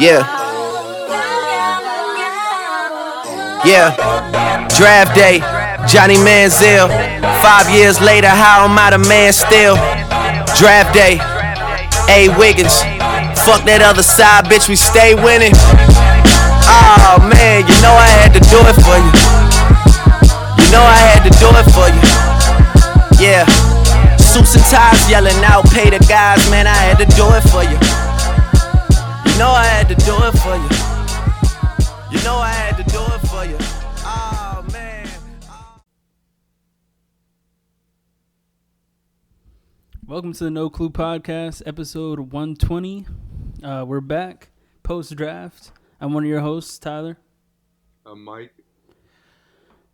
Yeah. Yeah. Draft day, Johnny Manziel. 5 years later, how am I the man still? Draft day, A. Wiggins. Fuck that other side, bitch, we stay winning. Oh man, you know I had to do it for you. You know I had to do it for you. Yeah. Suits and ties yelling out, pay the guys, man, I had to do it for you. You know I had to do it for you. You know I had to do it for you. Oh man. Welcome to the No Clue Podcast, episode 120. We're back post-draft. I'm one of your hosts, Tyler. I'm Mike.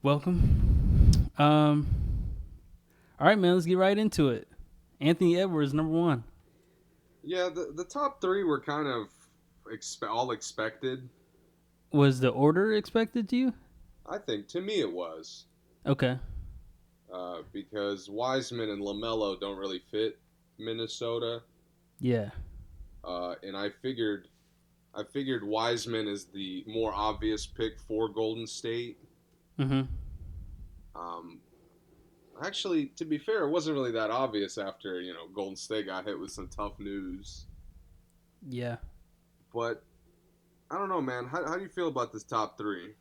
Welcome. All right, man, let's get right into it. Anthony Edwards, number one. Yeah, the top three were kind of all expected. Was the order expected to you? I think, to me, it was. Okay. Because Wiseman and LaMelo don't really fit Minnesota. Yeah. And I figured Wiseman is the more obvious pick for Golden State. Mm-hmm. Actually, to be fair, it wasn't really that obvious after, you know, Golden State got hit with some tough news. Yeah. But I don't know, man. How do you feel about this top three?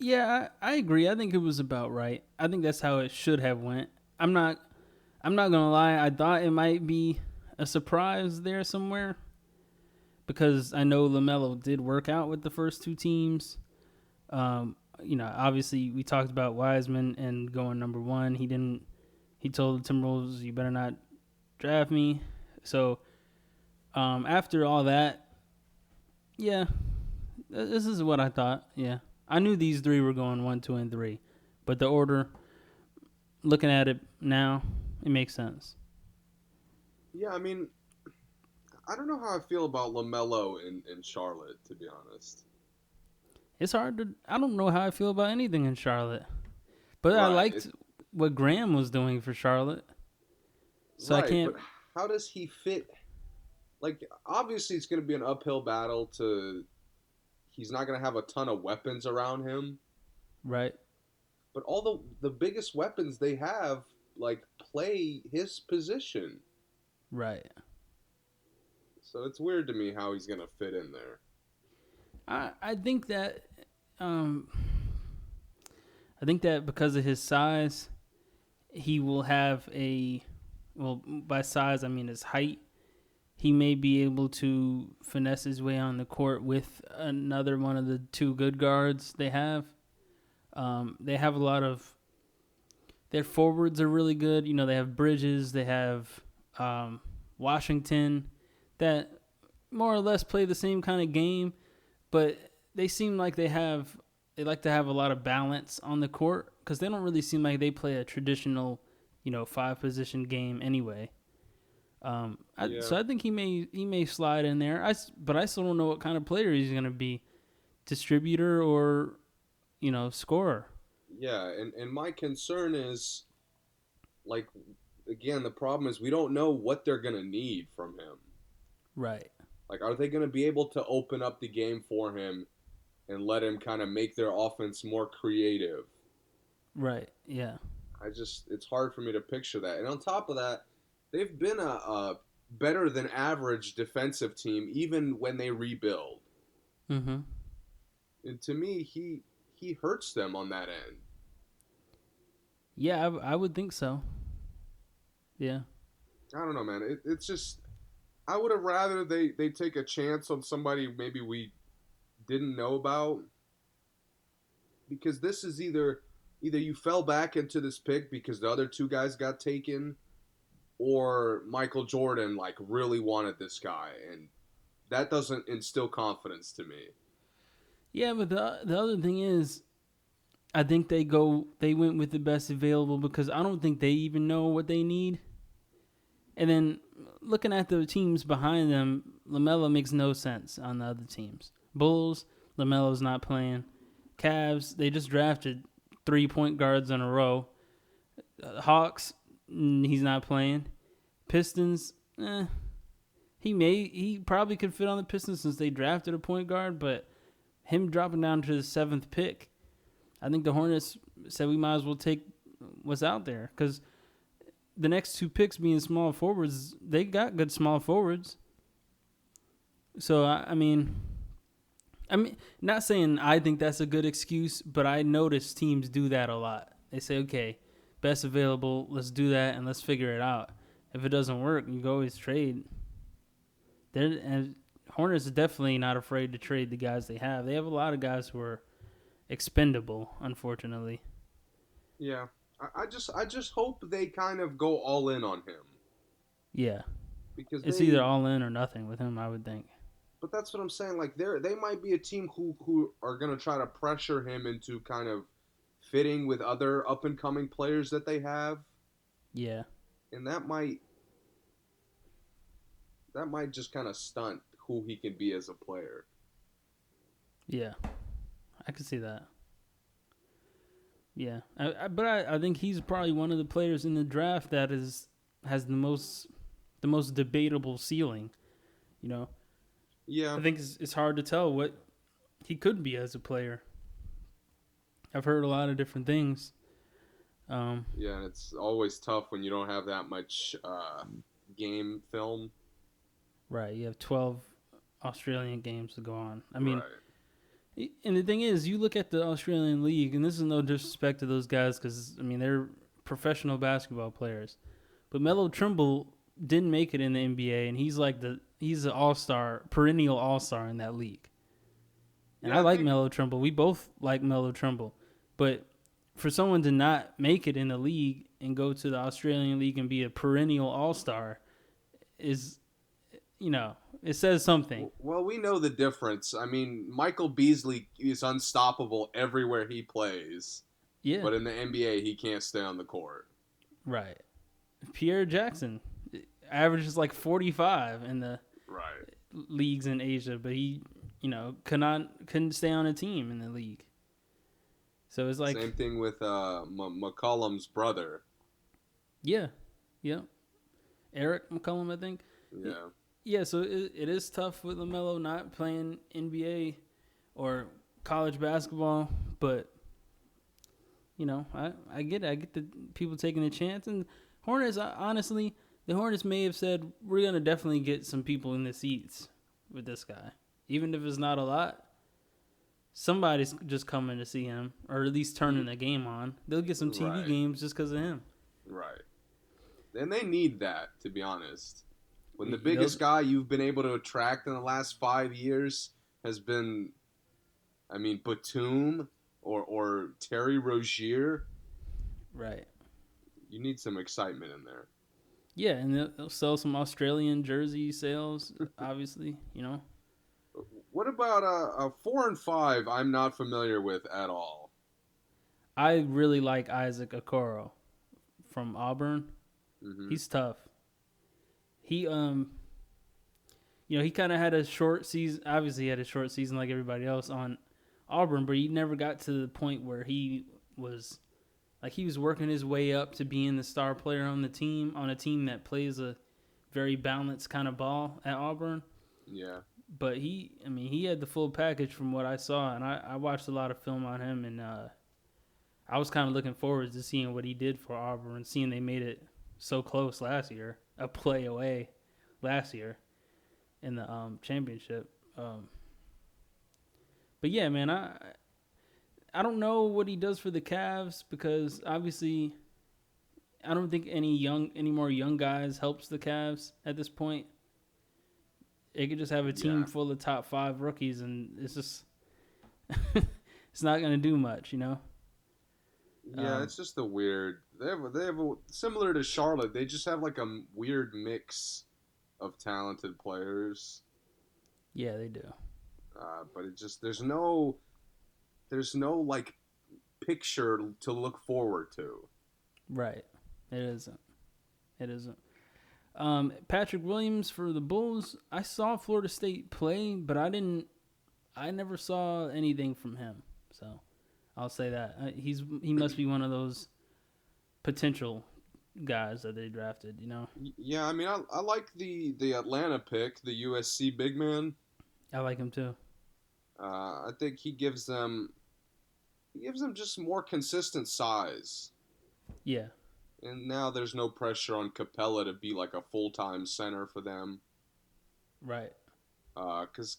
Yeah, I agree. I think it was about right. I think that's how it should have went. I'm not gonna lie. I thought it might be a surprise there somewhere because I know LaMelo did work out with the first two teams. You know, obviously we talked about Wiseman and going number one. He told the Timberwolves, "You better not draft me." So after all that, yeah, this is what I thought. Yeah. I knew these three were going 1, 2, and 3, but the order, looking at it now, it makes sense. Yeah, I mean, I don't know how I feel about LaMelo in Charlotte, to be honest. It's hard to... I don't know how I feel about anything in Charlotte. But right, I liked what Graham was doing for Charlotte. So right, I can't... But how does he fit... Like, obviously it's going to be an uphill battle to... He's not going to have a ton of weapons around him. Right. But all the biggest weapons they have, like, play his position. Right. So it's weird to me how he's going to fit in there. I think that because of his size, he will have a... Well, by size, I mean his height. He may be able to finesse his way on the court with another one of the two good guards they have. They have a lot of... Their forwards are really good. You know, they have Bridges. They have Washington that more or less play the same kind of game, but they seem like they like to have a lot of balance on the court because they don't really seem like they play a traditional, you know, five-position game anyway. Yeah. So I think he may slide in there. But I still don't know what kind of player he's going to be, distributor or, you know, scorer. Yeah, and my concern is, like, again, the problem is we don't know what they're going to need from him. Right. Like, are they going to be able to open up the game for him and let him kind of make their offense more creative? Right, yeah. It's hard for me to picture that. And on top of that, they've been a better than average defensive team, even when they rebuild. Mm-hmm. And to me, he hurts them on that end. Yeah, I would think so. Yeah. I don't know, man. It's just, I would have rather they take a chance on somebody maybe we didn't know about. Because this is either you fell back into this pick because the other two guys got taken, or Michael Jordan, like, really wanted this guy, and that doesn't instill confidence to me. Yeah, but the other thing is, I think they went with the best available because I don't think they even know what they need. And then looking at the teams behind them, LaMelo makes no sense on the other teams. Bulls, LaMelo's not playing. Cavs, they just drafted 3 point guards in a row. Hawks, he's not playing. Pistons, He probably could fit on the Pistons since they drafted a point guard, but him dropping down to the 7th pick, I think the Hornets said we might as well take what's out there, because the next two picks being small forwards, they got good small forwards. So, I mean, not saying I think that's a good excuse, but I notice teams do that a lot. They say, okay, best available, let's do that and let's figure it out. If it doesn't work, you can always trade. And Hornets are definitely not afraid to trade the guys they have. They have a lot of guys who are expendable, unfortunately. Yeah, I just hope they kind of go all in on him. Yeah, because it's either all in or nothing with him, I would think. But that's what I'm saying. Like, they might be a team who are gonna try to pressure him into kind of fitting with other up and coming players that they have. Yeah, and that might just kind of stunt who he can be as a player. Yeah, I can see that. Yeah, but I think he's probably one of the players in the draft that has the most debatable ceiling. You know. Yeah, I think it's hard to tell what he could be as a player. I've heard a lot of different things. Yeah, and it's always tough when you don't have that much game film. Right, you have 12 Australian games to go on. I mean, right. And the thing is, you look at the Australian League, and this is no disrespect to those guys because, I mean, they're professional basketball players. But Melo Trimble didn't make it in the NBA, and he's like he's an all-star, perennial all-star in that league. And yeah, I like Melo Trimble. We both like Melo Trimble. But for someone to not make it in the league and go to the Australian League and be a perennial all-star is, you know, it says something. Well, we know the difference. I mean, Michael Beasley is unstoppable everywhere he plays. Yeah. But in the NBA, he can't stay on the court. Right. Pierre Jackson averages like 45 in the leagues in Asia, but he, you know, couldn't stay on a team in the league. So it's like same thing with McCollum's brother. Yeah, Eric McCollum, I think. Yeah. So it is tough with LaMelo not playing NBA or college basketball, but you know, I get it. I get the people taking a chance, and Hornets, honestly. The Hornets may have said, we're going to definitely get some people in the seats with this guy. Even if it's not a lot, somebody's just coming to see him, or at least turning the game on. They'll get some TV games just because of him. Right. And they need that, to be honest. When the biggest guy you've been able to attract in the last 5 years has been, I mean, Batum or Terry Rozier. Right. You need some excitement in there. Yeah, and they'll sell some Australian jersey sales, obviously, you know. What about a 4 and 5 I'm not familiar with at all? I really like Isaac Okoro from Auburn. Mm-hmm. He's tough. He, you know, he kind of had a short season. Obviously, he had a short season like everybody else on Auburn, but he never got to the point where he was... Like, he was working his way up to being the star player on the team, on a team that plays a very balanced kind of ball at Auburn. Yeah. But he had the full package from what I saw, and I watched a lot of film on him, and I was kind of looking forward to seeing what he did for Auburn and seeing they made it so close last year, a play away last year in the championship. But, yeah, man, I don't know what he does for the Cavs because obviously I don't think any more young guys helps the Cavs at this point. They could just have a team full of top 5 rookies and it's just it's not going to do much, you know. Yeah, it's just the weird. They have a, similar to Charlotte, they just have like a weird mix of talented players. Yeah, they do. But it just there's no, like, picture to look forward to. Right. It isn't. Patrick Williams for the Bulls. I saw Florida State play, but I never saw anything from him. So, I'll say that. He must be one of those potential guys that they drafted, you know? Yeah, I mean, I like the Atlanta pick, the USC big man. I like him too. I think he gives them just more consistent size. Yeah. And now there's no pressure on Capella to be like a full-time center for them. Right. Because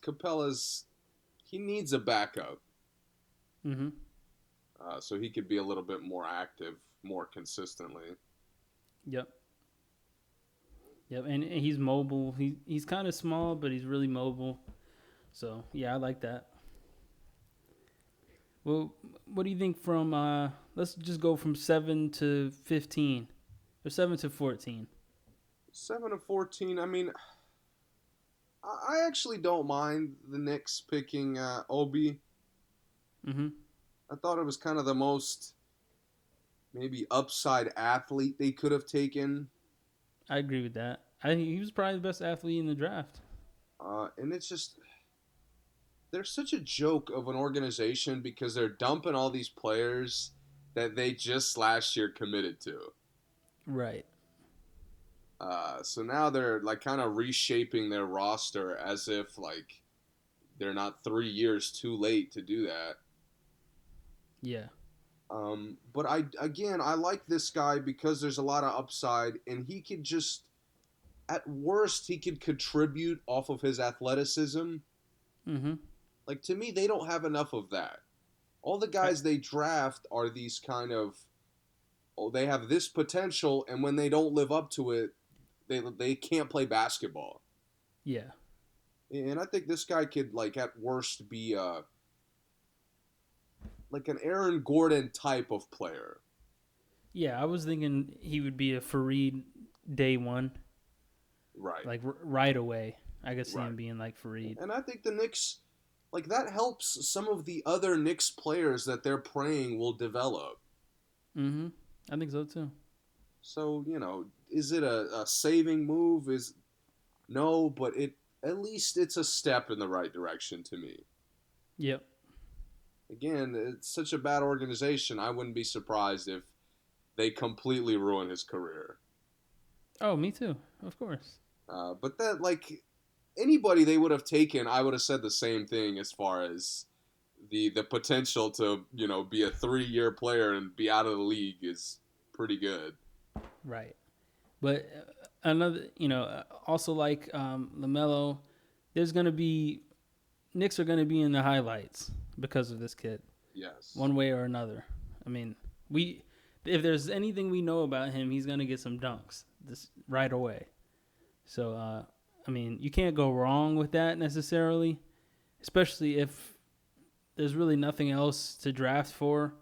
he needs a backup. Mm-hmm. So he could be a little bit more active, more consistently. Yep. And he's mobile. He's kind of small, but he's really mobile. So, yeah, I like that. Well, what do you think from let's just go from 7 to 15, or 7 to 14. 7 to 14, I mean, I actually don't mind the Knicks picking Obi. Mm-hmm. I thought it was kind of the most maybe upside athlete they could have taken. I agree with that. I think he was probably the best athlete in the draft. And it's just... they're such a joke of an organization because they're dumping all these players that they just last year committed to. Right. So now they're like kind of reshaping their roster as if like they're not 3 years too late to do that. Yeah. But I like this guy because there's a lot of upside and he could just, at worst, he could contribute off of his athleticism. Mm-hmm. Like, to me, they don't have enough of that. All the guys they draft are these kind of, they have this potential, and when they don't live up to it, they can't play basketball. Yeah. And I think this guy could, like, at worst be like an Aaron Gordon type of player. Yeah, I was thinking he would be a Fareed day one. Right. Like, right away. I could see him being like Fareed. And I think the Knicks... like, that helps some of the other Knicks players that they're praying will develop. Mm-hmm. I think so, too. So, you know, is it a saving move? No, but at least it's a step in the right direction to me. Yep. Again, it's such a bad organization, I wouldn't be surprised if they completely ruin his career. Oh, me too. Of course. But that, like... anybody they would have taken, I would have said the same thing as far as the potential to, you know, be a 3-year player and be out of the league is pretty good. Right. But another, you know, also like LaMelo, Knicks are going to be in the highlights because of this kid. Yes. One way or another. I mean, if there's anything we know about him, he's going to get some dunks right away. So, I mean, you can't go wrong with that necessarily, especially if there's really nothing else to draft for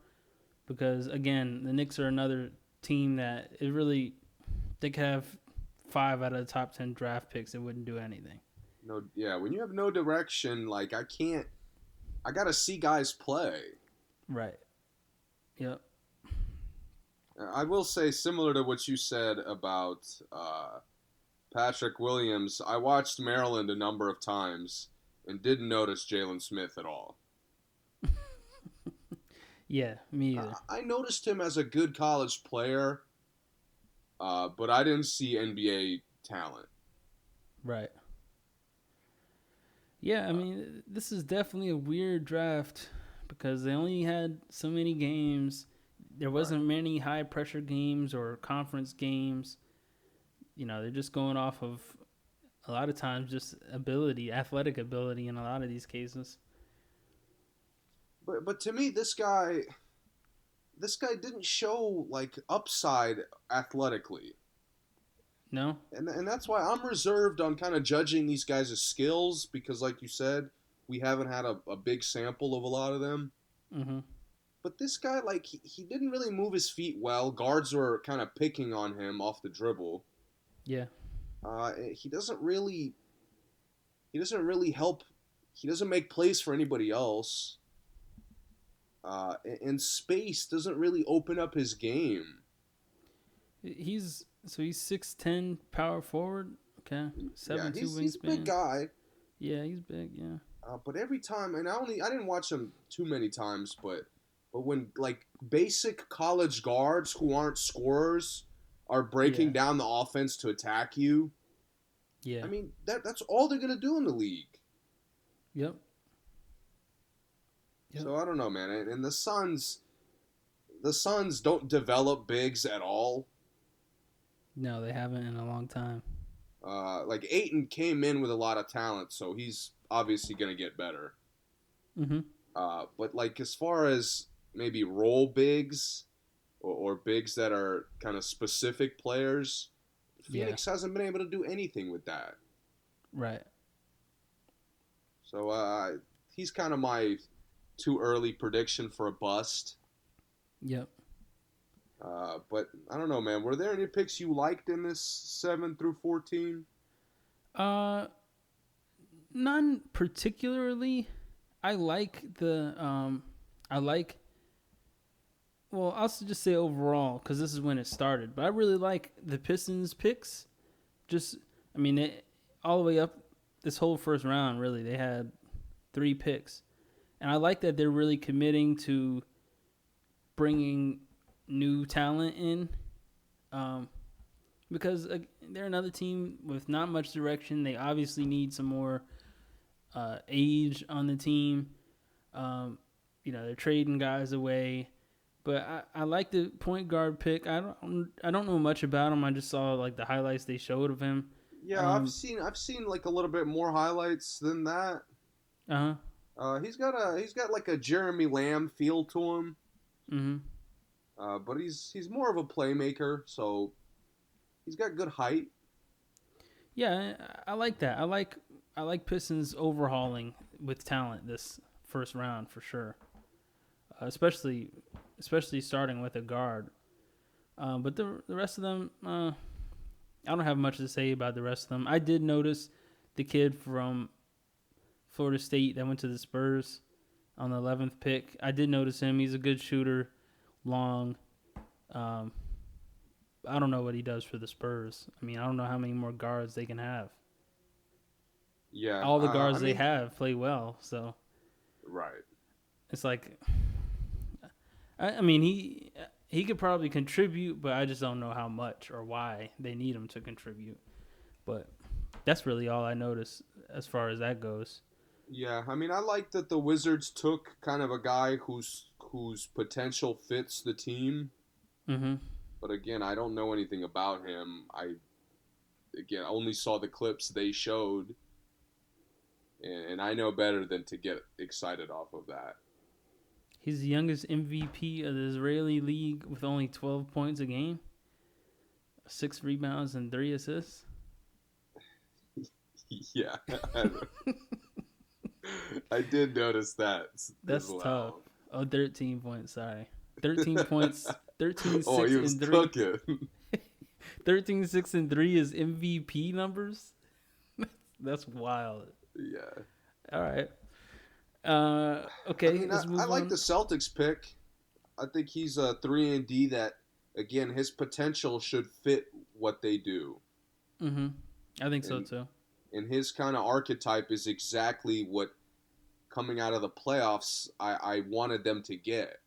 because, again, the Knicks are another team that they could have 5 out of the top 10 draft picks. It wouldn't do anything. No, yeah, when you have no direction, like I got to see guys play. Right. Yep. I will say similar to what you said about Patrick Williams, I watched Maryland a number of times and didn't notice Jalen Smith at all. Yeah, me either. I noticed him as a good college player, but I didn't see NBA talent. Right. Yeah, I mean, this is definitely a weird draft because they only had so many games. There wasn't many high-pressure games or conference games. You know, they're just going off of a lot of times just athletic ability in a lot of these cases. But to me, this guy didn't show, like, upside athletically. No? And that's why I'm reserved on kind of judging these guys' skills because, like you said, we haven't had a big sample of a lot of them. Mm-hmm. But this guy, like, he didn't really move his feet well. Guards were kind of picking on him off the dribble. Yeah. He doesn't really help. He doesn't make plays for anybody else. And space doesn't really open up his game. He's 6'10", power forward. Okay. 7'2" wingspan. He's a big guy. Yeah, he's big, yeah. But every time, and I didn't watch him too many times, but when like basic college guards who aren't scorers are breaking down the offense to attack you. Yeah. I mean, that's all they're going to do in the league. Yep. So I don't know, man. And the Suns don't develop bigs at all. No, they haven't in a long time. Like Ayton came in with a lot of talent, so he's obviously going to get better. Mm-hmm. But like as far as maybe role bigs or bigs that are kind of specific players, Phoenix hasn't been able to do anything with that. Right. So he's kind of my too early prediction for a bust. Yep. But I don't know, man. Were there any picks you liked in this 7 through 14? None particularly. Well, I'll just say overall, because this is when it started. But I really like the Pistons picks. Just, I mean, all the way up this whole first round, really, they had 3 picks. And I like that they're really committing to bringing new talent in, because they're another team with not much direction. They obviously need some more age on the team. They're trading guys away, but I like the point guard pick. I don't know much about him. I just saw like the highlights they showed of him. Yeah, I've seen like a little bit more highlights than that. Uh-huh. He's got like a Jeremy Lamb feel to him. Mm-hmm. But he's more of a playmaker, so he's got good height. Yeah, I like that. I like Pistons overhauling with talent this first round for sure, especially starting with a guard. But the rest of them, I don't have much to say about the rest of them. I did notice the kid from Florida State that went to the Spurs on the 11th pick. I did notice him. He's a good shooter. Long. I don't know what he does for the Spurs. I mean, I don't know how many more guards they can have. Yeah. All the guards they have play well, so. Right. It's like, I mean, he could probably contribute, but I just don't know how much or why they need him to contribute. But that's really all I noticed as far as that goes. Yeah, I mean, I like that the Wizards took kind of a guy whose potential fits the team. Mm-hmm. But again, I don't know anything about him. I only saw the clips they showed. And I know better than to get excited off of that. He's the youngest MVP of the Israeli league with only 12 points a game, 6 rebounds, and 3 assists. Yeah. I did notice that. That's tough. Oh, 13 points, sorry. 13 points, 13, 6, oh, he was and 3. Cooking. 13, 6, and 3 is MVP numbers? That's wild. Yeah. All right. Okay. I mean, I like the Celtics pick. I think he's a 3-and-D that, again, his potential should fit what they do. Mm-hmm. I think so, too. And his kind of archetype is exactly what, coming out of the playoffs, I wanted them to get.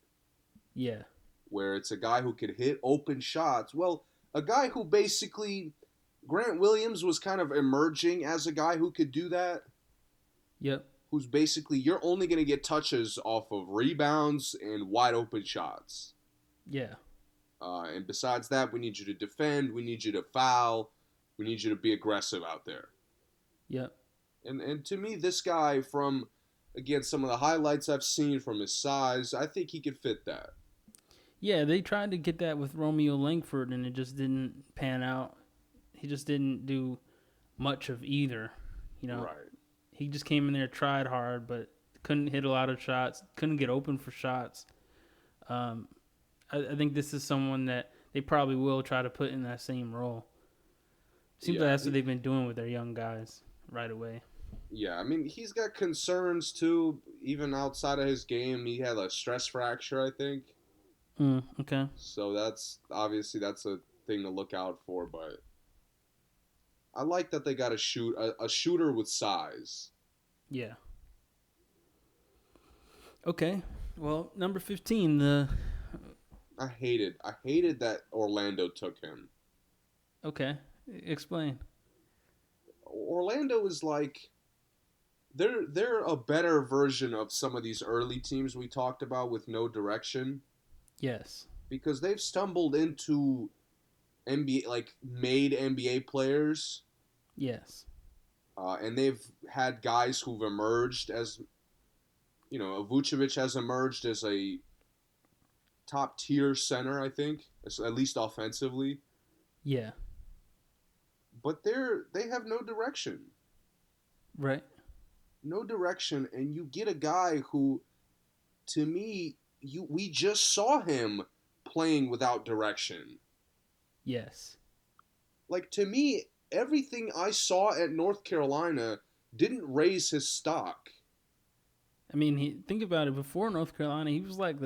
Yeah. Where it's a guy who could hit open shots. Well, a guy who basically, Grant Williams was kind of emerging as a guy who could do that. Yep. Who's basically, you're only going to get touches off of rebounds and wide open shots. Yeah. And besides that, we need you to defend. We need you to foul. We need you to be aggressive out there. Yep. And to me, this guy from, again, some of the highlights I've seen from his size, I think he could fit that. Yeah, they tried to get that with Romeo Langford, and it just didn't pan out. He just didn't do much of either, you know. Right. He just came in there, tried hard, but couldn't hit a lot of shots, couldn't get open for shots. I think this is someone that they probably will try to put in that same role. Seems like that's what they've been doing with their young guys right away. Yeah, I mean, he's got concerns, too, even outside of his game. He had a stress fracture, I think. Okay. So that's a thing to look out for, but I like that they got a shooter with size. Yeah. Okay. Well, number 15, I hated that Orlando took him. Okay. Explain. Orlando is like, they're a better version of some of these early teams we talked about with no direction. Yes. Because they've stumbled into NBA, like made NBA players. Yes. And they've had guys who've emerged as, you know, Vucevic has emerged as a top tier center, I think, at least offensively. Yeah. But they have no direction. Right. No direction, and you get a guy who, to me, we just saw him playing without direction. Yes. Like, to me, everything I saw at North Carolina didn't raise his stock. I mean, think about it. Before North Carolina, he was like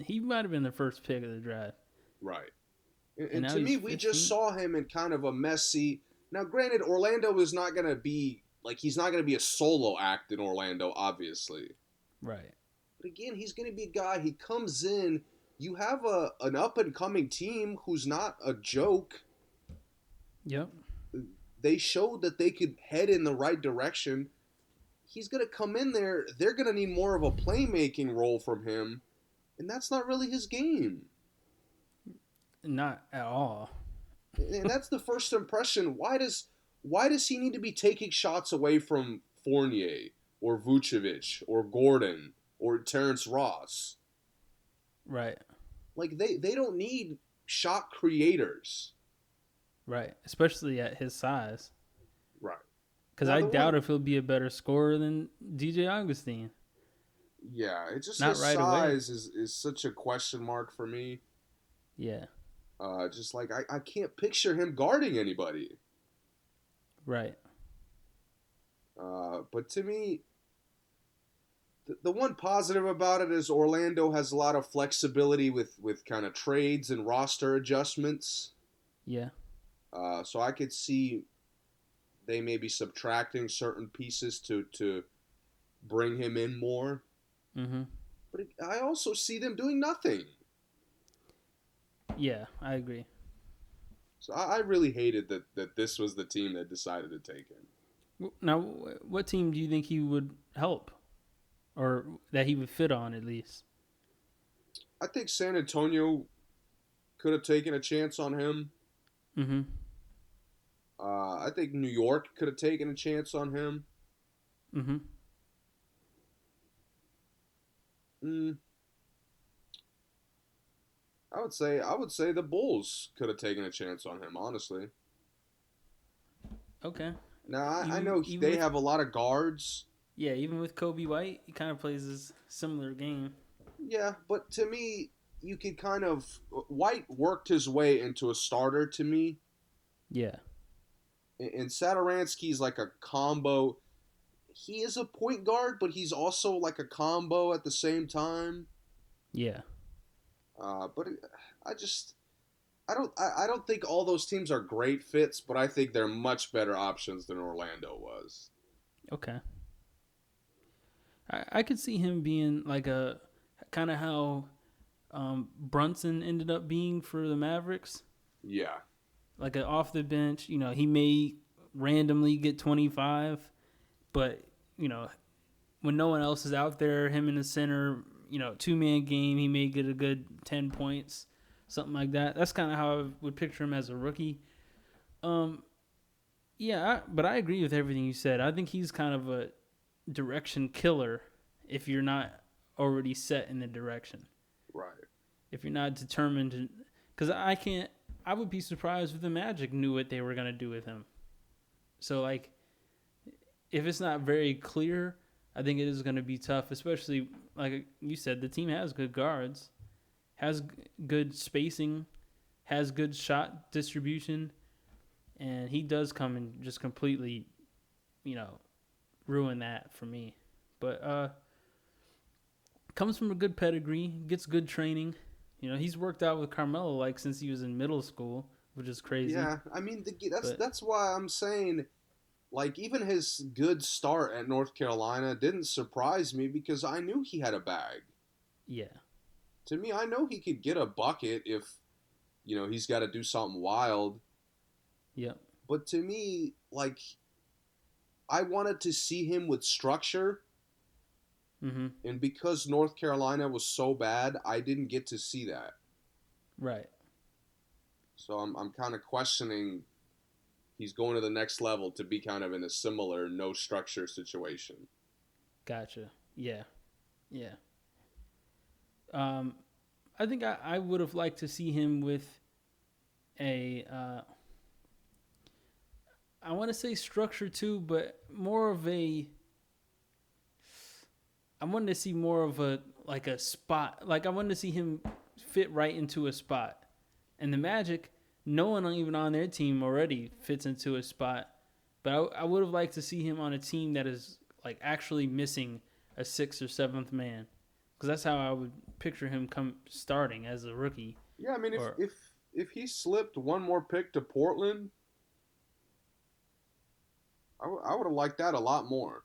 he might have been the first pick of the draft. Right. And to me, we just saw him in kind of a messy. Now, granted, Orlando is not going to be like, he's not going to be a solo act in Orlando, obviously. Right. But again, he's going to be a guy. He comes in. You have an up and coming team who's not a joke. Yep. They showed that they could head in the right direction. He's going to come in there. They're going to need more of a playmaking role from him. And that's not really his game. Not at all. And that's the first impression. Why does he need to be taking shots away from Fournier or Vucevic or Gordon or Terrence Ross? Right. Like they don't need shot creators. Right, especially at his size. Right. Because I doubt if he'll be a better scorer than DJ Augustine. Yeah, it's just his size is such a question mark for me. Yeah. Just like I can't picture him guarding anybody. Right. But to me, the one positive about it is Orlando has a lot of flexibility with kind of trades and roster adjustments. Yeah. So I could see they may be subtracting certain pieces to bring him in more. Mm-hmm. But I also see them doing nothing. Yeah, I agree. So I really hated that this was the team that decided to take him. Now, what team do you think he would help? Or that he would fit on, at least? I think San Antonio could have taken a chance on him. Mm-hmm. I think New York could have taken a chance on him. Mm-hmm. I would say the Bulls could have taken a chance on him, honestly. Okay. Now, I know they have a lot of guards. Yeah, even with Kobe White, he kind of plays this similar game. Yeah, but to me, you could kind of – White worked his way into a starter to me. Yeah. And Satoransky's like a combo. He is a point guard, but he's also like a combo at the same time. Yeah. But I don't think all those teams are great fits, but I think they're much better options than Orlando was. Okay. I could see him being like a kind of how Brunson ended up being for the Mavericks. Yeah. Like an off the bench, you know, he may randomly get 25, but you know, when no one else is out there, him in the center, you know, two-man game, he may get a good 10 points, something like that. That's kind of how I would picture him as a rookie. But I agree with everything you said. I think he's kind of a direction killer if you're not already set in the direction. Right. If you're not determined. Because I would be surprised if the Magic knew what they were going to do with him. So, like, if it's not very clear, I think it is going to be tough, especially like you said, the team has good guards, has good spacing, has good shot distribution, and he does come and just completely, you know, ruin that for me. But comes from a good pedigree, gets good training. You know, he's worked out with Carmelo like since he was in middle school, which is crazy. Yeah, I mean, that's why I'm saying. Like, even his good start at North Carolina didn't surprise me because I knew he had a bag. Yeah. To me, I know he could get a bucket if, you know, he's got to do something wild. Yeah. But to me, like, I wanted to see him with structure. Mm-hmm. And because North Carolina was so bad, I didn't get to see that. Right. So I'm kind of questioning he's going to the next level to be kind of in a similar no structure situation. Gotcha. Yeah. Yeah. I think I would have liked to see him with a I want to say structure too, but more of a I wanted to see more of a like a spot. Like I wanted to see him fit right into a spot. And the Magic, no one even on their team already fits into a spot. But I would have liked to see him on a team that is like actually missing a sixth or seventh man, because that's how I would picture him come starting as a rookie. Yeah, I mean, if he slipped one more pick to Portland, I would have liked that a lot more.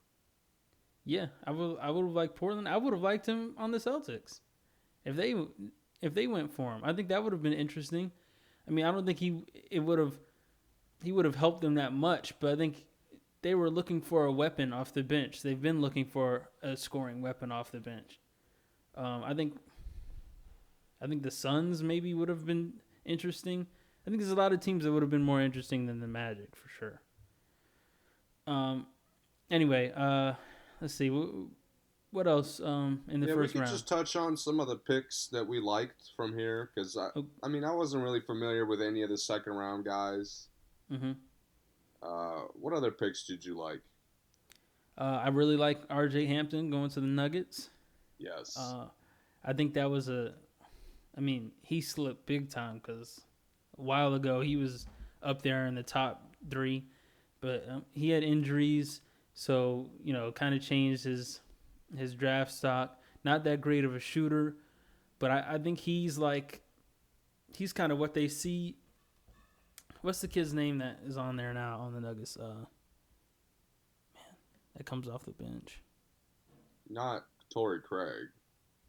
Yeah, I would have liked Portland. I would have liked him on the Celtics if they went for him. I think that would have been interesting. I mean, I don't think he would have helped them that much, but I think they were looking for a weapon off the bench. They've been looking for a scoring weapon off the bench. I think the Suns maybe would have been interesting. I think there's a lot of teams that would have been more interesting than the Magic for sure. Anyway, let's see. What else in the first round? We can just touch on some of the picks that we liked from here, because I mean, I wasn't really familiar with any of the second round guys. Mm-hmm. What other picks did you like? I really like RJ Hampton going to the Nuggets. Yes. I think that was he slipped big time, because a while ago he was up there in the top three, but he had injuries, so you know, kind of changed his draft stock. Not that great of a shooter, but I think he's kind of what they see. What's the kid's name that is on there now on the Nuggets? Man, that comes off the bench. Not Torrey Craig.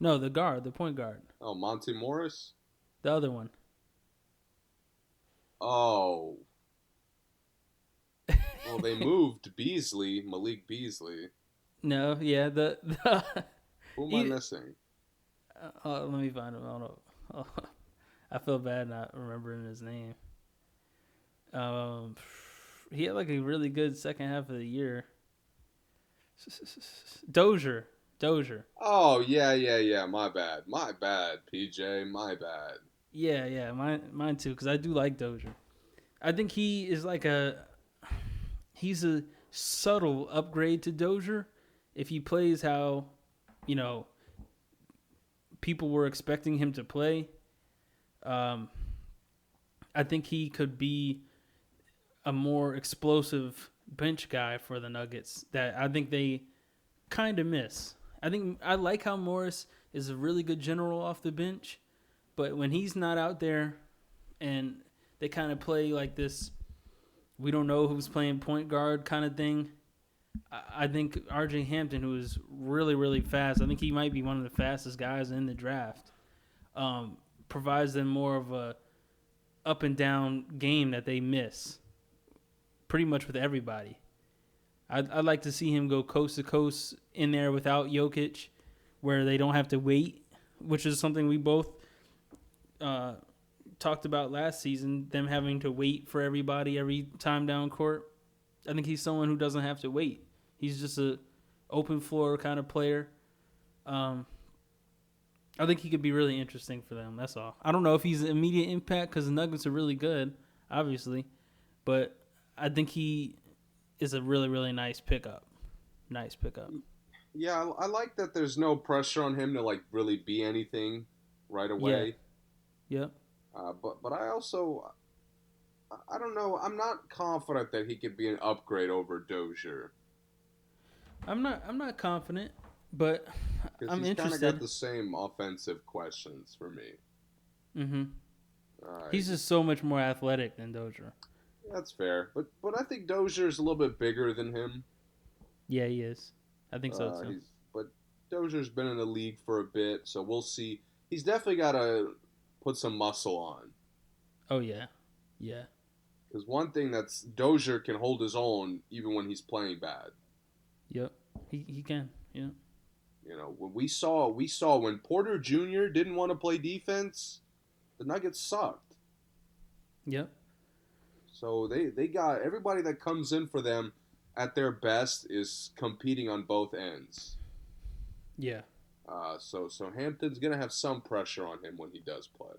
No, the point guard. Oh, Monty Morris? The other one. Oh. Well, they moved Malik Beasley. No, yeah, who am I missing? Let me find him. I don't know. I feel bad not remembering his name. He had like a really good second half of the year. Dozier. Oh yeah. My bad, PJ. My bad. Yeah. Mine too. Because I do like Dozier. I think he is like he's a subtle upgrade to Dozier. If he plays how, you know, people were expecting him to play, I think he could be a more explosive bench guy for the Nuggets that I think they kind of miss. I like how Morris is a really good general off the bench, but when he's not out there and they kind of play like this, we don't know who's playing point guard kind of thing, I think RJ Hampton, who is really, really fast, I think he might be one of the fastest guys in the draft, provides them more of a up and down game that they miss pretty much with everybody. I'd like to see him go coast to coast in there without Jokic, where they don't have to wait, which is something we both talked about last season, them having to wait for everybody every time down court. I think he's someone who doesn't have to wait. He's just a open floor kind of player. I think he could be really interesting for them. That's all. I don't know if he's an immediate impact, because the Nuggets are really good, obviously, but I think he is a really, really nice pickup. Yeah, I like that there's no pressure on him to like really be anything right away. Yeah. But I also, I don't know. I'm not confident that he could be an upgrade over Dozier. I'm not confident, but I'm interested. He's kind of got the same offensive questions for me. Mm-hmm. Right. He's just so much more athletic than Dozier. That's fair, but I think Dozier is a little bit bigger than him. Yeah, he is. I think so too. But Dozier's been in the league for a bit, so we'll see. He's definitely got to put some muscle on. Oh yeah. Because one thing that's Dozier can hold his own even when he's playing bad. Yep, he can. Yeah. You know, when we saw when Porter Jr. didn't want to play defense, the Nuggets sucked. Yep. So they got everybody that comes in for them at their best is competing on both ends. Yeah. So Hampton's gonna have some pressure on him when he does play.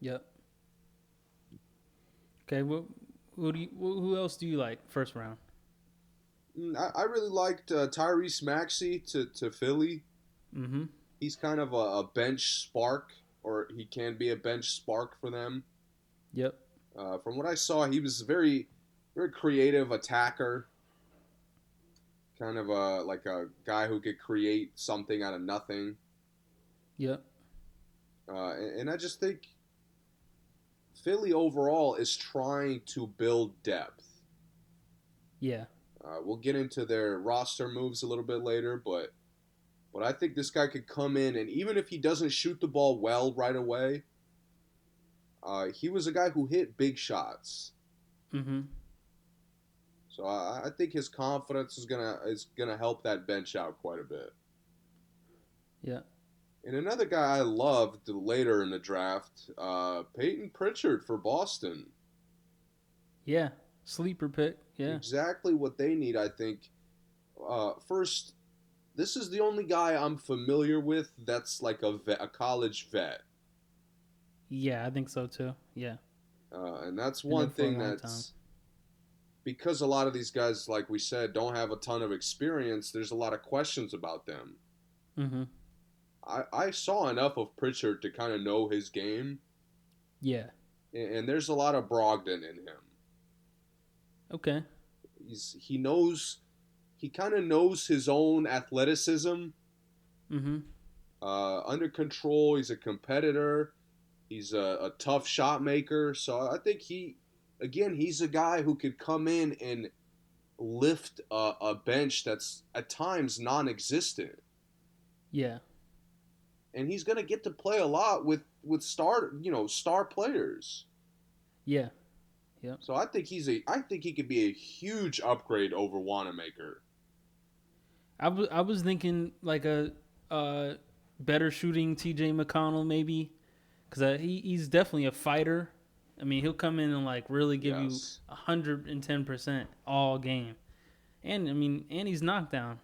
Yep. Okay. Well, who else do you like first round? I really liked Tyrese Maxey to Philly. Mm-hmm. He's kind of a bench spark, or he can be a bench spark for them. Yep. From what I saw, he was a very, very creative attacker. Kind of like a guy who could create something out of nothing. Yep. And I just think Philly overall is trying to build depth. Yeah. We'll get into their roster moves a little bit later, but I think this guy could come in, and even if he doesn't shoot the ball well right away, he was a guy who hit big shots. Mm-hmm. So I think his confidence is gonna help that bench out quite a bit. Yeah. And another guy I loved later in the draft, Peyton Pritchard for Boston. Yeah. Sleeper pick, yeah. Exactly what they need, I think. First, this is the only guy I'm familiar with that's like a college vet. Yeah, I think so too, yeah. And that's one thing that's... Because a lot of these guys, like we said, don't have a ton of experience, there's a lot of questions about them. Mm-hmm. I saw enough of Pritchard to kind of know his game. Yeah. And there's a lot of Brogdon in him. Okay. He kind of knows his own athleticism. Mm-hmm. Under control, he's a competitor. He's a tough shot maker. So I think he's a guy who could come in and lift a bench that's at times non-existent. Yeah. And he's going to get to play a lot with star players. Yeah. Yep. So I think he could be a huge upgrade over Wanamaker. I was thinking like a better shooting T.J. McConnell maybe, because he's definitely a fighter. I mean, he'll come in and like really give you 110% all game, and he's knockdown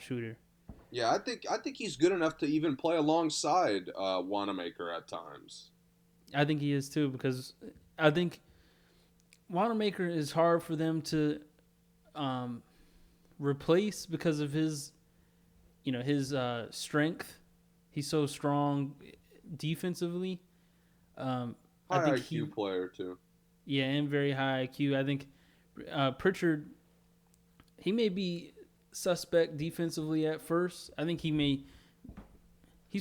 shooter. Yeah, I think he's good enough to even play alongside Wanamaker at times. I think he is too, because I think Wanamaker is hard for them to replace because of his strength. He's so strong defensively. High IQ player too. Yeah, and very high IQ. I think Pritchard, he may be suspect defensively at first. I think he's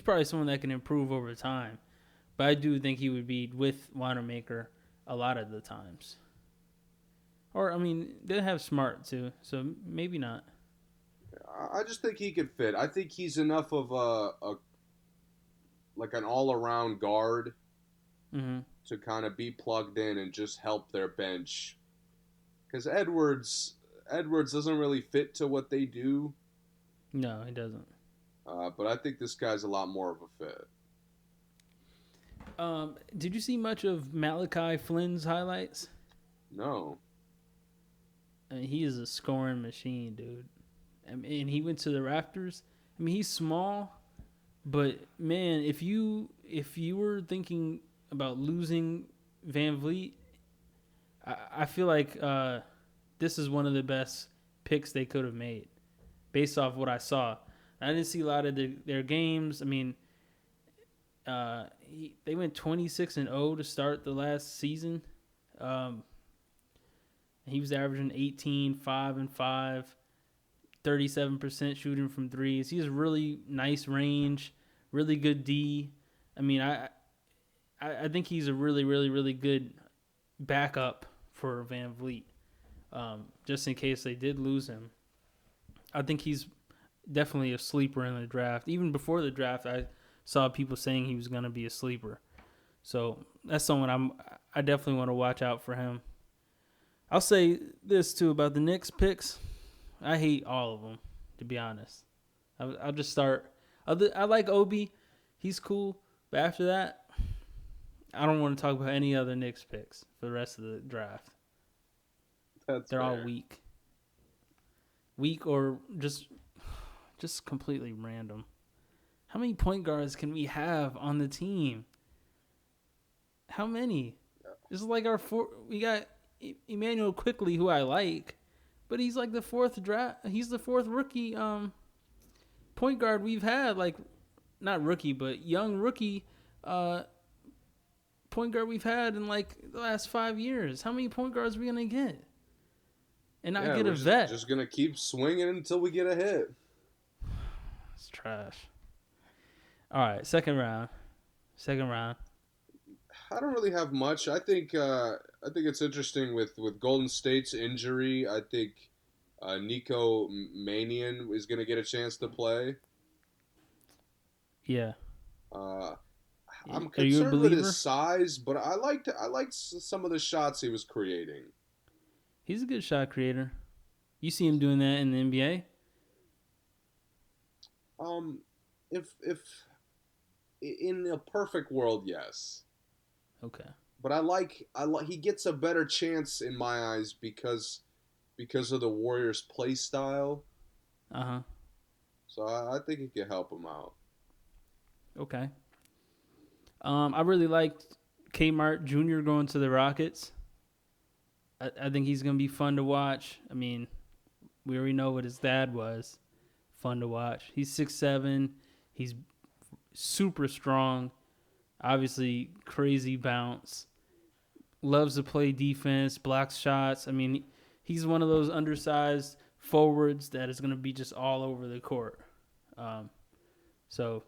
probably someone that can improve over time. But I do think he would be with Wanamaker a lot of the times. Or, I mean, they have Smart, too, so maybe not. I just think he could fit. I think he's enough of an all-around guard to kind of be plugged in and just help their bench. Because Edwards doesn't really fit to what they do. No, he doesn't. But I think this guy's a lot more of a fit. Did you see much of Malachi Flynn's highlights? No. I mean, he is a scoring machine, dude. I mean, and he went to the rafters. I mean, he's small, but man, if you were thinking about losing Van Vliet, I feel like this is one of the best picks they could have made, based off what I saw. I didn't see a lot of their games. I mean, they went 26-0 to start the last season. He was averaging 18, 5-5, 37% shooting from threes. He has really nice range, really good D. I mean, I think he's a really, really, really good backup for Van Vliet, just in case they did lose him. I think he's definitely a sleeper in the draft. Even before the draft, I saw people saying he was going to be a sleeper. So that's someone I definitely want to watch out for him. I'll say this, too, about the Knicks picks. I hate all of them, to be honest. I'll just start. I like Obi. He's cool. But after that, I don't want to talk about any other Knicks picks for the rest of the draft. They're fair. All weak. Weak or just completely random. How many point guards can we have on the team? How many? Yeah. This is like our four. We got Emmanuel Quickly, who I like, but he's like the fourth draft. He's the fourth rookie point guard we've had. Like, not rookie, but young rookie point guard we've had in like the last 5 years. How many point guards are we gonna get? And not get a vet. Just gonna keep swinging until we get a hit. It's trash. All right, second round. I don't really have much. I think it's interesting with Golden State's injury. I think Nico Mannion is going to get a chance to play. Yeah. I'm concerned with his size, but I liked some of the shots he was creating. He's a good shot creator. You see him doing that in the NBA? If in a perfect world, yes. Okay. But I like he gets a better chance in my eyes because of the Warriors' play style. Uh-huh. So I think it could help him out. Okay. I really liked Kmart Jr. going to the Rockets. I think he's going to be fun to watch. I mean, we already know what his dad was. Fun to watch. He's 6'7". He's super strong. Obviously, crazy bounce. Loves to play defense, blocks shots. I mean, he's one of those undersized forwards that is going to be just all over the court. So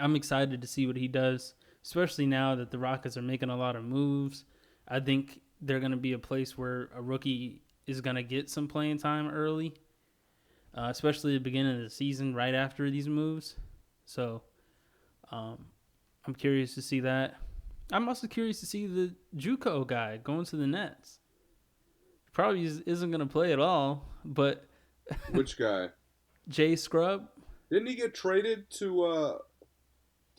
I'm excited to see what he does, especially now that the Rockets are making a lot of moves. I think they're going to be a place where a rookie is going to get some playing time early, especially at the beginning of the season right after these moves. So I'm curious to see that. I'm also curious to see the JUCO guy going to the Nets. Probably isn't going to play at all, but... Which guy? Jay Scrub. Didn't he get traded to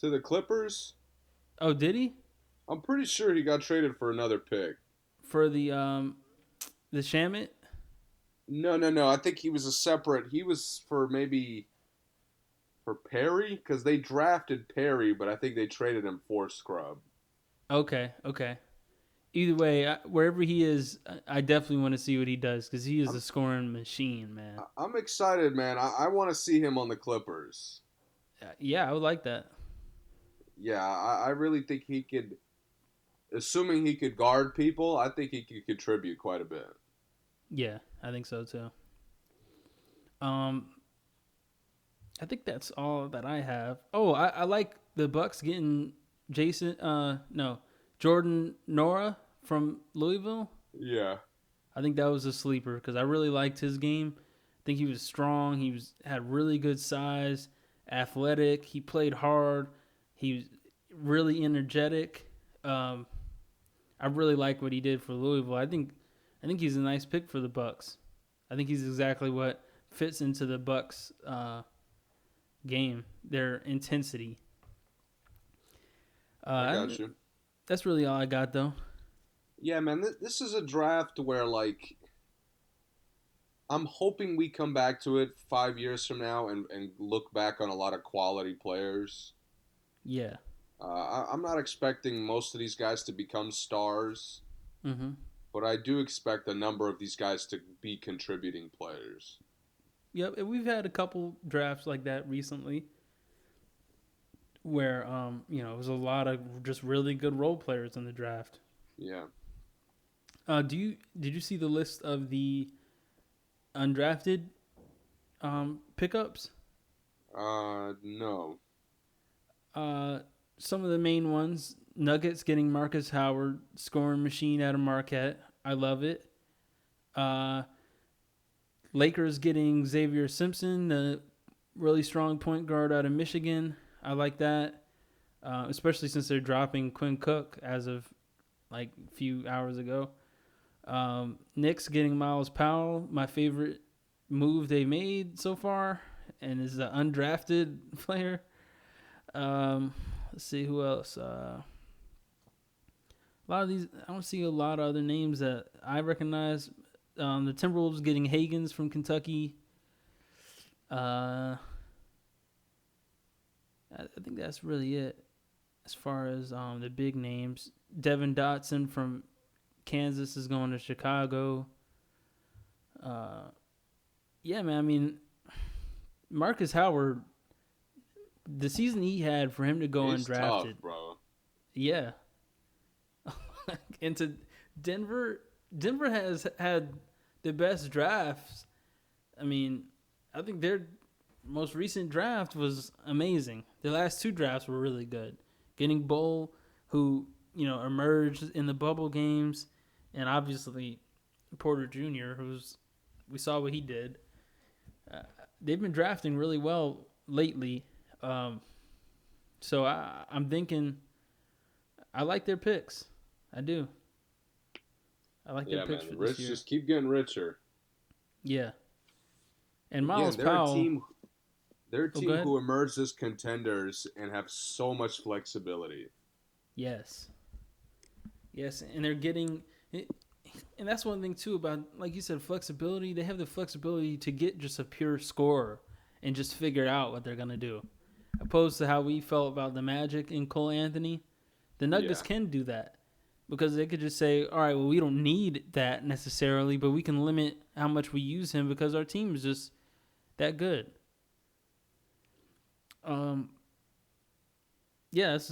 the Clippers? Oh, did he? I'm pretty sure he got traded for another pick. For the Shamit? No. I think he was a separate... He was for maybe... For Perry? Because they drafted Perry, but I think they traded him for Scrub. Okay. Either way, wherever he is, I definitely want to see what he does because he is a scoring machine, man. I'm excited, man. I want to see him on the Clippers. Yeah, I would like that. Yeah, I really think he could... Assuming he could guard people, I think he could contribute quite a bit. Yeah, I think so, too. I think that's all that I have. Oh, I like the Bucks getting Jordan Nora from Louisville. Yeah. I think that was a sleeper because I really liked his game. I think he was strong. He had really good size, athletic. He played hard. He was really energetic. I really like what he did for Louisville. I think he's a nice pick for the Bucks. I think he's exactly what fits into the Bucks game, their intensity. I got you. That's really all I got, though. Yeah, man, this is a draft where, like, I'm hoping we come back to it 5 years from now and look back on a lot of quality players. Yeah. I'm not expecting most of these guys to become stars, mm-hmm. but I do expect a number of these guys to be contributing players. Yep, we've had a couple drafts like that recently where, it was a lot of just really good role players in the draft. Yeah. Did you see the list of the undrafted pickups? No. Some of the main ones, Nuggets getting Marcus Howard, scoring machine out of Marquette. I love it. Lakers getting Xavier Simpson, the really strong point guard out of Michigan. I like that, especially since they're dropping Quinn Cook as of like a few hours ago. Knicks getting Miles Powell, my favorite move they made so far, and is an undrafted player. Let's see who else. A lot of these, I don't see a lot of other names that I recognize. The Timberwolves getting Higgins from Kentucky. I think that's really it as far as the big names. Devin Dotson from Kansas is going to Chicago. Yeah, man, I mean, Marcus Howard, the season he had for him to go undrafted. He's tough, bro. Yeah. Into Denver. Denver has had the best drafts. I mean, I think their most recent draft was amazing. Their last two drafts were really good. Getting Bol, who, you know, emerged in the bubble games, and obviously Porter Jr., who's, we saw what he did. They've been drafting really well lately. So I'm thinking I like their picks. I do. I like their picks, man, for this year. Just keep getting richer. Yeah. And Miles Powell. They're a team who emerged as contenders and have so much flexibility. Yes. Yes, and they're getting – and that's one thing, too, about, like you said, flexibility. They have the flexibility to get just a pure scorer and just figure out what they're going to do. Opposed to how we felt about the Magic and Cole Anthony, the Nuggets can do that. Because they could just say, all right, well, we don't need that necessarily, but we can limit how much we use him because our team is just that good. I guess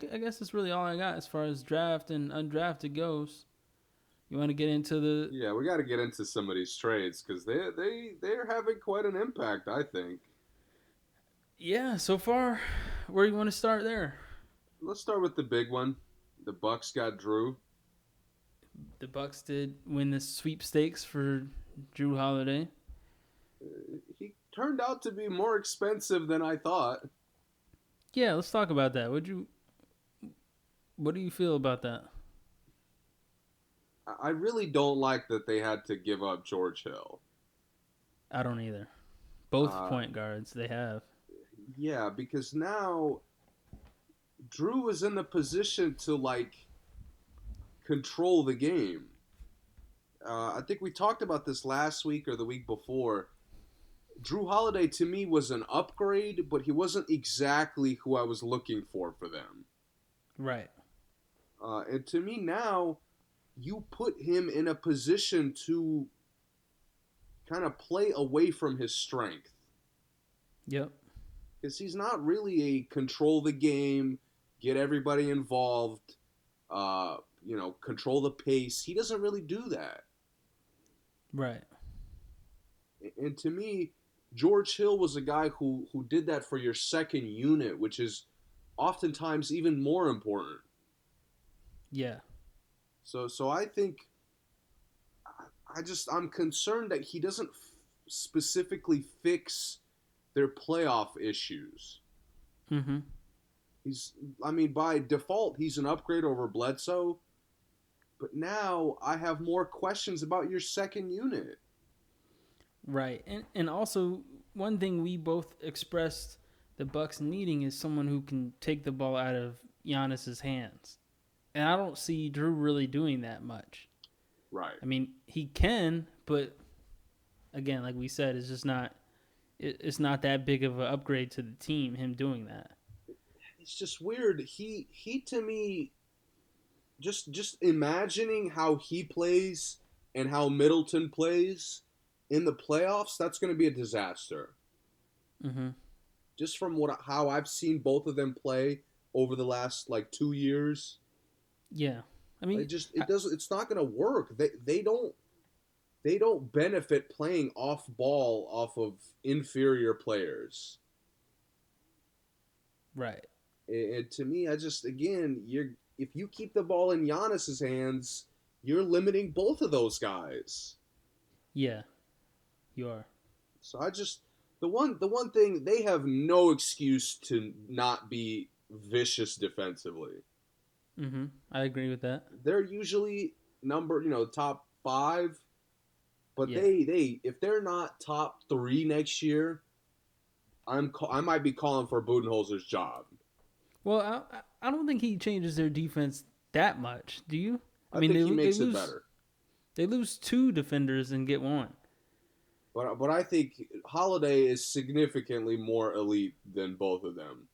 that's really all I got as far as draft and undrafted goes. You want to get into the... Yeah, we got to get into some of these trades because they're having quite an impact, I think. Yeah, so far, where do you want to start there? Let's start with the big one. The Bucks got Drew. The Bucks did win the sweepstakes for Drew Holiday. He turned out to be more expensive than I thought. Yeah, let's talk about that. What do you feel about that? I really don't like that they had to give up George Hill. I don't either. Both point guards they have. Yeah, because now Drew was in the position to, like, control the game. I think we talked about this last week or the week before. Drew Holiday, to me, was an upgrade, but he wasn't exactly who I was looking for them. Right. And to me now, you put him in a position to kind of play away from his strength. Yep. Because he's not really a control the game, get everybody involved, control the pace. He doesn't really do that. Right. And to me, George Hill was a guy who did that for your second unit, which is oftentimes even more important. Yeah. So I think I'm concerned that he doesn't specifically fix their playoff issues. Mm-hmm. By default, he's an upgrade over Bledsoe. But now I have more questions about your second unit. Right. And also, one thing we both expressed the Bucks needing is someone who can take the ball out of Giannis's hands. And I don't see Drew really doing that much. Right. I mean, he can, but again, like we said, it's just not... It's not that big of an upgrade to the team, him doing that. It's just weird. He to me, just imagining how he plays and how Middleton plays in the playoffs, that's going to be a disaster. Mm-hmm. Just from how I've seen both of them play over the last, 2 years. Yeah. I mean, it's not going to work. They don't benefit playing off ball off of inferior players. Right. And to me, if you keep the ball in Giannis's hands, you're limiting both of those guys. Yeah, you are. So the one thing, they have no excuse to not be vicious defensively. Mm-hmm. I agree with that. They're usually top five, but they if they're not top three next year, I might be calling for Budenholzer's job. Well, I don't think he changes their defense that much. Do you? I mean, he makes it better. They lose two defenders and get one. But I think Holiday is significantly more elite than both of them.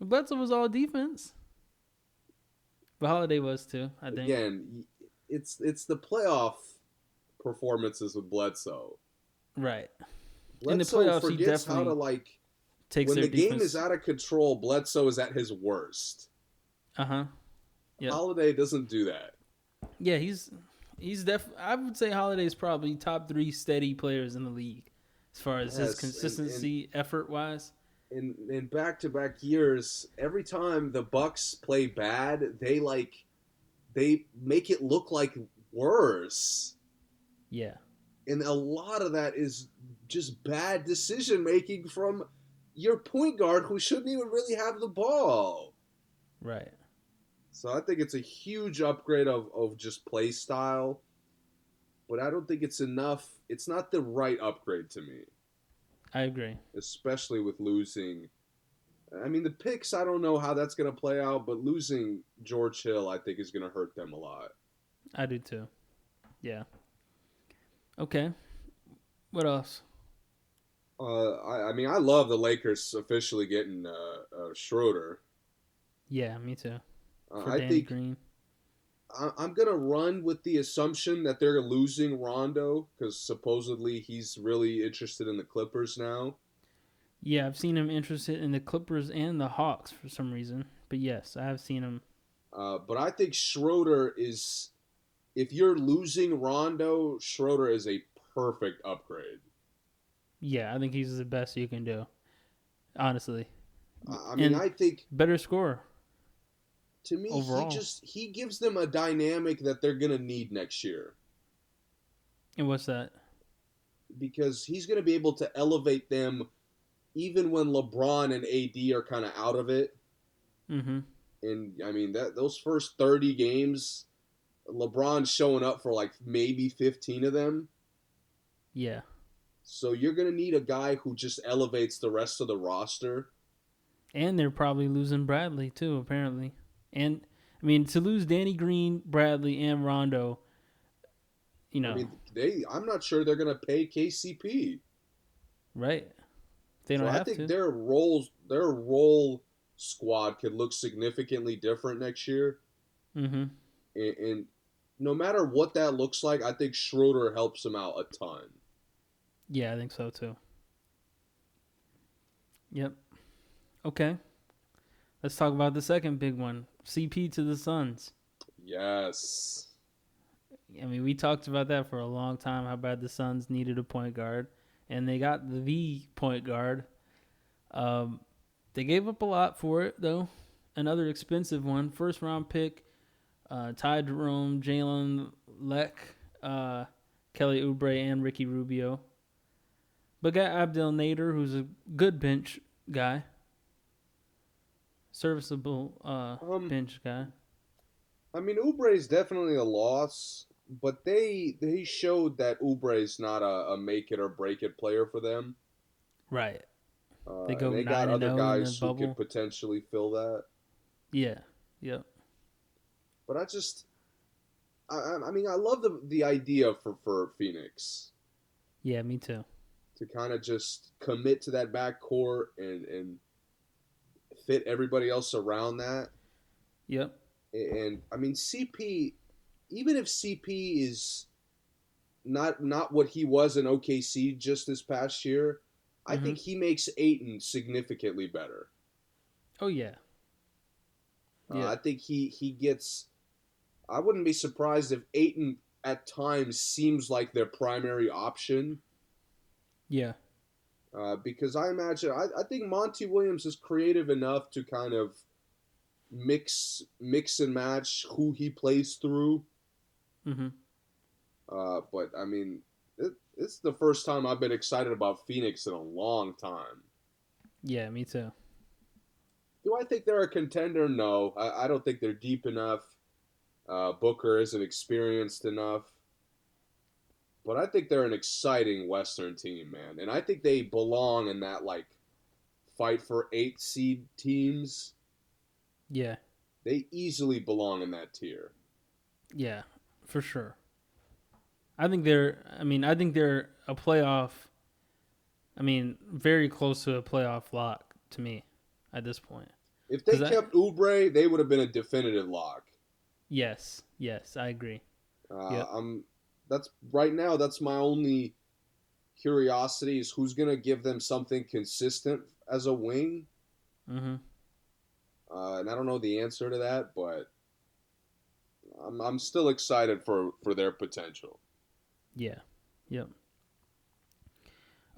Bledsoe was all defense. But Holiday was too, I think. Again, it's the playoff performances with Bledsoe. Right. Bledsoe in the playoffs, forgets how to takes when their the defense. Game is out of control, Bledsoe is at his worst. Uh-huh. Yep. Holiday doesn't do that. Yeah, I would say Holiday's probably top three steady players in the league as far as his consistency, effort-wise. In back-to-back years, every time the Bucks play bad, they make it look like worse. Yeah. And a lot of that is just bad decision-making from your point guard who shouldn't even really have the ball. Right. So I think it's a huge upgrade of just play style, but I don't think it's enough. It's not the right upgrade to me. I agree. Especially with losing. I mean, the picks, I don't know how that's going to play out, but losing George Hill, I think, is going to hurt them a lot. I do too. Yeah. Okay. What else? I love the Lakers officially getting Schroeder. Yeah, me too. I think Green. I'm going to run with the assumption that they're losing Rondo because supposedly he's really interested in the Clippers now. Yeah, I've seen him interested in the Clippers and the Hawks for some reason. But yes, I have seen him. But I think Schroeder is, if you're losing Rondo, Schroeder is a perfect upgrade. Yeah, I think he's the best you can do, honestly. I think... Better scorer. To me, overall. He gives them a dynamic that they're going to need next year. And what's that? Because he's going to be able to elevate them even when LeBron and AD are kind of out of it. Mm-hmm. And, I mean, those first 30 games, LeBron's showing up for maybe 15 of them. Yeah. So you're going to need a guy who just elevates the rest of the roster. And they're probably losing Bradley, too, apparently. And, I mean, to lose Danny Green, Bradley, and Rondo, I mean, I'm not sure they're going to pay KCP. Right. They don't have to. I think their role squad could look significantly different next year. Mm-hmm. And no matter what that looks like, I think Schroeder helps them out a ton. Yeah, I think so, too. Yep. Okay. Let's talk about the second big one. CP to the Suns. Yes. I mean, we talked about that for a long time, how bad the Suns needed a point guard. And they got the point guard. They gave up a lot for it, though. Another expensive one. First-round pick, Ty Jerome, Jalen Leck, Kelly Oubre, and Ricky Rubio. But got Abdel Nader, who's a good bench guy. Serviceable bench guy. I mean, Oubre is definitely a loss, but they showed that Oubre is not a make it or break it player for them. Right. They got other guys who could potentially fill that. Yeah. Yep. But I just, I love the idea for Phoenix. Yeah, me too. To kind of just commit to that backcourt and fit everybody else around that. Yep. And I mean, CP, even if CP is not what he was in OKC just this past year, mm-hmm. I think he makes Ayton significantly better. Oh yeah. I think he gets. I wouldn't be surprised if Ayton at times seems like their primary option. Yeah. Because I imagine, I think Monty Williams is creative enough to kind of mix and match who he plays through. Mm-hmm. But I mean, it's the first time I've been excited about Phoenix in a long time. Yeah, me too. Do I think they're a contender? No. I don't think they're deep enough. Booker isn't experienced enough. But I think they're an exciting Western team, man. And I think they belong in that, like, fight for 8 seed teams. Yeah. They easily belong in that tier. Yeah, for sure. I think they're a playoff. I mean, very close to a playoff lock to me at this point. If they kept Oubre, they would have been a definitive lock. Yes, I agree. Yep. That's my only curiosity is who's going to give them something consistent as a wing. Mm-hmm. And I don't know the answer to that, but I'm still excited for their potential. Yeah. Yep.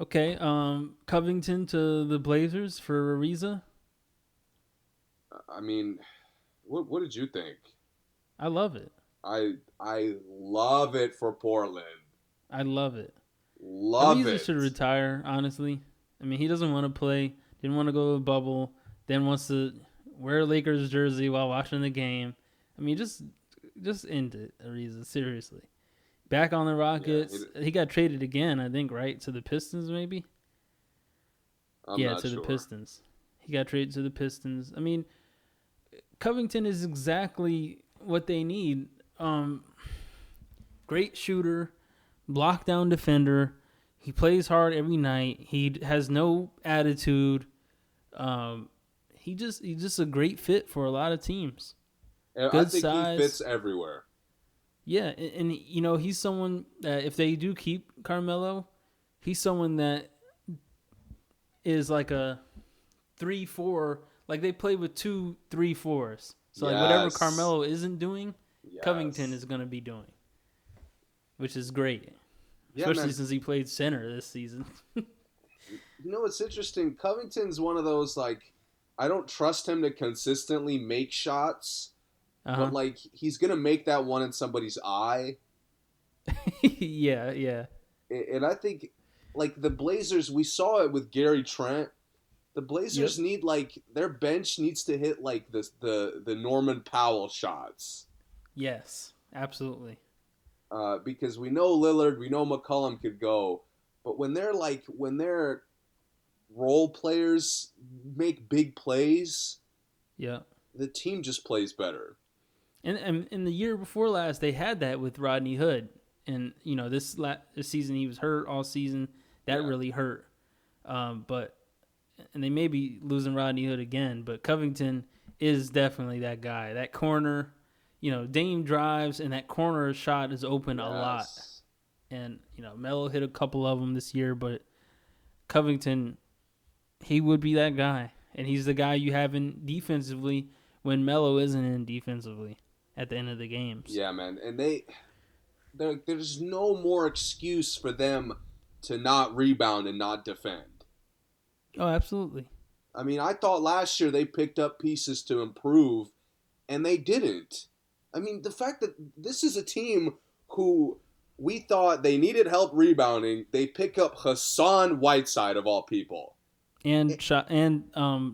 Okay. Covington to the Blazers for Ariza. I mean, what did you think? I love it. I love it for Portland. I love it. Ariza should retire, honestly. I mean, he doesn't want to play. Didn't want to go to the bubble. Then wants to wear a Lakers jersey while watching the game. I mean, just end it, Ariza. Seriously. Back on the Rockets. Yeah, he got traded again, I think, right? To the Pistons, maybe? I'm not sure. The Pistons. He got traded to the Pistons. I mean, Covington is exactly what they need. Great shooter, block-down defender. He plays hard every night. He has no attitude. He's just a great fit for a lot of teams. And good I think size. He fits everywhere. Yeah, and you know, he's someone that if they do keep Carmelo, he's someone that is like a 3-4. Like they play with 2 3-4s. So like whatever Carmelo isn't doing, Covington is going to be doing, which is great. Especially since he played center this season. You know what's interesting? Covington's one of those, like, I don't trust him to consistently make shots. Uh-huh. But, like, he's going to make that one in somebody's eye. Yeah. And I think, like, the Blazers, we saw it with Gary Trent. The Blazers need, like, their bench needs to hit, like, the Norman Powell shots. Yes, absolutely. Because we know Lillard, we know McCollum could go. But when they're, like, when their role players make big plays, the team just plays better. And the year before last, they had that with Rodney Hood. And, you know, this season he was hurt all season. That really hurt. And they may be losing Rodney Hood again, but Covington is definitely that guy. That corner, you know, Dame drives, and that corner shot is open a lot. And, you know, Melo hit a couple of them this year, but Covington, he would be that guy. And he's the guy you have in defensively when Melo isn't in defensively at the end of the games. Yeah, man. And there's no more excuse for them to not rebound and not defend. Oh, absolutely. I mean, I thought last year they picked up pieces to improve, and they didn't. I mean, the fact that this is a team who we thought they needed help rebounding, they pick up Hassan Whiteside, of all people. And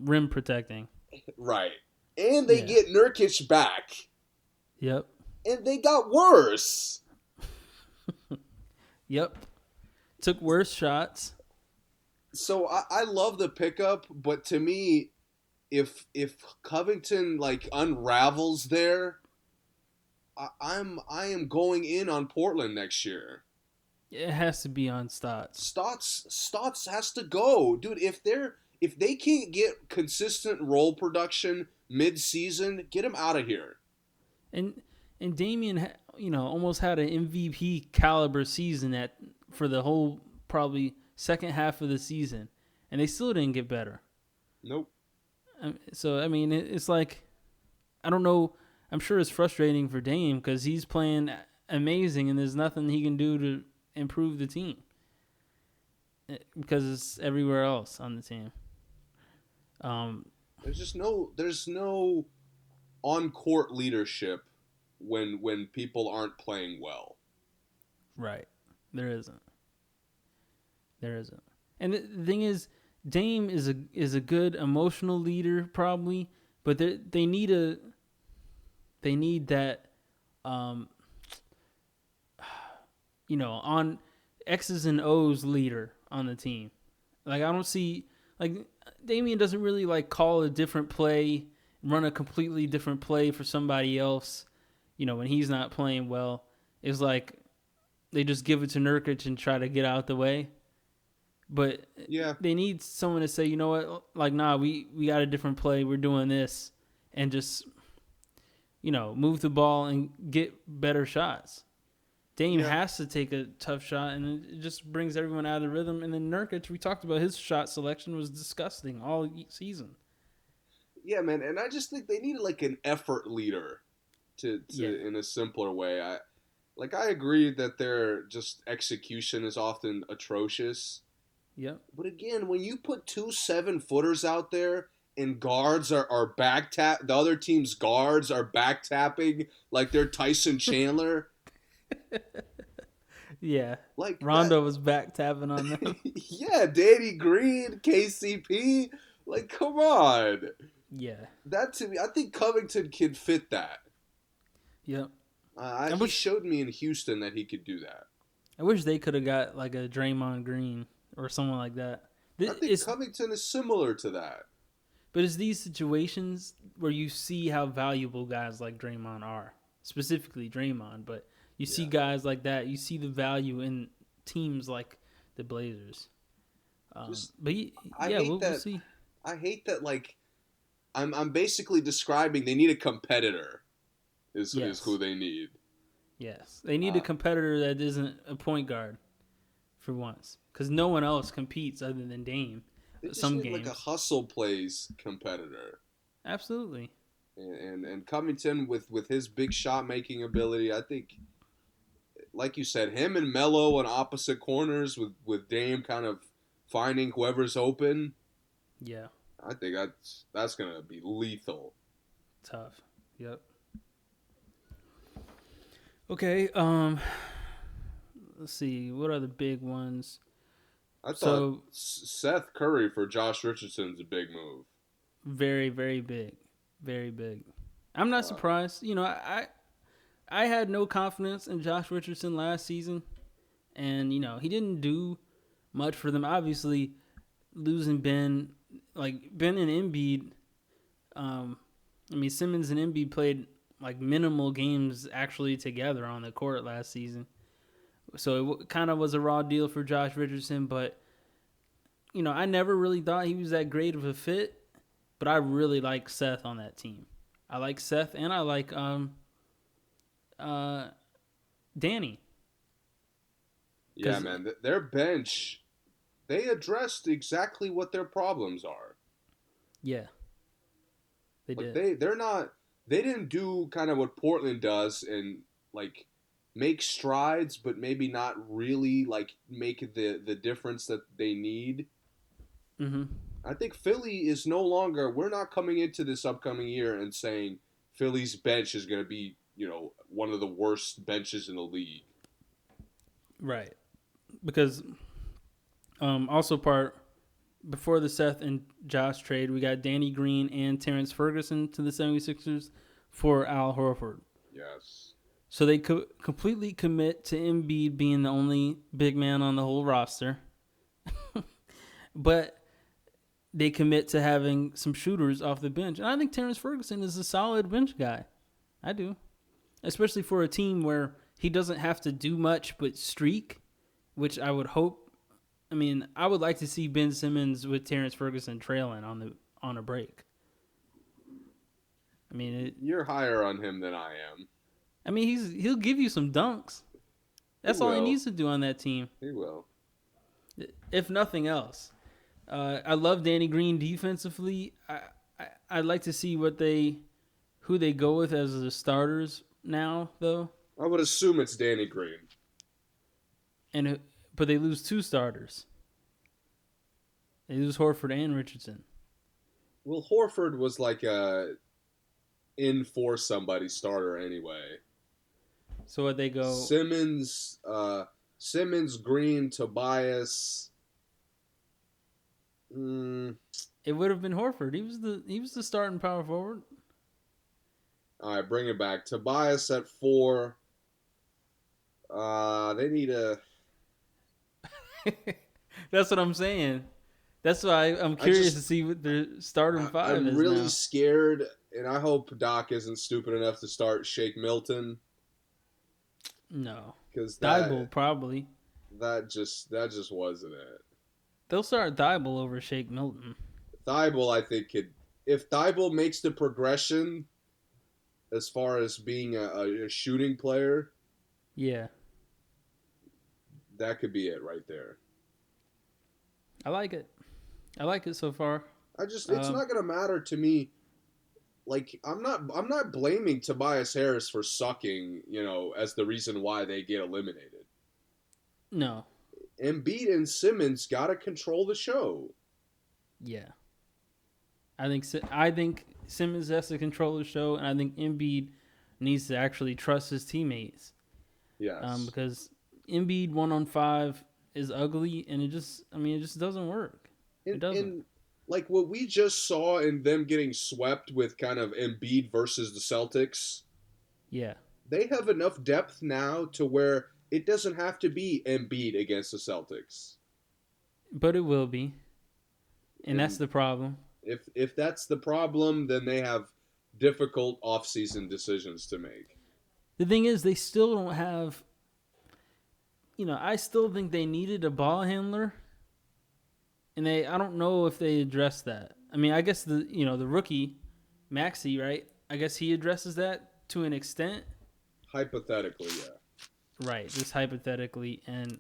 rim protecting. Right. And they get Nurkic back. Yep. And they got worse. Yep. Took worse shots. So I love the pickup, but to me, if Covington like unravels there, I am going in on Portland next year. It has to be on Stotts. Stotts has to go, dude. If they can't get consistent role production mid-season, get him out of here. And Damian, you know, almost had an MVP caliber season for the whole probably second half of the season, and they still didn't get better. Nope. So I mean, it's like I don't know. I'm sure it's frustrating for Dame because he's playing amazing, and there's nothing he can do to improve the team because it's everywhere else on the team. There's no on-court leadership when people aren't playing well. Right. There isn't. And the thing is, Dame is a good emotional leader probably, but they need that on X's and O's leader on the team. Like, I don't see, like, Damian doesn't really like call a different play, run a completely different play for somebody else, when he's not playing well. It's like they just give it to Nurkic and try to get out the way. But yeah, they need someone to say, you know what, like, nah, we got a different play. We're doing this, and just, move the ball and get better shots. Dame has to take a tough shot, and it just brings everyone out of the rhythm. And then Nurkic, we talked about his shot selection was disgusting all season. Yeah, man, and I just think they needed like an effort leader to in a simpler way. I agree that their just execution is often atrocious. Yeah. But again, when you put 2 7-footers out there and guards are back tap, the other team's guards are back tapping like they're Tyson Chandler. Yeah. Like Rondo was back tapping on them. Yeah, Danny Green, KCP. Like, come on. Yeah. That to me, I think Covington can fit that. Yep. He showed me in Houston that he could do that. I wish they could have got like a Draymond Green or someone like that. I think Covington is similar to that. But it's these situations where you see how valuable guys like Draymond are. Specifically Draymond, but you see guys like that. You see the value in teams like the Blazers. We'll see. I hate that. Like, I'm basically describing they need a competitor. Is who they need. Yes, they need a competitor that isn't a point guard, for once, because no one else competes other than Dame. They just some need games. Like a hustle plays competitor. Absolutely. And Covington with his big shot making ability, I think. Like you said, him and Melo on opposite corners with Dame kind of finding whoever's open. Yeah. I think that's going to be lethal. Tough. Yep. Okay. Let's see. What are the big ones? I thought Seth Curry for Josh Richardson's a big move. Very, very big. Very big. I'm not surprised. I had no confidence in Josh Richardson last season, and he didn't do much for them. Obviously, losing Ben and Embiid. Simmons and Embiid played like minimal games actually together on the court last season, so it kind of was a raw deal for Josh Richardson. But I never really thought he was that great of a fit. But I really like Seth on that team. I like Seth, and I like Danny. Yeah, man. Their bench, they addressed exactly what their problems are. Yeah. They did. They didn't do kind of what Portland does and like make strides, but maybe not really like make the difference that they need. Mm-hmm. I think Philly is no longer, we're not coming into this upcoming year and saying Philly's bench is going to be one of the worst benches in the league. Right. Because also before the Seth and Josh trade, we got Danny Green and Terrence Ferguson to the 76ers for Al Horford. Yes. So they completely commit to Embiid being the only big man on the whole roster. But they commit to having some shooters off the bench. And I think Terrence Ferguson is a solid bench guy. I do. Especially for a team where he doesn't have to do much but streak, which I would hope. I mean, I would like to see Ben Simmons with Terrence Ferguson trailing on a break. I mean, you're higher on him than I am. I mean, he'll give you some dunks. That's all he needs to do on that team. He will. If nothing else. I love Danny Green defensively. I'd like to see who they go with as the starters now, though. I would assume it's Danny Green. But they lose two starters. They lose Horford and Richardson. Well, Horford was like a in for somebody starter anyway. So would they go Simmons, Green, Tobias. It would have been Horford. He was the starting power forward. All right, bring it back. Tobias at 4. They need a. That's what I'm saying. That's why I'm curious to see what their starting five is. I'm really scared, and I hope Doc isn't stupid enough to start Shake Milton. No, because Dybul probably. That just wasn't it. They'll start Dybul over Shake Milton. Dybul, I think, if Dybul makes the progression as far as being a shooting player. Yeah. That could be it right there. I like it. I like it so far. It's not going to matter to me. Like, I'm not blaming Tobias Harris for sucking, as the reason why they get eliminated. No. Embiid and Simmons got to control the show. Yeah. I think Simmons has to control the show, and I think Embiid needs to actually trust his teammates. Yes. Because Embiid 1-on-5 is ugly, and it just doesn't work. It doesn't. And like what we just saw in them getting swept with kind of Embiid versus the Celtics. Yeah. They have enough depth now to where it doesn't have to be Embiid against the Celtics. But it will be. And that's the problem. If that's the problem, then they have difficult offseason decisions to make. The thing is, they still don't have... I still think they needed a ball handler, and I don't know if they addressed that. I mean, I guess the rookie, Maxey, right? I guess he addresses that to an extent. Hypothetically, yeah. Right, just hypothetically, and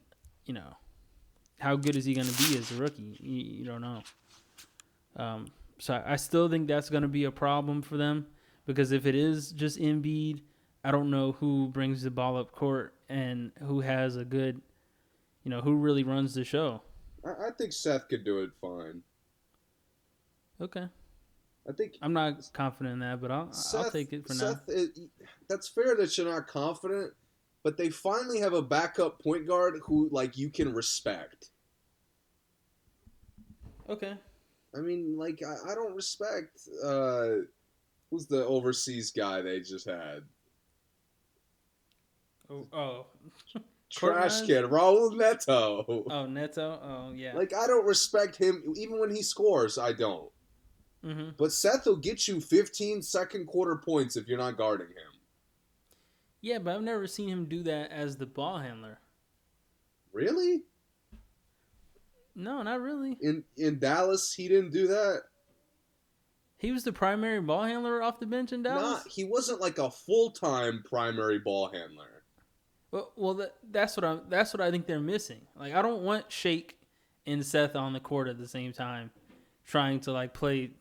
how good is he going to be as a rookie? You don't know. So I still think that's going to be a problem for them, because if it is just Embiid, I don't know who brings the ball up court. And who has a good, who really runs the show? I think Seth could do it fine. Okay. I'm not confident in that, but I'll take it for now. That's fair that you're not confident, but they finally have a backup point guard who, you can respect. Okay. I mean, I don't respect. Who's the overseas guy they just had? Oh, trash kid, Raul Neto. Oh, Neto. Oh, yeah. I don't respect him. Even when he scores, I don't. Mm-hmm. But Seth will get you 15 second quarter points if you're not guarding him. Yeah, but I've never seen him do that as the ball handler. Really? No, not really. In Dallas, he didn't do that. He was the primary ball handler off the bench in Dallas? He wasn't a full-time primary ball handler. Well, that's what I think they're missing. I don't want Shake and Seth on the court at the same time, trying to play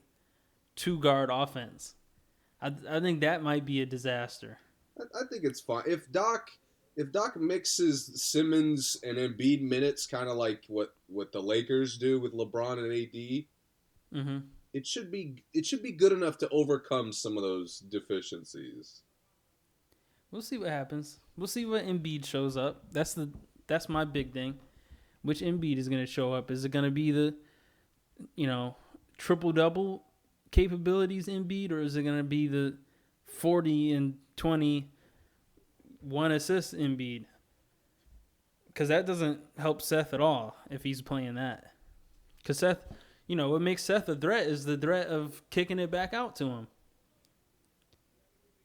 two guard offense. I think that might be a disaster. I think it's fine if Doc mixes Simmons and Embiid minutes, kind of like what the Lakers do with LeBron and AD. Mm-hmm. It should be good enough to overcome some of those deficiencies. We'll see what happens. We'll see what Embiid shows up. That's my big thing. Which Embiid is going to show up? Is it going to be the, triple-double capabilities Embiid, or is it going to be the 40 and 20, 1 assist Embiid? Because that doesn't help Seth at all if he's playing that. Because Seth, what makes Seth a threat is the threat of kicking it back out to him.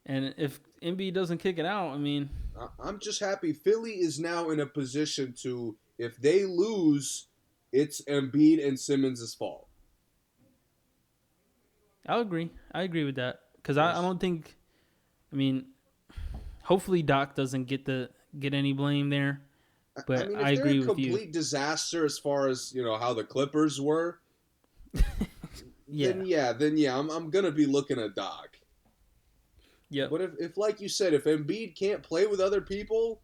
And if Embiid doesn't kick it out, I'm just happy Philly is now in a position to, if they lose, it's Embiid and Simmons' fault. I agree with that. Because yes. I don't think, hopefully Doc doesn't get any blame there. But I agree with you. If they're a complete disaster as far as, how the Clippers were, yeah. Then yeah, I'm going to be looking at Doc. Yeah, but if like you said, if Embiid can't play with other people,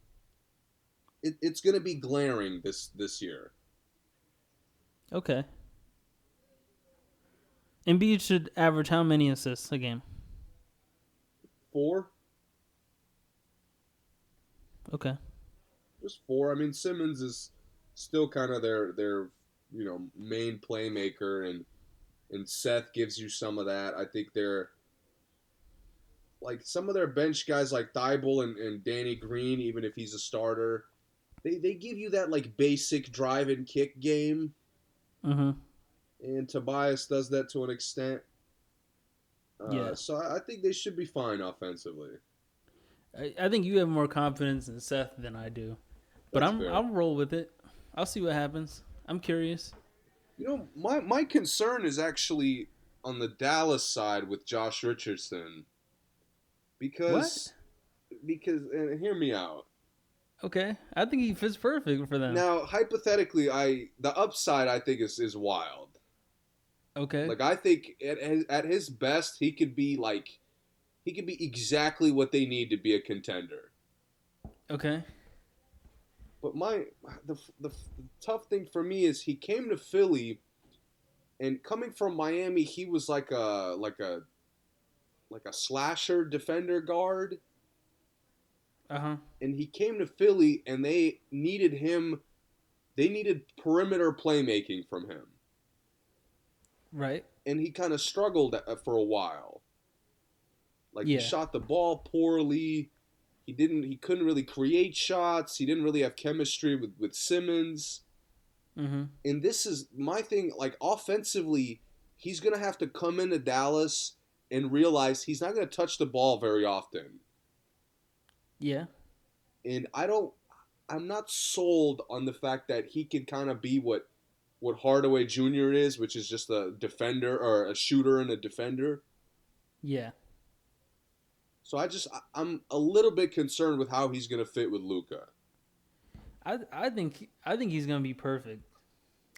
it's going to be glaring this year. Okay. Embiid should average how many assists a game? 4. Okay. Just 4. Simmons is still kind of their you know, main playmaker, and Seth gives you some of that. I think they're like some of their bench guys like Thibault and Danny Green, even if he's a starter, they give you that like basic drive and kick game. Uh-huh. And Tobias does that to an extent. Yeah. So I think they should be fine offensively. I think you have more confidence in Seth than I do. But I'll roll with it. I'll see what happens. I'm curious. You know, my concern is actually on the Dallas side with Josh Richardson. Because and hear me out. Okay. I think he fits perfect for them. Now, hypothetically, the upside I think is wild. Okay. Like I think at his best he could be exactly what they need to be a contender. Okay. But the tough thing for me is he came to Philly, and coming from Miami, he was like a slasher defender guard. Uh-huh. And he came to Philly, and they needed him. They needed perimeter playmaking from him. Right. And he kind of struggled for a while. Like he shot the ball poorly. He couldn't really create shots. He didn't really have chemistry with Simmons. Mm-hmm. And this is my thing. Like offensively, he's going to have to come into Dallas and realize he's not going to touch the ball very often. Yeah. And I'm not sold on the fact that he can kind of be what Hardaway Jr. is, which is just a defender or a shooter and a defender. Yeah. So I'm a little bit concerned with how he's going to fit with Luka. I think he's going to be perfect.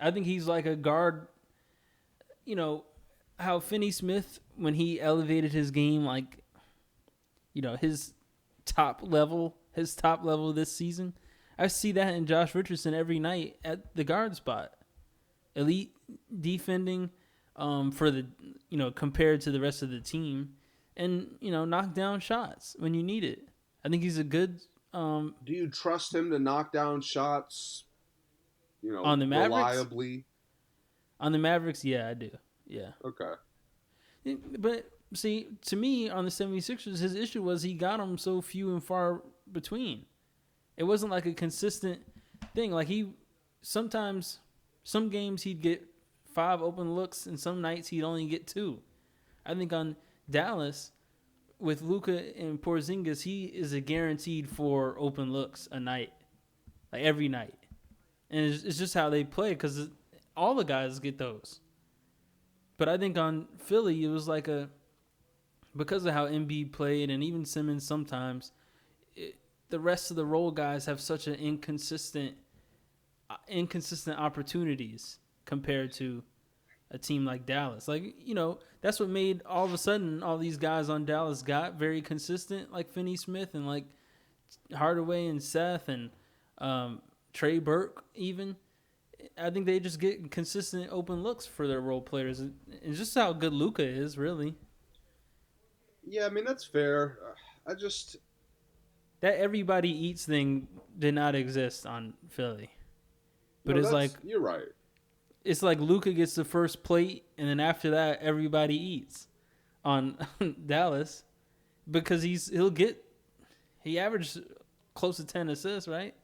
I think he's like a guard. You know how Finney Smith, when he elevated his game, like, you know, his top level this season. I see that in Josh Richardson every night at the guard spot. Elite defending for the, you know, compared to the rest of the team, and, you know, knock down shots when you need it. I think he's a good. Do you trust him to knock down shots? You know, on the Mavericks? Reliably. On the Mavericks, yeah, I do. Yeah. Okay. But see, to me, on the 76ers, his issue was he got them so few and far between. It wasn't like a consistent thing. Like some games he'd get 5 open looks, and some nights he'd only get 2. I think on Dallas, with Luka and Porzingis, he is a guaranteed 4 open looks a night, like every night. And it's just how they play, because all the guys get those. But I think on Philly, it was like because of how Embiid played, and even Simmons sometimes, the rest of the role guys have such an inconsistent opportunities compared to a team like Dallas. Like, you know, that's what made all of a sudden all these guys on Dallas got very consistent, like Finney Smith and like Hardaway and Seth and Trey Burke even. I think they just get consistent open looks for their role players. It's just how good Luka is, really. Yeah, I mean, that's fair. That everybody eats thing did not exist on Philly. But no, it's like, you're right. It's like Luka gets the first plate, and then after that, everybody eats on Dallas, because he averaged close to 10 assists, right?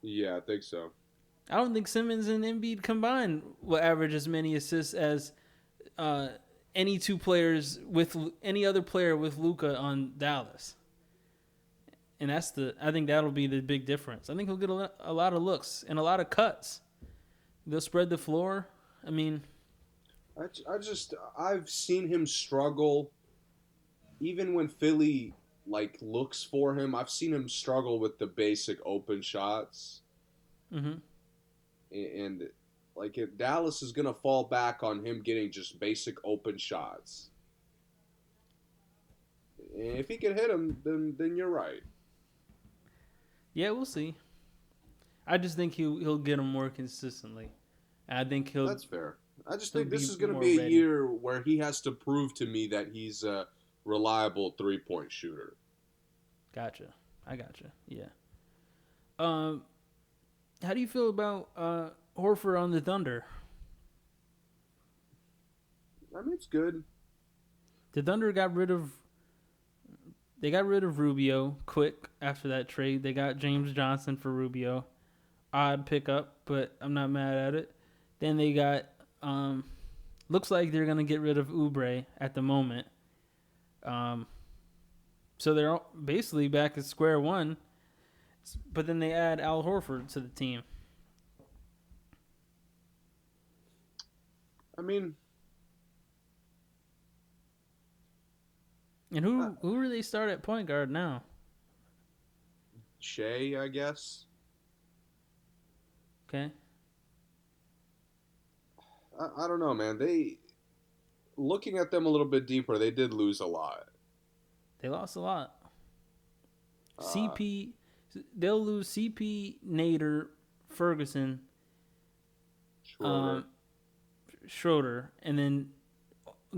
Yeah, I think so. I don't think Simmons and Embiid combined will average as many assists as any two players with any other player with Luka on Dallas. And I think that'll be the big difference. I think he'll get a lot of looks and a lot of cuts. They'll spread the floor. I mean, I've seen him struggle. Even when Philly like looks for him, I've seen him struggle with the basic open shots. Mm-hmm. And like if Dallas is gonna fall back on him getting just basic open shots. And if he can hit him, then you're right. Yeah, we'll see. I just think he'll get him more consistently. And I think he'll. That's fair. I just think this is going to be a year where he has to prove to me that he's a reliable three-point shooter. Gotcha. I gotcha. Yeah. How do you feel about Horford on the Thunder. I mean, it's good. The Thunder got rid of... They got rid of Rubio quick after that trade. They got James Johnson for Rubio. Odd pickup, but I'm not mad at it. Then they got... looks like they're going to get rid of Oubre at the moment. So they're basically back at square one. But then they add Al Horford to the team. I mean... And who really start at point guard now? Shea, I guess. Okay. I don't know, man. They, looking at them a little bit deeper, they did lose a lot. They lost a lot. CP, they'll lose CP, Nader, Ferguson, Schroeder, and then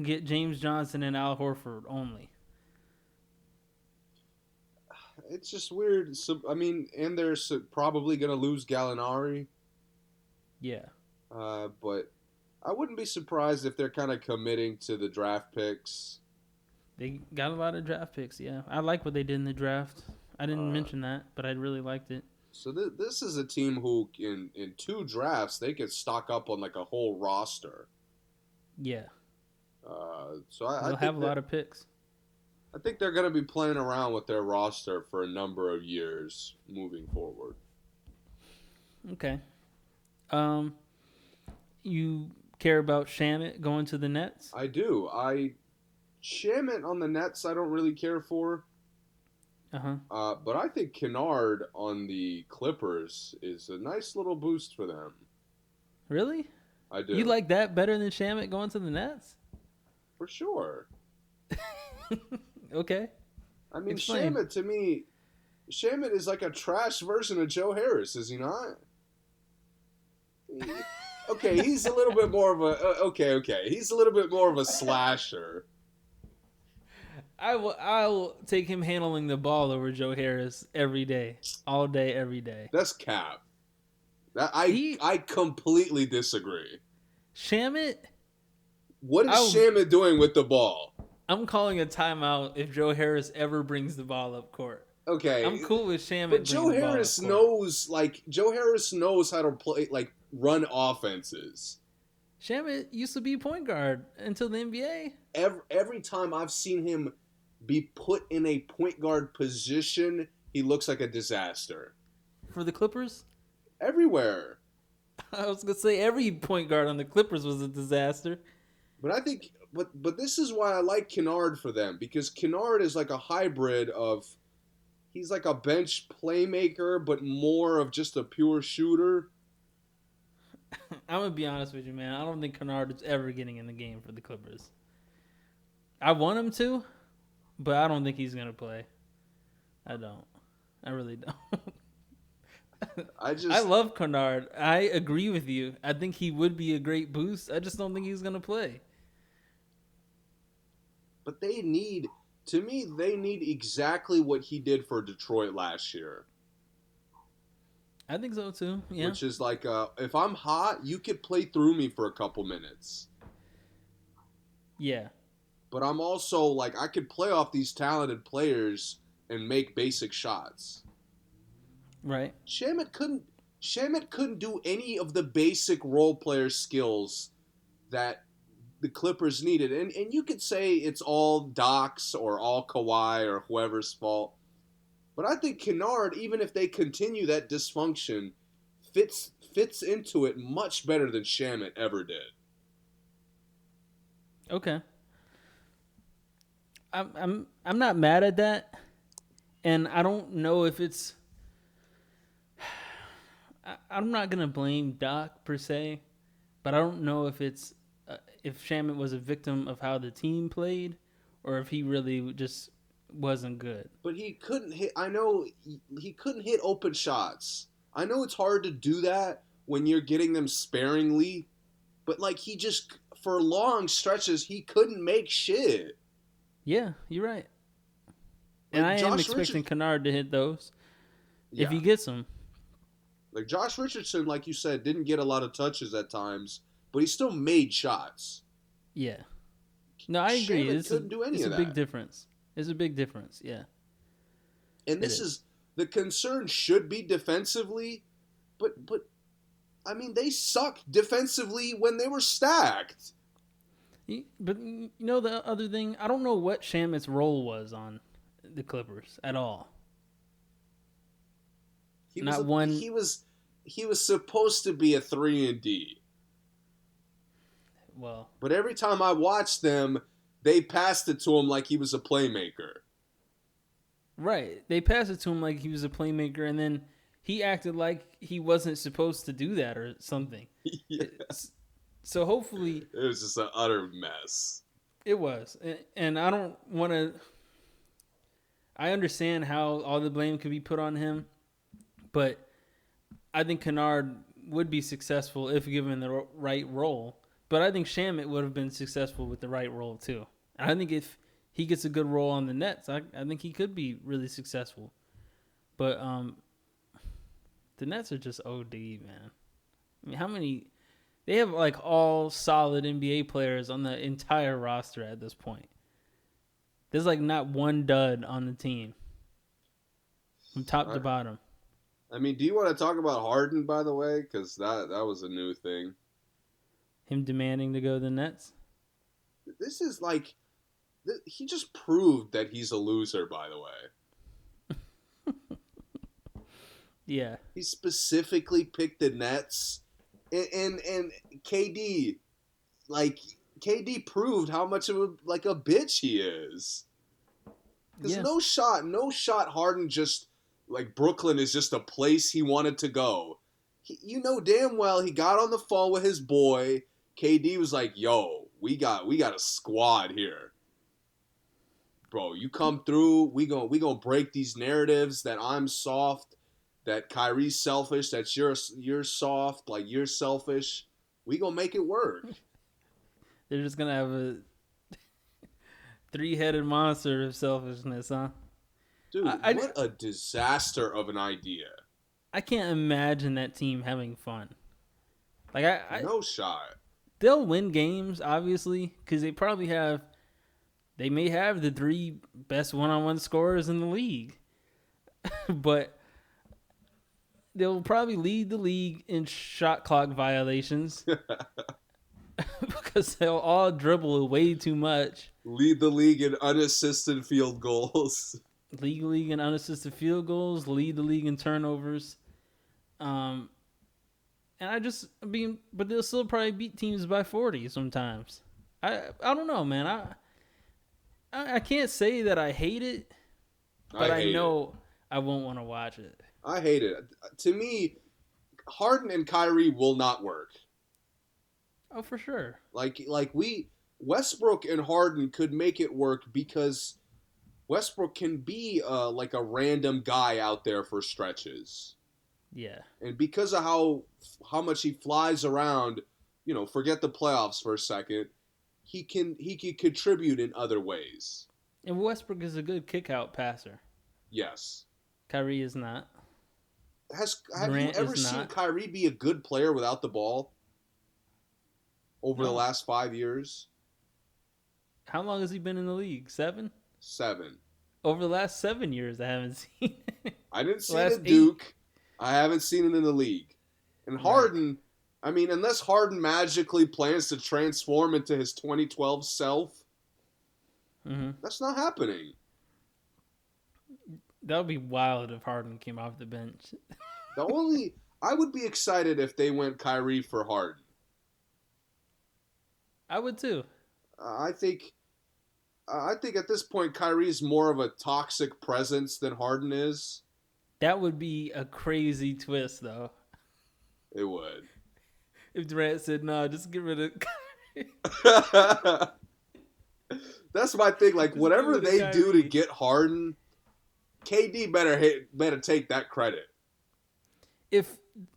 get James Johnson and Al Horford only. It's just weird. So, I mean, and they're probably going to lose Gallinari. Yeah. But I wouldn't be surprised if they're kind of committing to the draft picks. They got a lot of draft picks, yeah. I like what they did in the draft. I didn't mention that, but I really liked it. So this is a team who, in two drafts, they could stock up on like a whole roster. Yeah. So I think have a lot of picks. I think they're going to be playing around with their roster for a number of years moving forward. Okay. You care about Shamet going to the Nets? I do. Shamet on the Nets I don't really care for. Uh-huh. But I think Kennard on the Clippers is a nice little boost for them. Really? I do. You like that better than Shamet going to the Nets? For sure. Okay. I mean, Shamet to me, Shamet is like a trash version of Joe Harris, is he not? Okay, he's a little bit more of a He's a little bit more of a slasher. I'll take him handling the ball over Joe Harris every day, all day, every day. That's cap. I completely disagree. Shamet. What is Shamet doing with the ball? I'm calling a timeout if Joe Harris ever brings the ball up court. Okay. I'm cool with Shamet. But Joe Harris knows, like, Joe Harris knows how to play, like, run offenses. Shamet used to be point guard until the NBA. Every time I've seen him be put in a point guard position, he looks like a disaster. For the Clippers? Everywhere. I was going to say every point guard on the Clippers was a disaster. But I think, but this is why I like Kennard for them, because Kennard is like a hybrid of, he's like a bench playmaker, but more of just a pure shooter. I'm gonna be honest with you, man. I don't think Kennard is ever getting in the game for the Clippers. I want him to, but I don't think he's gonna play. I don't. I really don't. I love Kennard. I agree with you. I think he would be a great boost. I just don't think he's gonna play. But they need, to me, they need exactly what he did for Detroit last year. I think so, too, yeah. Which is like, if I'm hot, you could play through me for a couple minutes. Yeah. But I'm also, like, I could play off these talented players and make basic shots. Right. Shamet couldn't do any of the basic role player skills that the Clippers needed. And you could say it's all Doc's or all Kawhi or whoever's fault. But I think Kennard, even if they continue that dysfunction, fits into it much better than Shamet ever did. Okay. I'm not mad at that. And I don't know if it's... I'm not going to blame Doc per se, but I don't know if it's... if Shamet was a victim of how the team played or if he really just wasn't good. But he couldn't hit. I know he couldn't hit open shots. I know it's hard to do that when you're getting them sparingly, but like he just, for long stretches, he couldn't make shit. Yeah, you're right. And I am expecting Kennard to hit those if he gets them. Like, Josh Richardson, like you said, didn't get a lot of touches at times, but he still made shots. Yeah. No, I agree. It's a big difference. It's a big difference, yeah. And this is the concern should be defensively, but I mean, they sucked defensively when they were stacked. But, you know, the other thing, I don't know what Shamet's role was on the Clippers at all. He was supposed to be a 3-and-D. Well, but every time I watched them, they passed it to him like he was a playmaker. Right. They passed it to him like he was a playmaker, and then he acted like he wasn't supposed to do that or something. Yeah. So hopefully... It was just an utter mess. It was. And I don't want to... I understand how all the blame could be put on him, but I think Kennard would be successful if given the right role. But I think Shamet would have been successful with the right role, too. And I think if he gets a good role on the Nets, I think he could be really successful. But the Nets are just OD, man. I mean, how many... They have, like, all solid NBA players on the entire roster at this point. There's, like, not one dud on the team. From top to bottom. I mean, do you want to talk about Harden, by the way? Because that was a new thing. Him demanding to go to the Nets? This is, like... He just proved that he's a loser, by the way. Yeah. He specifically picked the Nets... And KD proved how much of a bitch he is. Because no shot Harden just, like, Brooklyn is just a place he wanted to go. You know damn well he got on the phone with his boy. KD was like, yo, we got a squad here. Bro, you come through, we gonna break these narratives that I'm soft. That Kyrie's selfish, that you're soft, like you're selfish. We gonna make it work. They're just gonna have a 3-headed monster of selfishness, huh? Dude, what a disaster of an idea. I can't imagine that team having fun. Like no shot. They'll win games, obviously, because they may have the 3 best one-on-one scorers in the league. But they'll probably lead the league in shot clock violations because they'll all dribble way too much. Lead the league in unassisted field goals. Lead the league in unassisted field goals. Lead the league in turnovers. But they'll still probably beat teams by 40 sometimes. I don't know, man. I can't say that I hate it, but I know I won't want to watch it. I hate it. To me, Harden and Kyrie will not work. Oh, for sure. Westbrook and Harden could make it work because Westbrook can be like a random guy out there for stretches. Yeah. And because of how much he flies around, you know, forget the playoffs for a second, he can contribute in other ways. And Westbrook is a good kick-out passer. Yes. Kyrie is not. Have you ever seen Kyrie be a good player without the ball over the last 5 years? How long has he been in the league? 7? 7. Over the last 7 years, I haven't seen it. I didn't see it at Duke. 8. I haven't seen it in the league. And Harden, I mean, unless Harden magically plans to transform into his 2012 self, that's not happening. That would be wild if Harden came off the bench. I would be excited if they went Kyrie for Harden. I would too. I think at this point Kyrie's more of a toxic presence than Harden is. That would be a crazy twist, though. It would. If Durant said, "No, just get rid of Kyrie." That's my thing. Like, whatever they do to get Harden, KD better take that credit.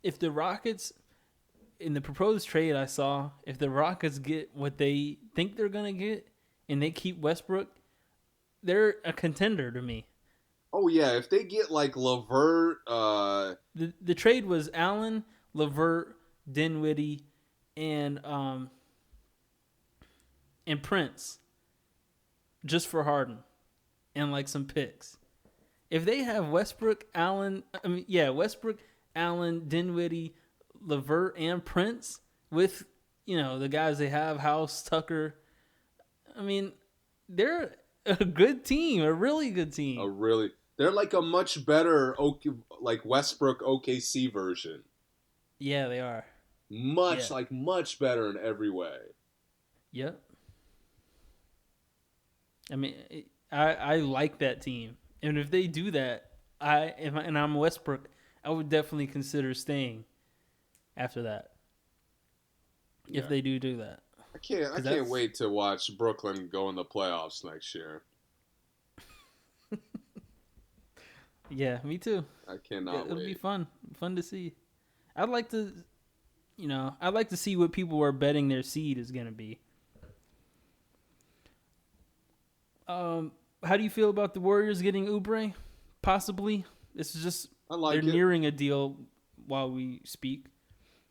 If the Rockets, in the proposed trade I saw, if the Rockets get what they think they're going to get and they keep Westbrook, they're a contender to me. Oh, yeah. If they get, like, LeVert... The trade was Allen, LeVert, Dinwiddie, and Prince just for Harden and, like, some picks. If they have Westbrook, Allen, Dinwiddie, LeVert, and Prince with, you know, the guys they have, House, Tucker, I mean, they're a good team, a really good team. They're like a much better, like, Westbrook OKC version. Yeah, they are. Much better in every way. Yep. I mean, I like that team. And if they do that, I'm Westbrook, I would definitely consider staying after that. Yeah. If they do that. I can't wait to watch Brooklyn go in the playoffs next year. Yeah, me too. I cannot wait. It'll be fun to see. I'd like to see what people are betting their seed is going to be. How do you feel about the Warriors getting Oubre? Possibly. This is just they're nearing a deal while we speak.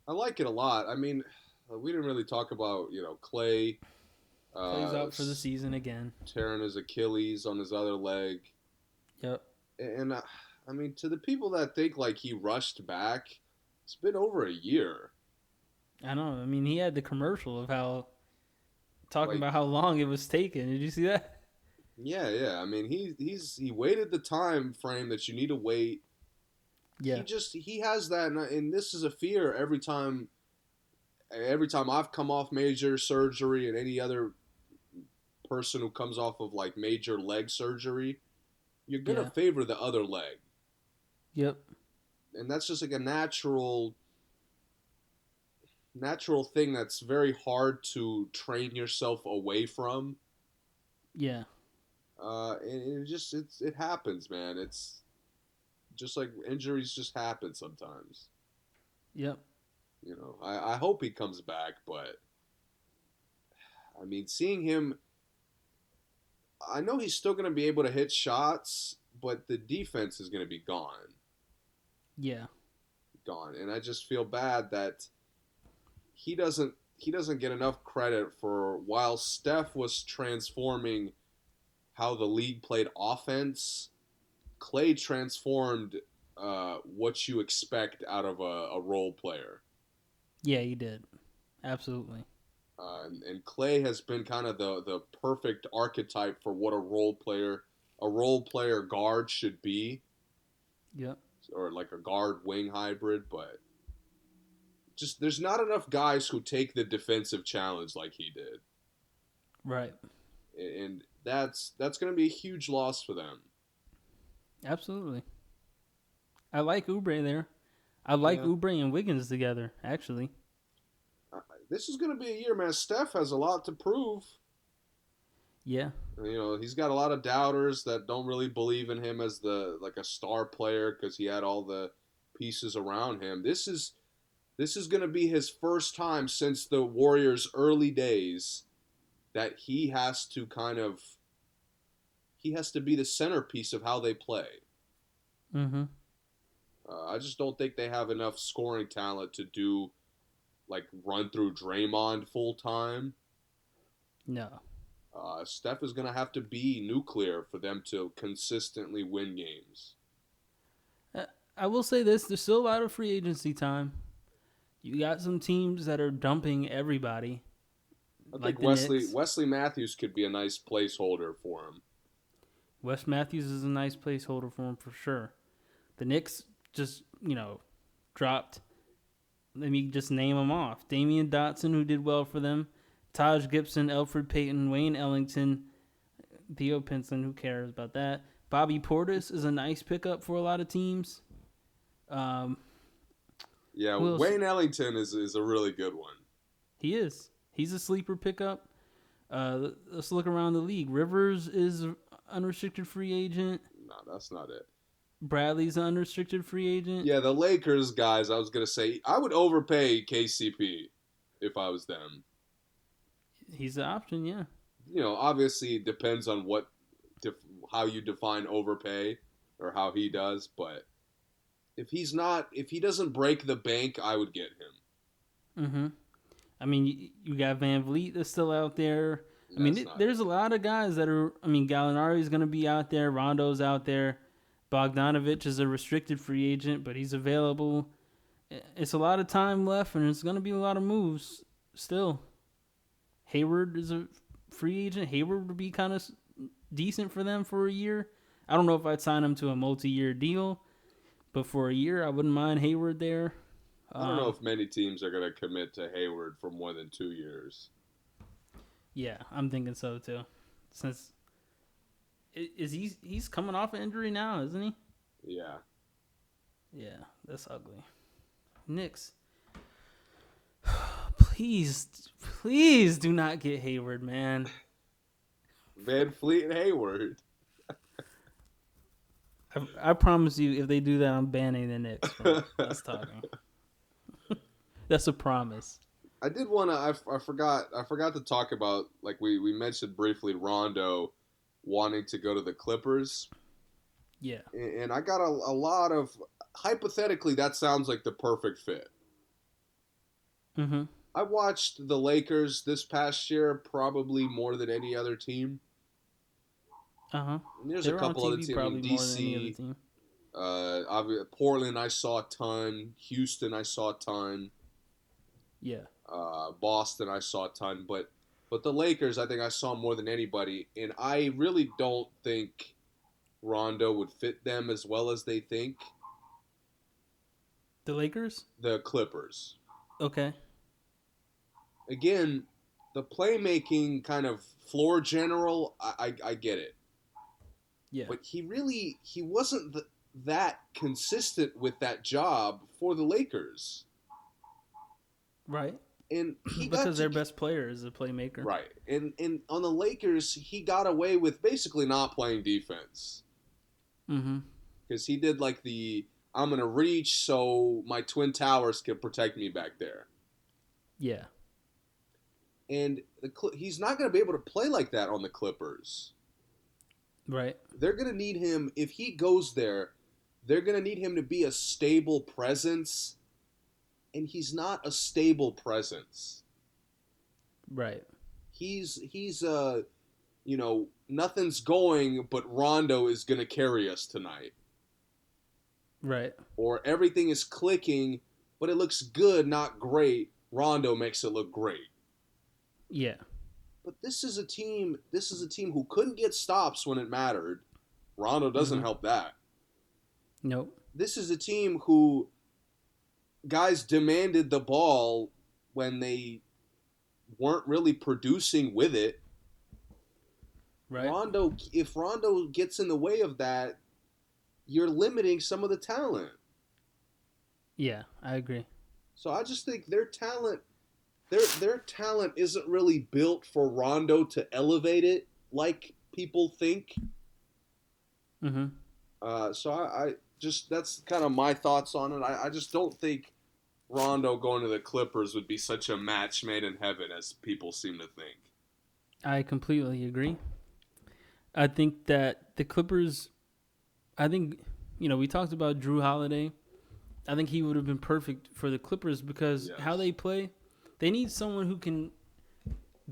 I like it a lot. I mean, we didn't really talk about, you know, Clay. Clay's out for the season again. Tearing his Achilles on his other leg. Yep. And, I mean, to the people that think, like, he rushed back, it's been over a year. I know. I mean, he had the commercial of how about how long it was taking. Did you see that? Yeah, yeah. I mean, he waited the time frame that you need to wait. Yeah. He has that, and this is a fear every time I've come off major surgery and any other person who comes off of, like, major leg surgery, you're going to favor the other leg. Yep. And that's just, like, a natural thing that's very hard to train yourself away from. Yeah. And it happens, man. It's just like injuries just happen sometimes. Yep. You know, I hope he comes back, but I mean, seeing him, I know he's still going to be able to hit shots, but the defense is going to be gone. Yeah. Gone. And I just feel bad that he doesn't get enough credit for while Steph was transforming how the league played offense, Clay transformed what you expect out of a role player. Yeah, he did. Absolutely. And Clay has been kind of the perfect archetype for what a role player guard should be. Yep. Or like a guard wing hybrid, but just there's not enough guys who take the defensive challenge like he did. Right. And that's going to be a huge loss for them. Absolutely. I like Oubre there. I like Oubre and Wiggins together, actually. This is going to be a year, man. Steph has a lot to prove. Yeah. You know, he's got a lot of doubters that don't really believe in him as a star player because he had all the pieces around him. This is going to be his first time since the Warriors' early days that he has to be the centerpiece of how they play. Mm-hmm. I just don't think they have enough scoring talent to do, like, run through Draymond full time. No. Steph is going to have to be nuclear for them to consistently win games. I will say this. There's still a lot of free agency time. You got some teams that are dumping everybody. I think Wesley Matthews could be a nice placeholder for him. Wes Matthews is a nice placeholder for him for sure. The Knicks just, you know, dropped. Let me just name them off. Damian Dotson, who did well for them. Taj Gibson, Elfrid Payton, Wayne Ellington, Theo Pinson, who cares about that? Bobby Portis is a nice pickup for a lot of teams. Wayne Ellington is a really good one. He is. He's a sleeper pickup. Let's look around the league. Rivers is an unrestricted free agent. No, that's not it. Bradley's an unrestricted free agent. Yeah, the Lakers guys, I was going to say, I would overpay KCP if I was them. He's the option, yeah. You know, obviously it depends on how you define overpay. or how he does, but if he doesn't break the bank, I would get him. Mm-hmm. I mean, you got Van Vliet that's still out there. I mean, there's a lot of guys that are. I mean, Gallinari's going to be out there. Rondo's out there. Bogdanović is a restricted free agent, but he's available. It's a lot of time left, and it's going to be a lot of moves still. Hayward is a free agent. Hayward would be kind of decent for them for a year. I don't know if I'd sign him to a multi-year deal, but for a year, I wouldn't mind Hayward there. I don't know if many teams are going to commit to Hayward for more than 2 years. Yeah, I'm thinking so too. Since he's coming off an injury now, isn't he? Yeah. Yeah, that's ugly. Knicks, please do not get Hayward, man. Van Fleet and Hayward. I promise you, if they do that, I'm banning the Knicks. That's talking. That's a promise. I did want to. I forgot to talk about, like, we mentioned briefly Rondo wanting to go to the Clippers. Yeah. And I got a lot of. Hypothetically, that sounds like the perfect fit. Mm-hmm. I watched the Lakers this past year probably more than any other team. Uh-huh. And there's a couple other teams. I mean, DC, Portland I saw a ton. Houston I saw a ton. Yeah. Boston I saw a ton. But the Lakers, I think I saw more than anybody. And I really don't think Rondo would fit them as well as they think. The Lakers? The Clippers. Okay. Again, the playmaking kind of floor general, I get it. Yeah. But he wasn't that consistent with that job for the Lakers. Right. And because their best player is a playmaker. Right. And on the Lakers, he got away with basically not playing defense. Mm-hmm. Because he did like the... I'm going to reach so my Twin Towers can protect me back there. Yeah. And he's not going to be able to play like that on the Clippers. Right. They're going to need him, if he goes there, they're going to need him to be a stable presence. And he's not a stable presence. Right. He's nothing's going, but Rondo is going to carry us tonight. Right. Or everything is clicking, but it looks good, not great. Rondo makes it look great. Yeah. But this is a team who couldn't get stops when it mattered. Rondo doesn't help that. Nope. This is a team who guys demanded the ball when they weren't really producing with it. Right. If Rondo gets in the way of that, you're limiting some of the talent. Yeah, I agree. So I just think their talent isn't really built for Rondo to elevate it like people think. Mm-hmm. So that's kind of my thoughts on it. I just don't think Rondo going to the Clippers would be such a match made in heaven as people seem to think. I completely agree. I think that the Clippers... I think, we talked about Drew Holiday. I think he would have been perfect for the Clippers because how they play, they need someone who can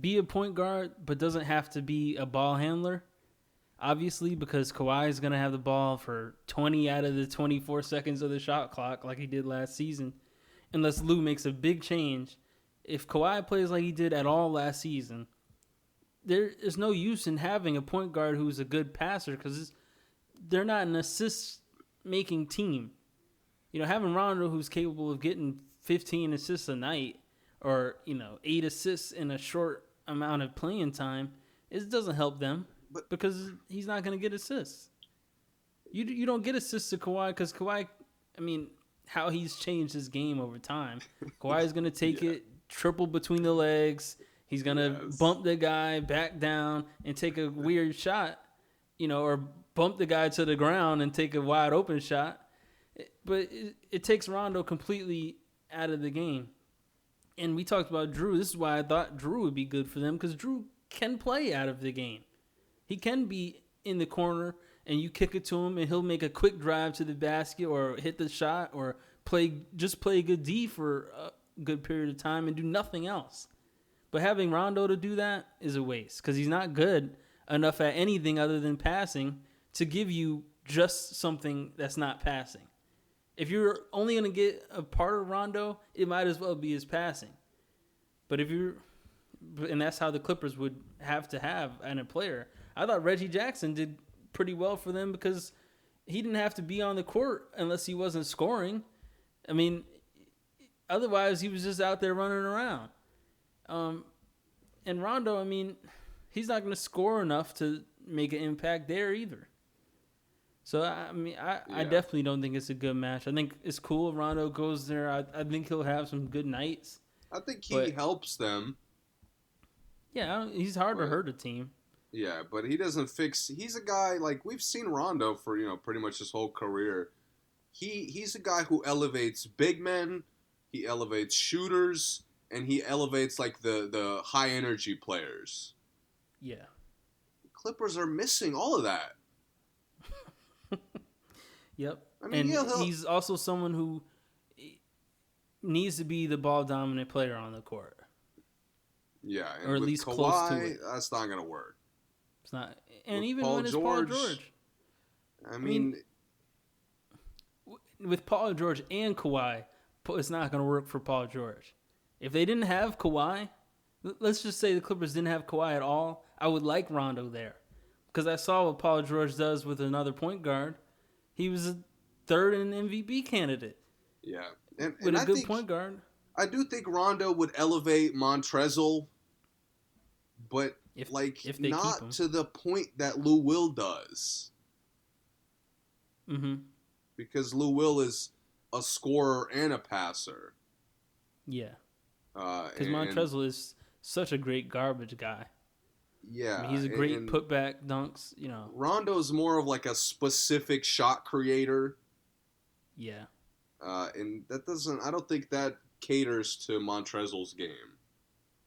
be a point guard but doesn't have to be a ball handler, obviously, because Kawhi is going to have the ball for 20 out of the 24 seconds of the shot clock like he did last season, unless Lou makes a big change. If Kawhi plays like he did at all last season, there is no use in having a point guard who's a good passer because they're not an assist-making team. Having Rondo, who's capable of getting 15 assists a night or, 8 assists in a short amount of playing time, it doesn't help them because he's not going to get assists. You don't get assists to Kawhi because Kawhi, how he's changed his game over time. Kawhi is going to take it, triple between the legs. He's going to bump the guy back down and take a weird shot, or bump the guy to the ground and take a wide open shot. But it takes Rondo completely out of the game. And we talked about Drew. This is why I thought Drew would be good for them because Drew can play out of the game. He can be in the corner and you kick it to him, and he'll make a quick drive to the basket or hit the shot or play a good D for a good period of time and do nothing else. But having Rondo to do that is a waste because he's not good enough at anything other than passing to give you just something that's not passing. If you're only going to get a part of Rondo, it might as well be his passing. But if you're, and that's how the Clippers would have to have in a player. I thought Reggie Jackson did pretty well for them because he didn't have to be on the court unless he wasn't scoring. I mean, otherwise he was just out there running around. And Rondo, I mean, he's not going to score enough to make an impact there either. So, I mean, I definitely don't think it's a good match. I think it's cool if Rondo goes there. I think he'll have some good nights. I think he helps them. Yeah, he's hard to hurt a team. Yeah, but he doesn't fix – he's a guy – like, we've seen Rondo for, you know, pretty much his whole career. He's a guy who elevates big men, he elevates shooters, and he elevates, like, the high-energy players. Yeah. Clippers are missing all of that. Yep. I mean, and he's also someone who needs to be the ball-dominant player on the court. Yeah. And or at least Kawhi, close to it. That's not going to work. It's not. And with even Paul when it's George, Paul George. I mean, with Paul George and Kawhi, it's not going to work for Paul George. If they didn't have Kawhi, let's just say the Clippers didn't have Kawhi at all, I would like Rondo there. Because I saw what Paul George does with another point guard. He was a third in MVP candidate. Yeah. And with a good point guard. I do think Rondo would elevate Montrezl, but if not to the point that Lou Will does. Mm-hmm. Because Lou Will is a scorer and a passer. Yeah. Because Montrezl is such a great garbage guy. Yeah, I mean, he's a great putback dunks. You know, Rondo's more of like a specific shot creator. Yeah, and that doesn't. I don't think that caters to Montrezl's game.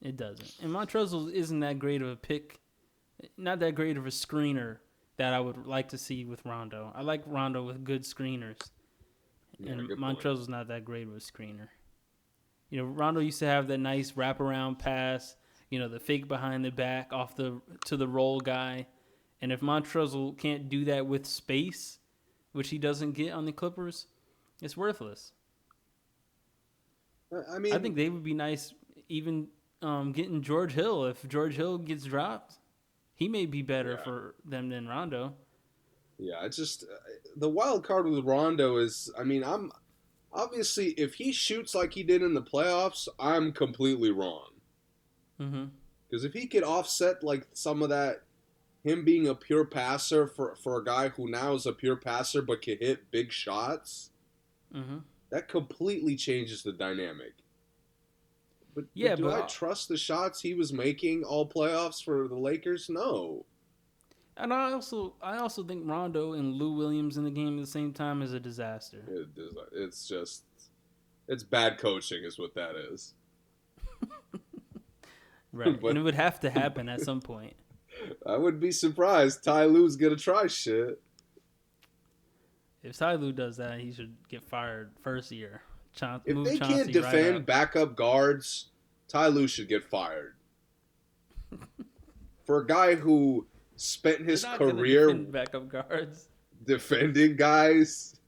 It doesn't, and Montrezl isn't that great of a pick, not that great of a screener that I would like to see with Rondo. I like Rondo with good screeners, and Montrezl's not that great of a screener. You know, Rondo used to have that nice wraparound pass. You know, the fake behind the back off the to the roll guy. And if Montrezl can't do that with space, which he doesn't get on the Clippers, it's worthless. I mean, I think they would be nice even getting George Hill. If George Hill gets dropped, he may be better for them than Rondo. Yeah, it's just the wild card with Rondo is, I mean, I'm obviously if he shoots like he did in the playoffs, I'm completely wrong. Mm-hmm. Because if he could offset like some of that, him being a pure passer for a guy who now is a pure passer but can hit big shots, mm-hmm. that completely changes the dynamic. But I trust the shots he was making all playoffs for the Lakers? No. And I also think Rondo and Lou Williams in the game at the same time is a disaster. It's bad coaching is what that is. Right, but, and it would have to happen at some point. I wouldn't be surprised. Ty Lue's going to try shit. If Ty Lue does that, he should get fired first year. If they can't defend backup guards, Ty Lue should get fired. For a guy who spent his career backup guards defending guys.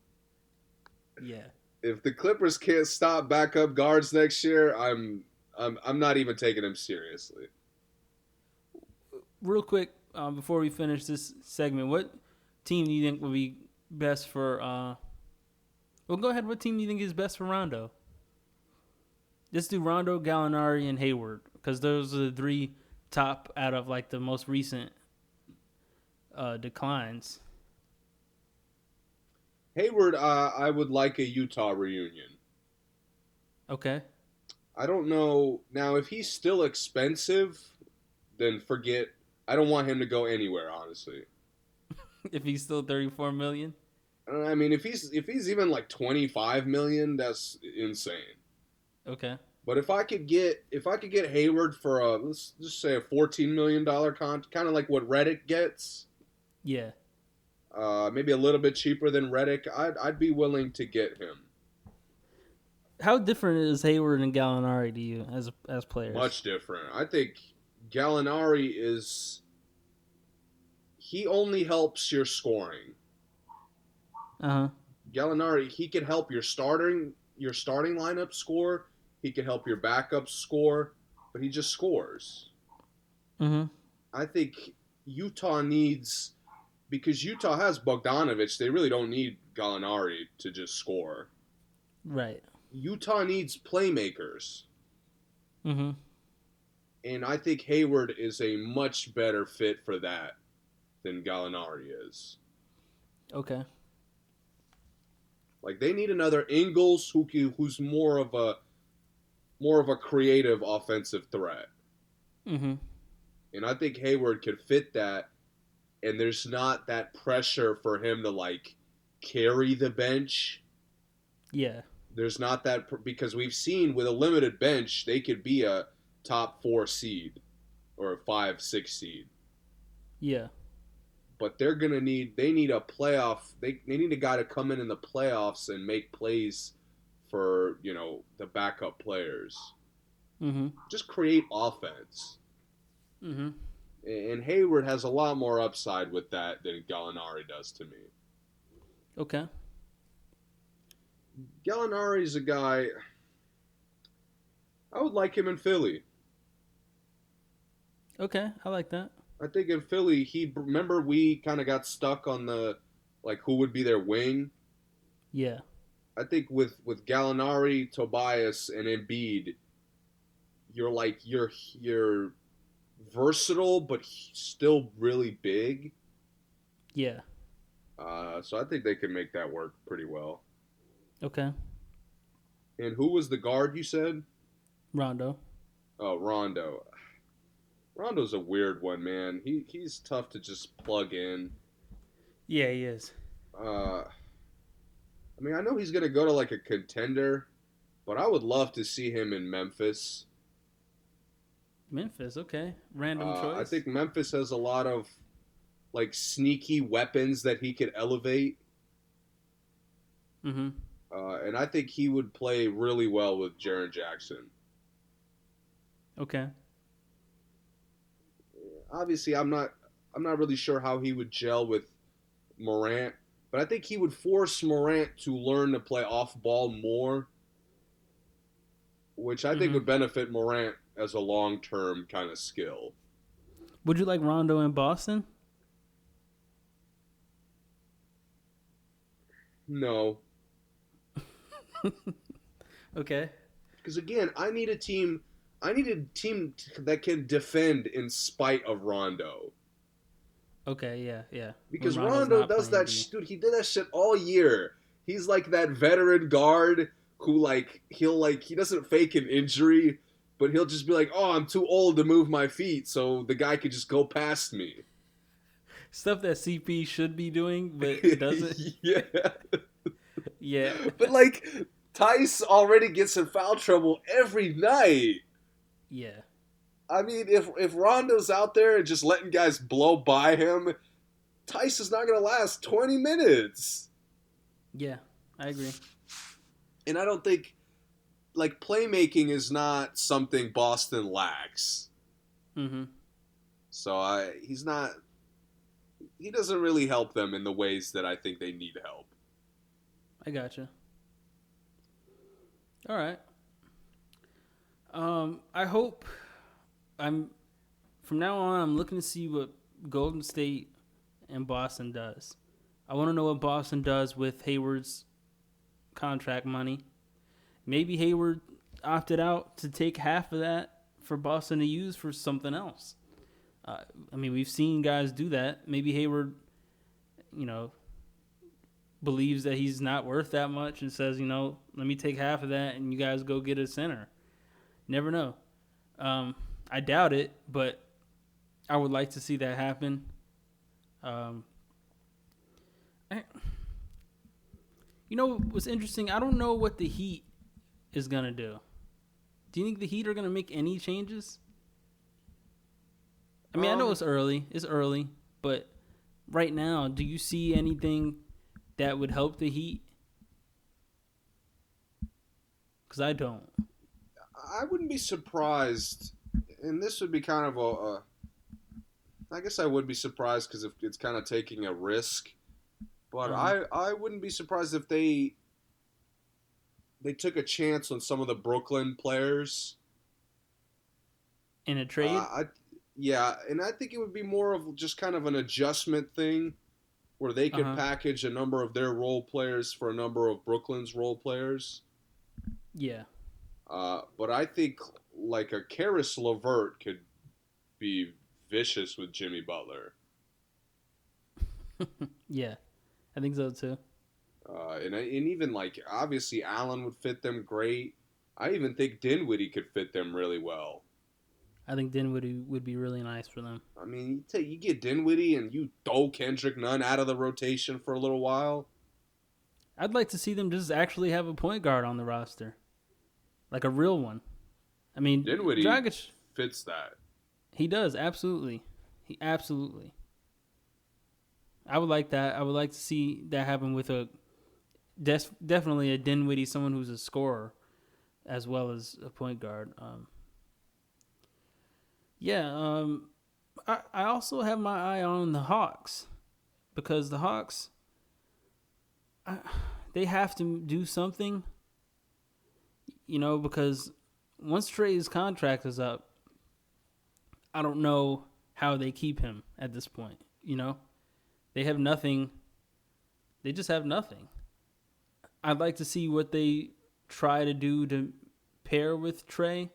Yeah. If the Clippers can't stop backup guards next year, I'm not even taking him seriously. Real quick, before we finish this segment, what team do you think would be best for... well, go ahead. What team do you think is best for Rondo? Let's do Rondo, Gallinari, and Hayward, because those are the three top out of like the most recent declines. Hayward, I would like a Utah reunion. Okay. I don't know. Now, if he's still expensive, then forget. I don't want him to go anywhere, honestly. If he's still $34 million? I mean, if he's even like $25 million, that's insane. Okay. But if I could get Hayward for a, let's just say a $14 million contract, kind of like what Reddick gets. Yeah. Maybe a little bit cheaper than Reddick. I'd be willing to get him. How different is Hayward and Gallinari to you as players? Much different. I think Gallinari is... He only helps your scoring. Uh-huh. Gallinari, he can help your starting lineup score. He can help your backup score, but he just scores. Mm-hmm. I think Utah needs... Because Utah has Bogdanovich, they really don't need Gallinari to just score. Right. Utah needs playmakers. Mm-hmm. And I think Hayward is a much better fit for that than Gallinari is. Okay. Like, they need another Ingles who's more of a creative offensive threat. Mm-hmm. And I think Hayward could fit that, and there's not that pressure for him to, like, carry the bench. Yeah. There's not that, because we've seen with a limited bench, they could be a top 4 seed or a 5-6 seed. Yeah. But they're going to need, they need a playoff, they need a guy to come in the playoffs and make plays for, you know, the backup players. Mm-hmm. Just create offense. Mm-hmm. And Hayward has a lot more upside with that than Gallinari does to me. Okay. Gallinari's a guy, I would like him in Philly. Okay, I like that. I think in Philly, remember we kind of got stuck on the, like, who would be their wing? Yeah. I think with Gallinari, Tobias, and Embiid, you're like, you're versatile, but still really big. Yeah. So I think they can make that work pretty well. Okay. And who was the guard you said? Rondo. Oh, Rondo. Rondo's a weird one, man. He's tough to just plug in. Yeah, he is. I mean, I know he's going to go to, like, a contender, but I would love to see him in Memphis. Memphis, okay. Random choice. I think Memphis has a lot of, like, sneaky weapons that he could elevate. Mm-hmm. And I think he would play really well with Jaren Jackson. Okay. Obviously, I'm not really sure how he would gel with Morant, but I think he would force Morant to learn to play off ball more, which I think would benefit Morant as a long-term kind of skill. Would you like Rondo in Boston? No. Okay. Because again, I need a team that can defend in spite of Rondo. Okay, yeah. Because Rondo does that shit. Dude, he did that shit all year. He's like that veteran guard who, like, he doesn't fake an injury, but he'll just be like, oh, I'm too old to move my feet, so the guy could just go past me. Stuff that CP should be doing, but doesn't. Yeah. Yeah. But, like, Tice already gets in foul trouble every night. Yeah. I mean, if Rondo's out there and just letting guys blow by him, Tice is not going to last 20 minutes. Yeah, I agree. And I don't think, like, playmaking is not something Boston lacks. Mm-hmm. So he's not, he doesn't really help them in the ways that I think they need help. I gotcha. All right. I hope from now on, I'm looking to see what Golden State and Boston does. I want to know what Boston does with Hayward's contract money. Maybe Hayward opted out to take half of that for Boston to use for something else. I mean, we've seen guys do that. Maybe Hayward, you know, believes that he's not worth that much and says, you know, let me take half of that and you guys go get a center. Never know. I doubt it, but I would like to see that happen. You know what's interesting? I don't know what the Heat is going to do. Do you think the Heat are going to make any changes? I mean, I know it's early. But right now, do you see anything that would help the Heat? Because I don't. I wouldn't be surprised, and this would be kind of I guess I would be surprised because it's kind of taking a risk. But I wouldn't be surprised if they took a chance on some of the Brooklyn players. In a trade? Yeah, and I think it would be more of just kind of an adjustment thing where they could package a number of their role players for a number of Brooklyn's role players. Yeah. But I think like a Caris LeVert could be vicious with Jimmy Butler. Yeah, I think so too. And even like obviously Allen would fit them great. I even think Dinwiddie could fit them really well. I think Dinwiddie would be really nice for them. I mean, you get Dinwiddie and you throw Kendrick Nunn out of the rotation for a little while. I'd like to see them just actually have a point guard on the roster. Like a real one. I mean, Dinwiddie Dragic fits that. He does, absolutely. I would like that. I would like to see that happen with definitely a Dinwiddie, someone who's a scorer as well as a point guard. I also have my eye on the Hawks because the Hawks, they have to do something, you know, because once Trey's contract is up, I don't know how they keep him at this point, you know. They have nothing. They just have nothing. I'd like to see what they try to do to pair with Trey.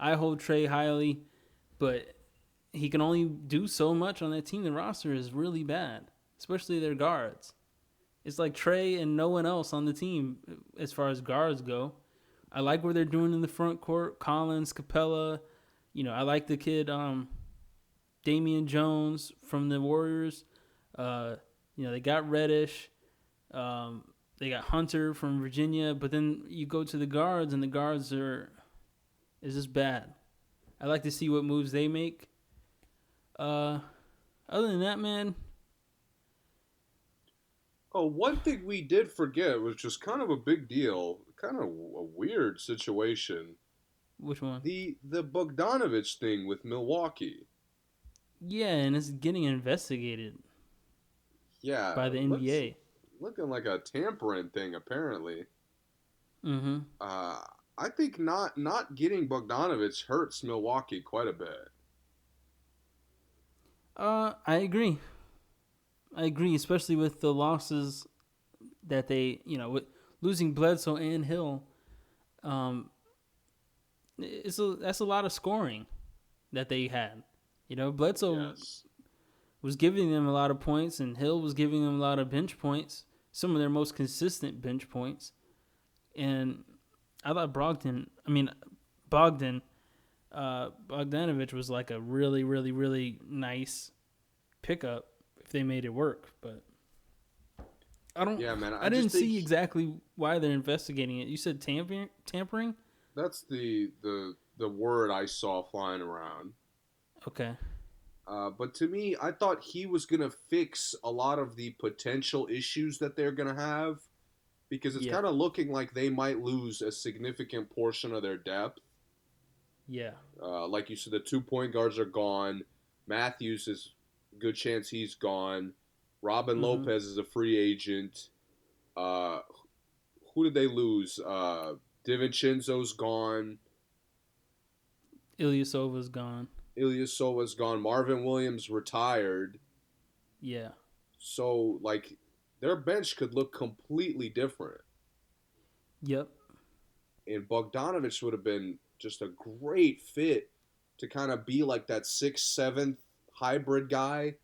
I hold Trey highly, but he can only do so much on that team. The roster is really bad, especially their guards. It's like Trey and no one else on the team as far as guards go. I like what they're doing in the front court. Collins, Capella. You know, I like the kid Damian Jones from the Warriors. You know, they got Reddish. They got Hunter from Virginia. But then you go to the guards, and the guards is just bad. I'd like to see what moves they make. Other than that, man. Oh, one thing we did forget was just kind of a big deal, kind of a weird situation. Which one? The Bogdanovich thing with Milwaukee. Yeah, and it's getting investigated. Yeah, by the NBA. Looking like a tampering thing, apparently. Mm-hmm. I think not getting Bogdanovich hurts Milwaukee quite a bit. I agree, especially with the losses that they, you know, with losing Bledsoe and Hill. That's a lot of scoring that they had. You know, Bledsoe. Yes. Was giving them a lot of points, and Hill was giving them a lot of bench points, some of their most consistent bench points. And I thought Bogdanovich was like a really, really, really nice pickup if they made it work. But I don't. Yeah, man, I didn't see exactly why they're investigating it. You said tampering? That's the word I saw flying around. Okay. But to me, I thought he was going to fix a lot of the potential issues that they're going to have because it's kind of looking like they might lose a significant portion of their depth. Yeah. Like you said, the 2 point guards are gone. Matthews is good chance he's gone. Robin Lopez is a free agent. Who did they lose? DiVincenzo's gone. Ilyasova's gone. Ilyasova's gone. Marvin Williams retired. Yeah. So, like, their bench could look completely different. Yep. And Bogdanovich would have been just a great fit to kind of be like that 6'7" hybrid guy.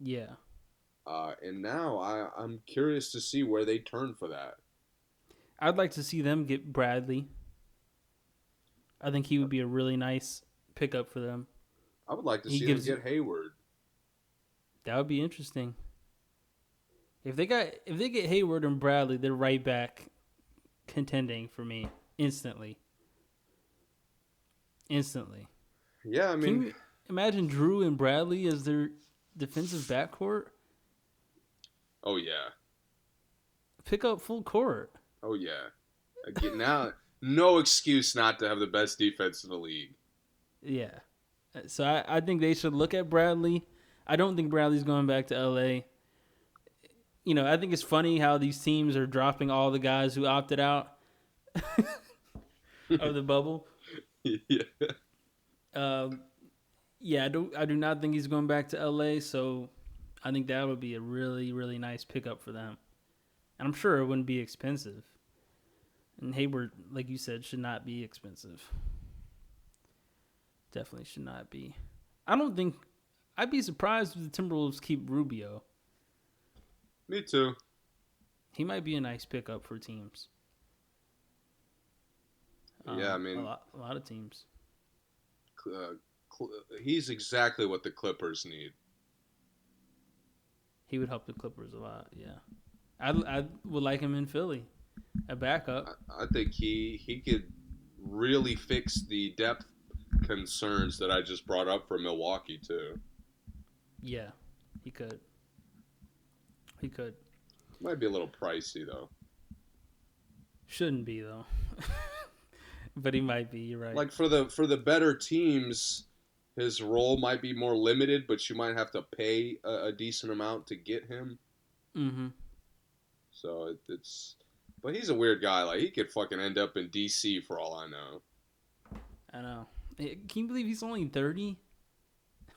Yeah. And now I'm curious to see where they turn for that. I'd like to see them get Bradley. I think he would be a really nice pickup for them. I would like to see them get Hayward. That would be interesting. If they get Hayward and Bradley, they're right back contending for me instantly. Yeah, I mean, can you imagine Drew and Bradley as their defensive backcourt. Oh, yeah. Pick up full court. Oh, yeah. Again, now, no excuse not to have the best defense in the league. Yeah. So I think they should look at Bradley. I don't think Bradley's going back to L.A. You know, I think it's funny how these teams are dropping all the guys who opted out of the bubble. Yeah. I do not think he's going back to L.A., so I think that would be a really, really nice pickup for them. And I'm sure it wouldn't be expensive. And Hayward, like you said, should not be expensive. Definitely should not be. I don't think – I'd be surprised if the Timberwolves keep Rubio. Me too. He might be a nice pickup for teams. Yeah, I mean – a lot of teams. He's exactly what the Clippers need. He would help the Clippers a lot, yeah. I would like him in Philly, a backup. I think he could really fix the depth concerns that I just brought up for Milwaukee too. Yeah, he could. He could. Might be a little pricey though. Shouldn't be though. But he might be, you're right. Like for the better teams, his role might be more limited, but you might have to pay a decent amount to get him. Mm-hmm. So but he's a weird guy. Like he could fucking end up in D.C. for all I know. I know. Can you believe he's only 30?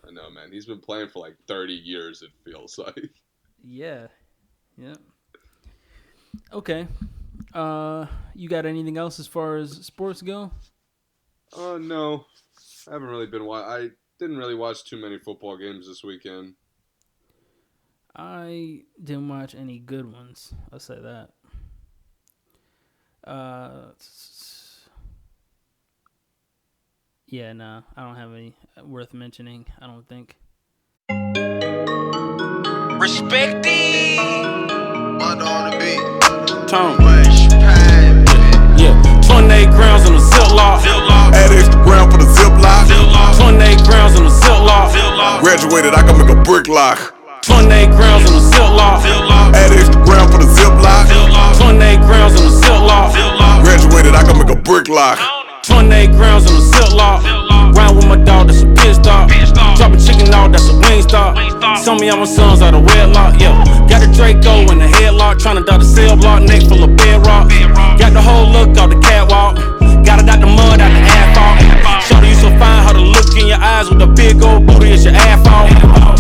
I know, man. He's been playing for like 30 years. It feels like. Yeah. Yep. Okay. You got anything else as far as sports go? No. I haven't really been. I didn't really watch too many football games this weekend. I didn't watch any good ones. I'll say that. Yeah, no, I don't have any worth mentioning, I don't think. Respecting on the beat. Tone. Yeah, 28 grams on the Ziploc. Add extra gram for the Ziploc. 28 grams on the Ziploc. Graduated, I can make a brick lock. 28 grams on the Ziploc. Add extra gram for the Ziploc. 28 grams on the Ziploc. Graduated, I can make a brick lock. 28 grams on the Ziploc. Round with my dog, that's a pit stop. Dropping chicken out, that's a wing stop. Tell me how my sons out of wedlock, yeah. Got the Draco in the headlock, trying to dot the cell block, neck full of bedrock. Got the whole look off the catwalk. Got it out the mud, out the asphalt. Shawty, you so fine, how to look in your eyes with a big old booty, it's your ass off.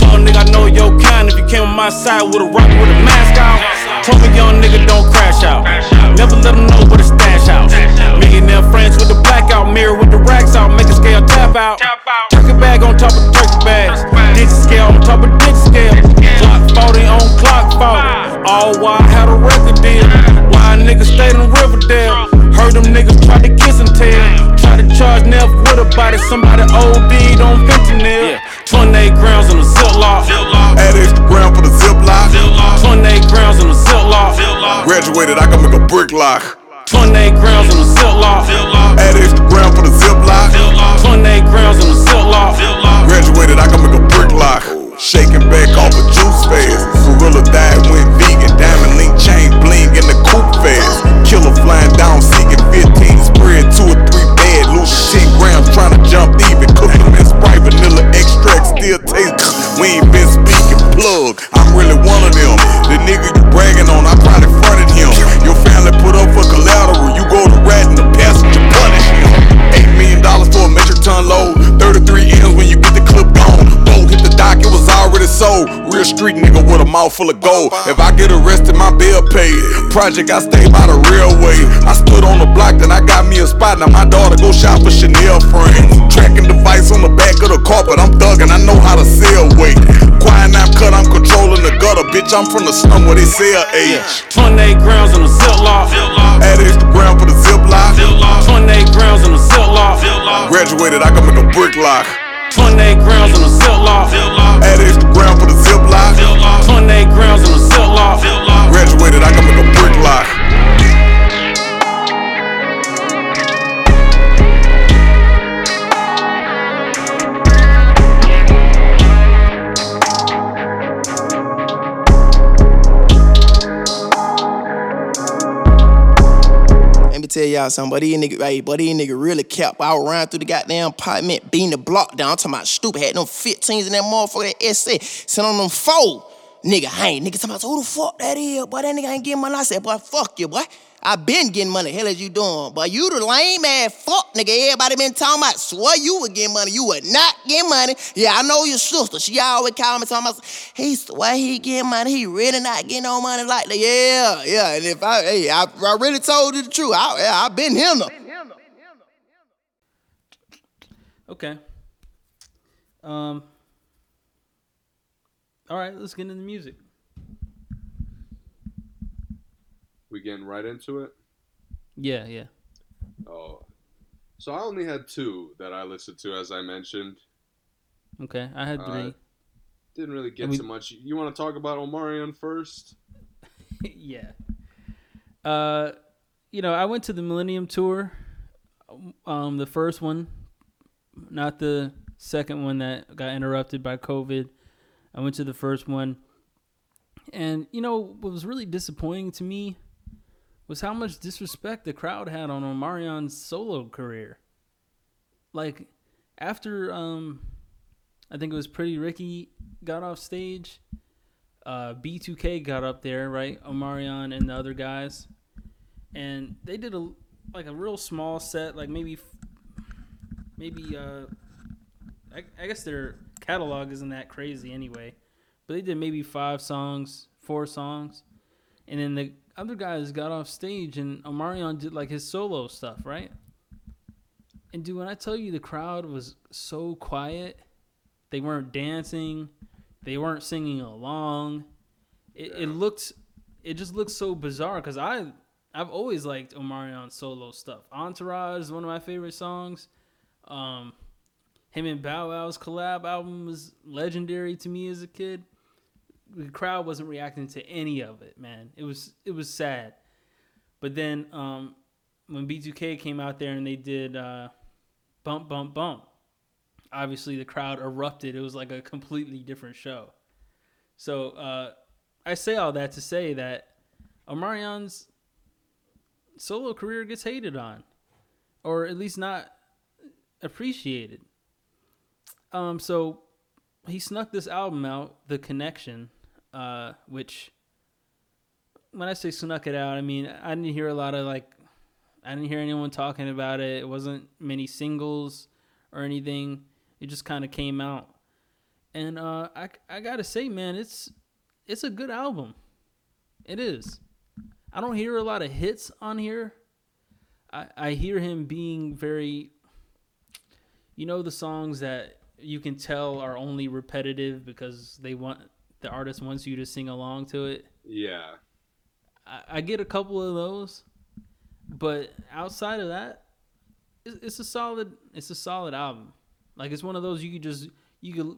Told a nigga I know your kind, if you came on my side with a rock with a mask out. Told a young nigga don't crash out, never let him know what a stash out. Millionaire friends with the blackout, mirror with the racks out, make a scale tap out. Turkey bag on top of turkey bags, digit scale on top of digit scale. Clock 40 on clock 40, all why had a record deal. Why niggas stayed in Riverdale, heard them niggas try to kiss and tell. Try to charge Neff with a body, somebody OD'd on fentanyl. 28 grams on the Ziploc. Add extra gram for the Ziploc. 28 grams on the Ziploc. Graduated, I can make a brick lock. 28 grams on the Ziploc. Add extra gram for the Ziploc. 28 grams on the Ziploc. Graduated, I can make a brick lock. Shaking back off a juice phase. Gorilla died, went vegan. Diamond link chain bling in the coupe phase. Killer flying down, seeking 15. Spread 2 or 3 bed, lose 10 grams, trying to jump even. Cook them in Sprite, vanilla extract, still taste. We ain't been speaking plug. I'm really one of them. The nigga you bragging on, I probably fronted him. Your family put up for collateral. You go to rat and the passenger punish him. $8 million for a metric ton load. 33 M's when you get the clip gone. Boat hit the dock, it was already sold. Real street nigga with a mouth full of gold. If I get arrested, my bill paid. Project, I stay by the railway. I stood on the block, then I got me a spot. Now my daughter go shop for Chanel frames. Tracking device on the back of the carpet. I'm thugging, I know how to sell weight. Quiet now cut, I'm controlling the gutter. Bitch, I'm from the slum where they sell age. 28 grams on the Ziploc. Add extra gram for the Ziploc. 28 grams on the Ziploc. Graduated, I can make a brick lock. 28 grams on the Ziploc. Add extra gram for the Ziploc. 28 grams on the Ziploc. Graduated, I can make a brick lock. tell y'all something, but he nigga really kept. I was running through the goddamn apartment, beating the block down. I'm talking about stupid. Had them 15s in that motherfucker, that SA. Sent on them 4. Nigga, I ain't nigga. Somebody said, who the fuck that is? Boy, that nigga ain't getting money. I said, boy, fuck you, boy. I been getting money. Hell is you doing? Boy, you the lame ass fuck, nigga. Everybody been talking about, swear you were getting money. You were not getting money. Yeah, I know your sister. She always call me talking about, he swear he getting money. He really not getting no money like that. Yeah. And if I really told you the truth. I been him though. Okay. All right, let's get into the music. We getting right into it? Yeah. Oh. So I only had 2 that I listened to, as I mentioned. Okay, I had 3. Didn't really get too much. You want to talk about Omarion first? Yeah. I went to the Millennium Tour. The first one, not the second one that got interrupted by COVID. I went to the first one, and what was really disappointing to me was how much disrespect the crowd had on Omarion's solo career. Like, after I think it was Pretty Ricky got off stage, B2K got up there, right? Omarion and the other guys, and they did a real small set, like maybe I guess their catalog isn't that crazy anyway, but they did maybe 4 songs, and then the other guys got off stage and Omarion did like his solo stuff, right? And dude, when I tell you the crowd was so quiet, they weren't dancing, they weren't singing along. It just looked so bizarre because I've always liked Omarion's solo stuff. Entourage is one of my favorite songs. Him and Bow Wow's collab album was legendary to me as a kid. The crowd wasn't reacting to any of it, man. It was sad. But then when B2K came out there and they did Bump, Bump, Bump, obviously the crowd erupted. It was like a completely different show. So I say all that to say that Omarion's solo career gets hated on, or at least not appreciated. So he snuck this album out, The Connection, which, when I say snuck it out, I mean, I didn't hear anyone talking about it. It wasn't many singles or anything. It just kind of came out. And I got to say, man, it's a good album. It is. I don't hear a lot of hits on here. I hear him being very, the songs that you can tell are only repetitive because the artist wants you to sing along to it. Yeah. I get a couple of those, but outside of that, it's a solid album. Like, it's one of those you could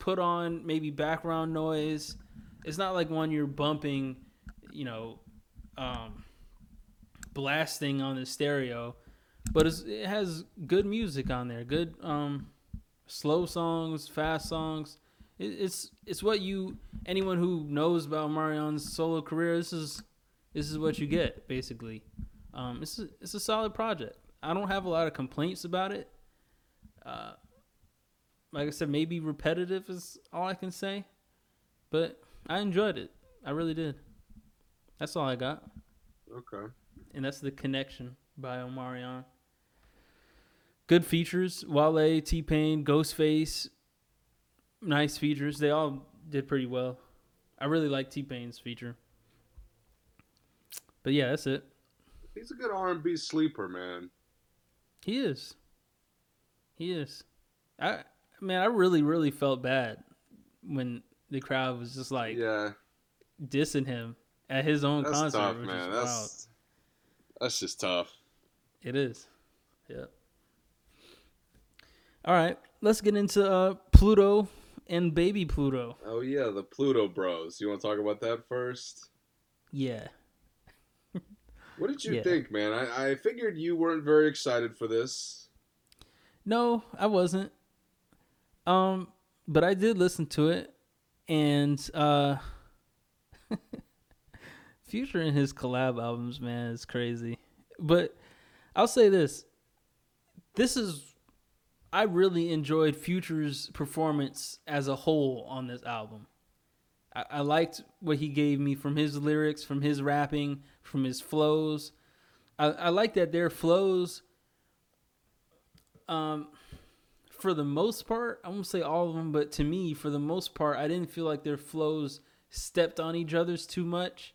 put on maybe background noise. It's not like one you're bumping, blasting on the stereo, but it has good music on there. Good, slow songs, fast songs. It's what anyone who knows about Omarion's solo career, this is what you get, basically. It's a solid project. I don't have a lot of complaints about it. Like I said, maybe repetitive is all I can say, but I enjoyed it. I really did. That's all I got. Okay. And that's The Connection by Omarion. Good features, Wale, T-Pain, Ghostface, nice features. They all did pretty well. I really like T-Pain's feature. But yeah, that's it. He's a good R&B sleeper, man. He is. I really, really felt bad when the crowd was just like dissing him at his own concert. Tough, which man. Is that's just tough. It is. Yeah. All right, let's get into Pluto and Baby Pluto. Oh, yeah, the Pluto Bros. You want to talk about that first? Yeah. What did you think, man? I figured you weren't very excited for this. No, I wasn't. But I did listen to it, and Future and his collab albums, man, is crazy. But I'll say this. I really enjoyed Future's performance as a whole on this album. I liked what he gave me from his lyrics, from his rapping, from his flows. I like that their flows, for the most part, I won't say all of them, but to me, for the most part, I didn't feel like their flows stepped on each other's too much.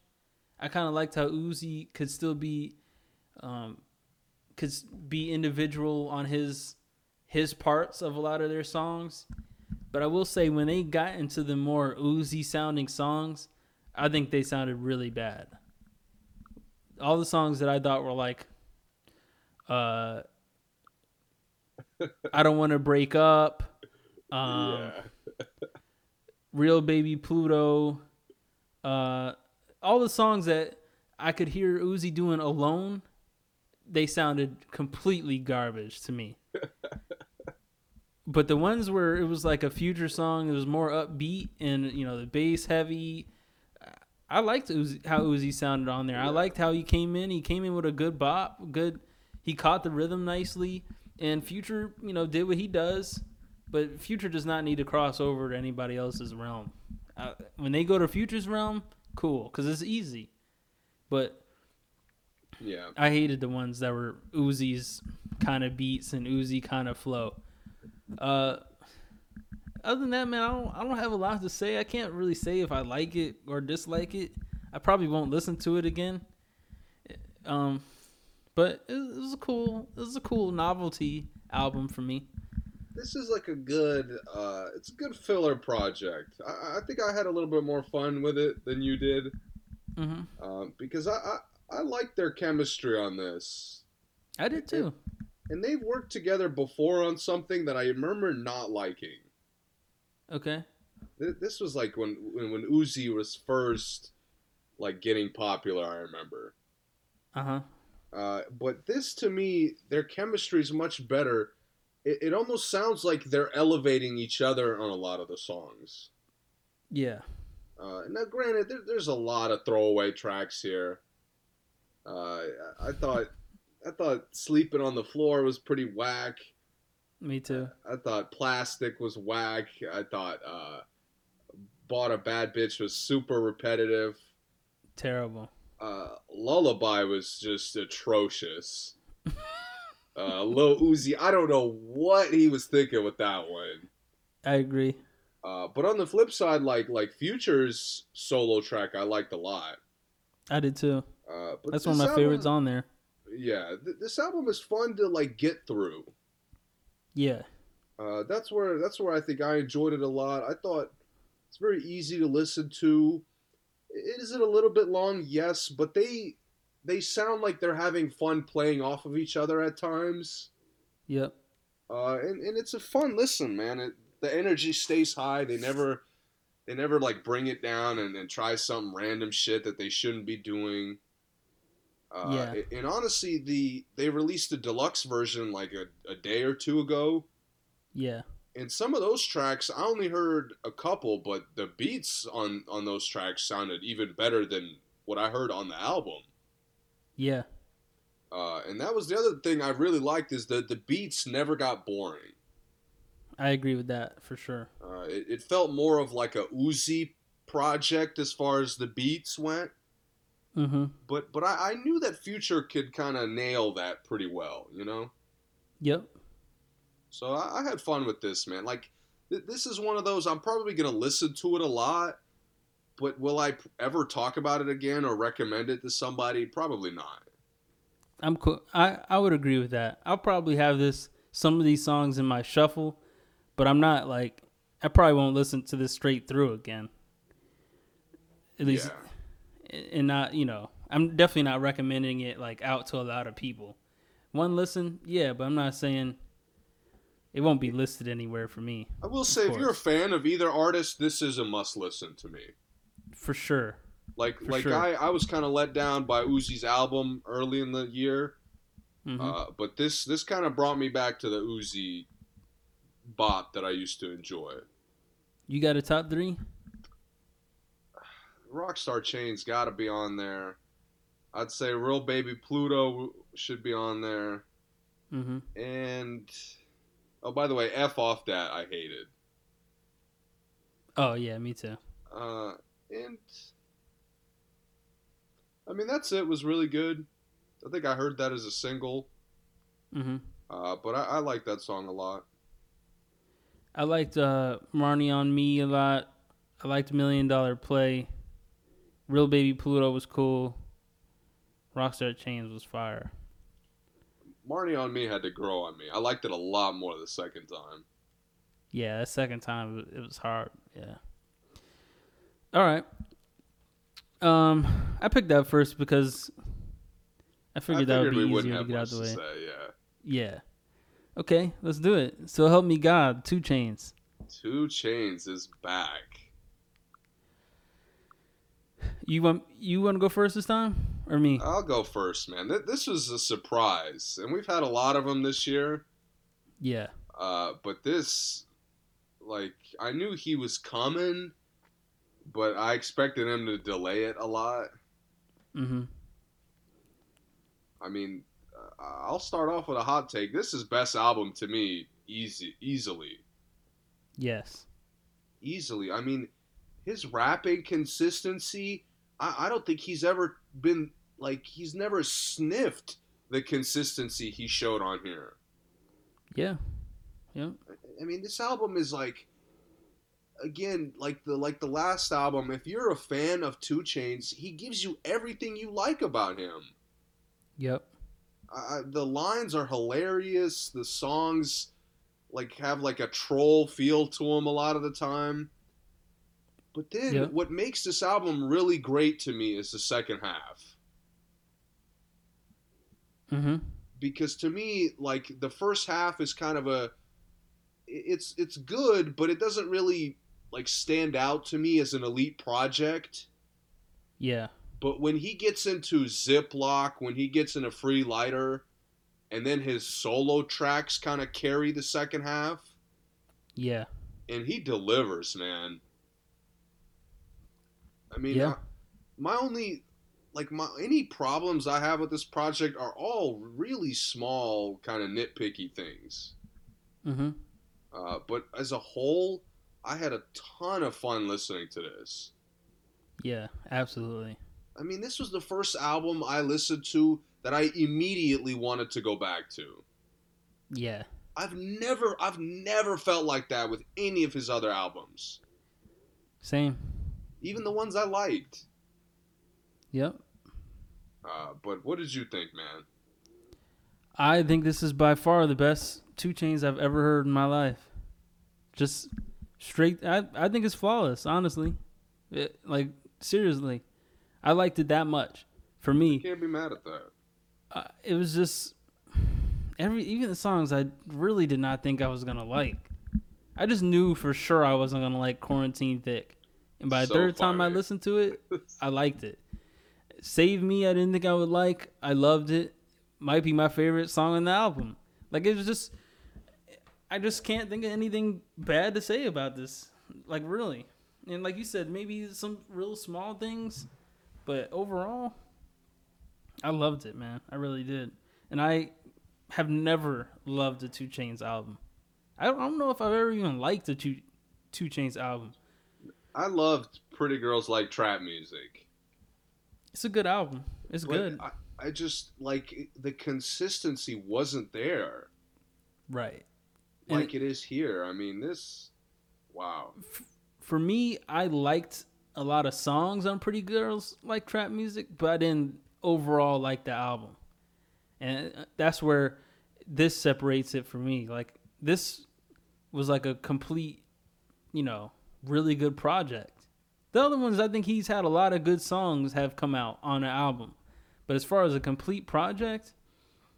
I kind of liked how Uzi could still be, individual on his parts of a lot of their songs. But I will say, when they got into the more Uzi sounding songs, I think they sounded really bad. All the songs that I thought were like, I Don't Want to Break Up, Real Baby Pluto, all the songs that I could hear Uzi doing alone, they sounded completely garbage to me. But the ones where it was like a Future song, it was more upbeat and, you know, the bass heavy. I liked how Uzi sounded on there. Yeah. I liked how he came in. He came in with a good bop. He caught the rhythm nicely. And Future, you know, did what he does. But Future does not need to cross over to anybody else's realm. When they go to Future's realm, cool, because it's easy. But yeah, I hated the ones that were Uzi's kind of beats and Uzi kind of flow. Other than that, man, I don't have a lot to say. I can't really say if I like it or dislike it. I probably won't listen to it again. But it was a cool novelty album for me. This is like it's a good filler project. I think I had a little bit more fun with it than you did. Mm-hmm. Because I like their chemistry on this. I did too. And they've worked together before on something that I remember not liking. Okay. This was like when Uzi was first like getting popular, I remember. Uh-huh. But this, to me, their chemistry is much better. It almost sounds like they're elevating each other on a lot of the songs. Yeah. Now, granted, there's a lot of throwaway tracks here. I thought Sleeping on the Floor was pretty whack. Me too. I thought Plastic was whack. I thought Bought a Bad Bitch was super repetitive. Terrible. Lullaby was just atrocious. Lil Uzi, I don't know what he was thinking with that one. I agree. But on the flip side, like Future's solo track, I liked a lot. I did too. But that's one of my favorites on there. Yeah, this album is fun to like get through. Yeah, that's where I think I enjoyed it a lot. I thought it's very easy to listen to. Is it a little bit long? Yes, but they sound like they're having fun playing off of each other at times. Yep. And it's a fun listen, man. The energy stays high. They never like bring it down and try some random shit that they shouldn't be doing. Yeah. And honestly, they released a deluxe version like a day or two ago. Yeah. And some of those tracks, I only heard a couple, but the beats on those tracks sounded even better than what I heard on the album. Yeah. And that was the other thing I really liked is that the beats never got boring. I agree with that for sure. It felt more of like a Uzi project as far as the beats went. Mm-hmm. But I knew that Future could kind of nail that pretty well, you know? Yep. So I had fun with this, man. Like, this is one of those, I'm probably going to listen to it a lot, but will I ever talk about it again or recommend it to somebody? Probably not. I'm cool. I would agree with that. I'll probably have some of these songs in my shuffle, but I'm not like, I probably won't listen to this straight through again. At least... Yeah. And not, you know, I'm definitely not recommending it like out to a lot of people. One listen, yeah, but I'm not saying it won't be listed anywhere for me. I will say, if you're a fan of either artist, this is a must listen to me. For sure. Like sure. I was kind of let down by Uzi's album early in the year, mm-hmm. But this kind of brought me back to the Uzi bop that I used to enjoy. You got a top three? Rockstar Chain's got to be on there. I'd say Real Baby Pluto should be on there. Mm-hmm. And, oh, by the way, F Off That I hated. Oh, yeah, me too. And, I mean, That's It was really good. I think I heard that as a single. Mm-hmm. But I like that song a lot. I liked Marnie on Me a lot. I liked $1 Million Play. Real Baby Pluto was cool. Rockstar Chains was fire. Marnie on Me had to grow on me. I liked it a lot more the second time. Yeah, that second time it was hard. Yeah. All right. I picked that first because I figured that would be easier to get out of the way. Yeah. Okay, let's do it. So help me God, 2 Chainz. 2 Chainz is back. You want to go first this time? Or me? I'll go first, man. This was a surprise. And we've had a lot of them this year. Yeah. But this, like, I knew he was coming, but I expected him to delay it a lot. Mm-hmm. I mean, I'll start off with a hot take. This is best album to me, easily. Yes. Easily. I mean, his rapping consistency, I don't think he's ever been, like, he's never sniffed the consistency he showed on here. Yeah. Yeah. I mean, this album is like, again, like the last album, if you're a fan of 2 Chainz, he gives you everything you like about him. Yep. The lines are hilarious. The songs like have like a troll feel to them a lot of the time. But then What makes this album really great to me is the second half. Mm-hmm. Because to me, like, the first half is kind of it's good, but it doesn't really like stand out to me as an elite project. Yeah. But when he gets into Ziploc, when he gets into Free Lighter, and then his solo tracks kind of carry the second half. Yeah. And he delivers, man. I mean, any problems I have with this project are all really small, kind of nitpicky things. Mm-hmm. But as a whole, I had a ton of fun listening to this. Yeah, absolutely. I mean, this was the first album I listened to that I immediately wanted to go back to. Yeah. I've never felt like that with any of his other albums. Same. Even the ones I liked. Yep. But what did you think, man? I think this is by far the best 2 Chainz I've ever heard in my life. Just straight. I think it's flawless, honestly. Seriously. I liked it that much. For me, you can't be mad at that. It was just even the songs I really did not think I was gonna like. I just knew for sure I wasn't gonna like Quarantine Thick, and by the third time I listened to it, I liked it. Save Me, I didn't think I would like. I loved it. Might be my favorite song on the album. Like, it was just, I just can't think of anything bad to say about this. Like, really, and like you said, maybe some real small things. But overall, I loved it, man. I really did. And I have never loved a 2 Chainz album. I don't know if I've ever even liked a 2 Chainz album. I loved Pretty Girls Like Trap Music. It's a good album. It's good. I just, like, the consistency wasn't there. Right. Like it is here. I mean, this, wow. For me, I liked a lot of songs on Pretty Girls Like Trap Music, but I didn't overall like the album. And that's where this separates it for me. Like, this was like a complete, you know, really good project. The other ones, I think he's had a lot of good songs have come out on an album. But as far as a complete project,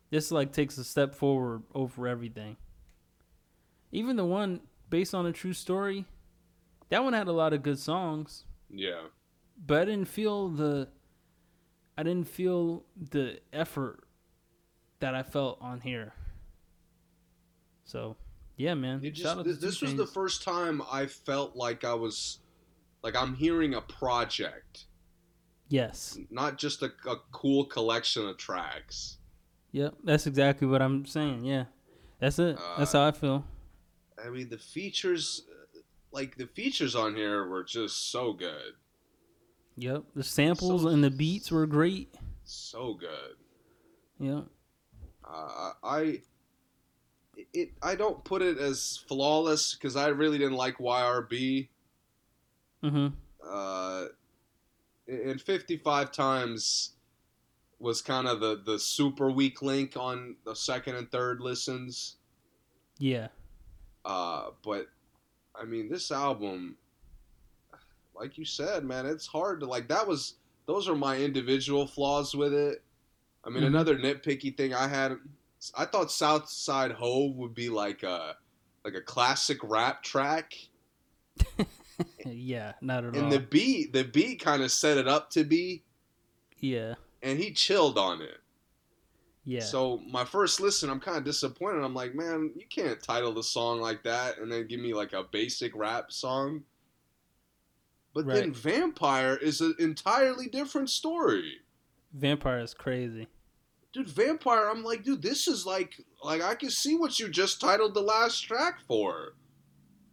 this like takes a step forward over everything. Even the one based on a true story, that one had a lot of good songs. Yeah. But I didn't feel the effort that I felt on here. So, yeah, man. This was the first time I felt like I'm hearing a project. Yes. Not just a cool collection of tracks. Yep, that's exactly what I'm saying, yeah. That's it. That's how I feel. I mean, the features on here were just so good. Yep, the samples and the beats were great. So good. Yeah. I don't put it as flawless because I really didn't like YRB. Mm-hmm. And 55 times was kind of the super weak link on the second and third listens. Yeah. But, I mean, this album, like you said, man, it's hard to, like, those are my individual flaws with it. I mean, mm-hmm. Another nitpicky thing I had, I thought Southside Ho would be like a classic rap track. Yeah, not at all. And the beat kind of set it up to be. Yeah. And he chilled on it. Yeah. So my first listen, I'm kind of disappointed. I'm like, man, you can't title the song like that and then give me like a basic rap song. But right. Then Vampire is an entirely different story. Vampire is crazy. Dude, Vampire, I'm like, dude, this is like I can see what you just titled the last track for.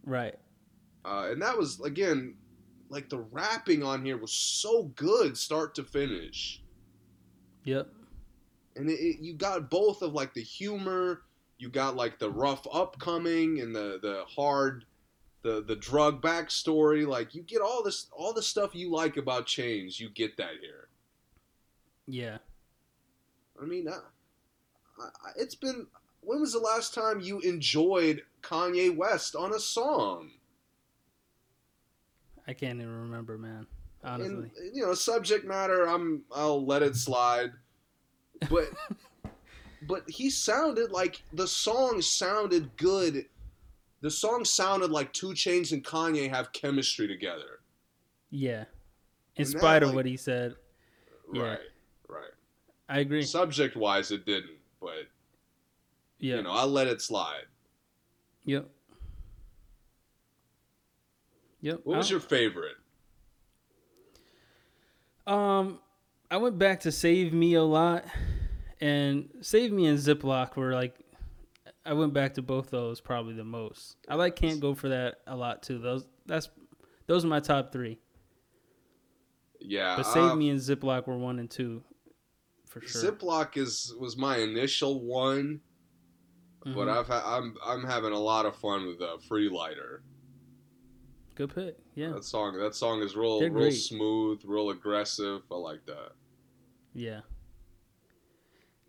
Right. And that was, again, like the rapping on here was so good start to finish. Yep. And you got both of like the humor, you got like the rough upcoming and the hard, the drug backstory. Like you get all the stuff you like about Chainz, you get that here. Yeah. I mean, it's been, when was the last time you enjoyed Kanye West on a song? I can't even remember, man. Honestly, and, you know, subject matter, I'll let it slide. But but he sounded like the song sounded good. The song sounded like 2 Chainz and Kanye have chemistry together. Yeah, in spite of what he said. Right, yeah. Right. I agree. Subject wise, it didn't, but yeah, you know, I'll let it slide. Yep. Yep. What was your favorite? I went back to Save Me a lot, and Save Me and Ziploc were like, I went back to both those probably the most. I like Can't Go For That a lot too. Those are my top 3. Yeah, but Save Me and Ziploc were 1 and 2, for sure. Ziploc was my initial one, mm-hmm. But I'm having a lot of fun with Freelighter. Good pick, yeah. That song is real smooth, real aggressive. I like that. Yeah.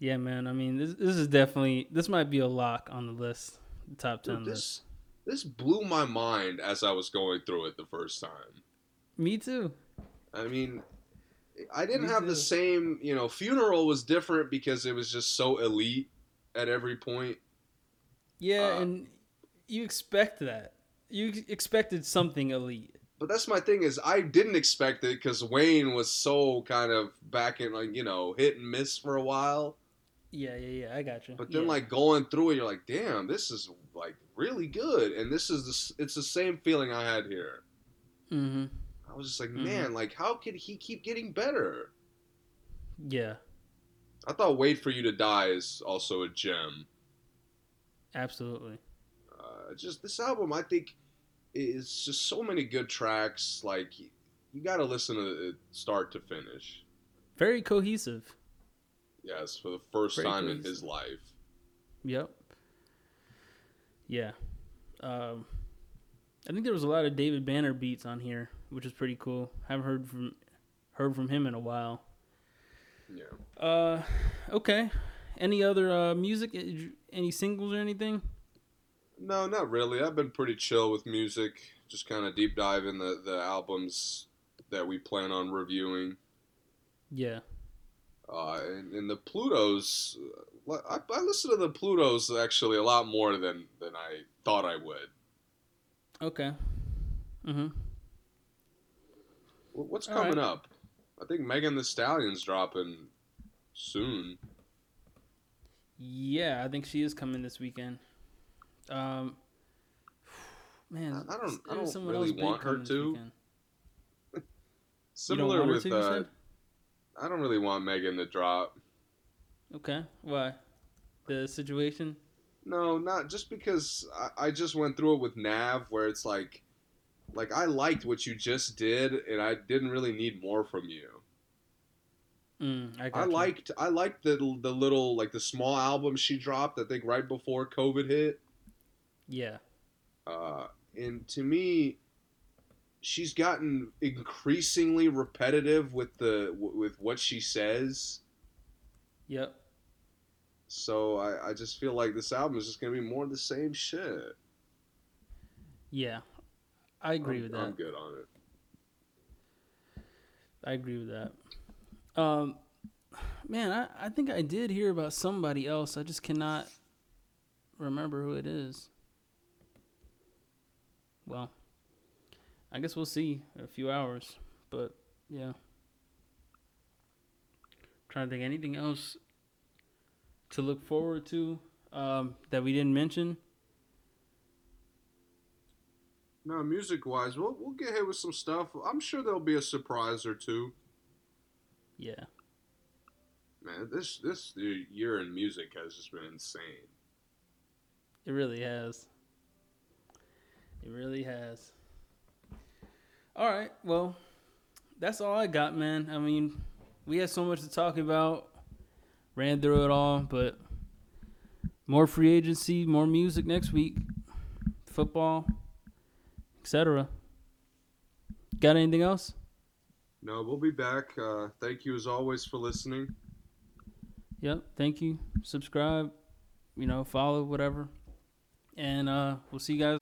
Yeah, man. I mean, this is definitely, this might be a lock on the list, the top 10 list. This blew my mind as I was going through it the first time. Me too. I mean, I didn't have the same, you know, Funeral was different because it was just so elite at every point. Yeah, and you expect that. You expected something elite. But that's my thing is I didn't expect it because Wayne was so kind of back in, like, you know, hit and miss for a while. Yeah. I got you. But then, like, going through it, you're like, damn, this is, like, really good. And this is it's the same feeling I had here. Mm-hmm. I was just like, man, mm-hmm. Like, how could he keep getting better? Yeah. I thought Wait For You To Die is also a gem. Absolutely. Just this album, I think... It's just so many good tracks. Like, you got to listen to it start to finish. Very cohesive. Yes, for the first time in his life. Yep. Yeah. I think there was a lot of David Banner beats on here, which is pretty cool. I haven't heard from him in a while. Yeah. Okay. Any other music? Any singles or anything? No, not really. I've been pretty chill with music. Just kind of deep dive in the albums that we plan on reviewing. Yeah. And the Plutos, I listen to the Plutos actually a lot more than I thought I would. Okay. Mm-hmm. What's coming up? I think Megan Thee Stallion's dropping soon. Yeah, I think she is coming this weekend. Man, I don't really want her to. Similar with I don't really want Megan to drop. Okay. Why? The situation? No, not just because I just went through it with Nav where it's like I liked what you just did and I didn't really need more from you. I liked the little, like, the small album she dropped, I think, right before COVID hit. Yeah. And to me, she's gotten increasingly repetitive with what she says. Yep. So I just feel like this album is just going to be more of the same shit. Yeah. I agree with that. I'm good on it. I agree with that. Man, I think I did hear about somebody else. I just cannot remember who it is. Well, I guess we'll see in a few hours. But yeah, I'm trying to think of anything else to look forward to that we didn't mention. No, music-wise, we'll get hit with some stuff. I'm sure there'll be a surprise or two. Yeah. Man, this year in music has just been insane. It really has. It really has. All right, well, that's all I got, man. I mean, we had so much to talk about. Ran through it all, but more free agency, more music next week, football, etc. Got anything else? No, we'll be back. Thank you, as always, for listening. Yep, thank you. Subscribe, follow, whatever. And we'll see you guys.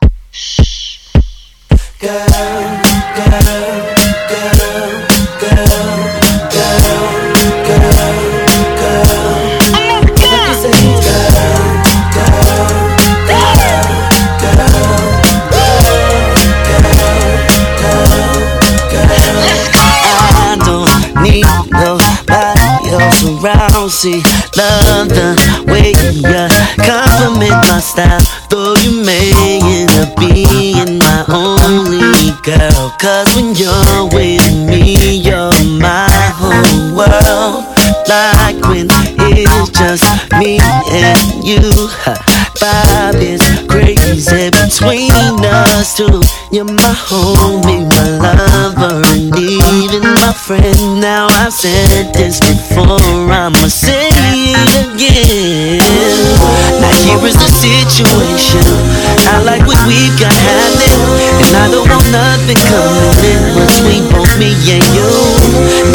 Around, see, love the way you compliment my style, though you may end up being my only girl, cause when you're with me, you're my whole world, like when it's just me and you, vibe is crazy between us two, you're my homie, my lover, and even my friend. Now I've said this before, I'ma say it again. Now here is the situation, I like what we've got happening, and I don't want nothing coming in between both me and you.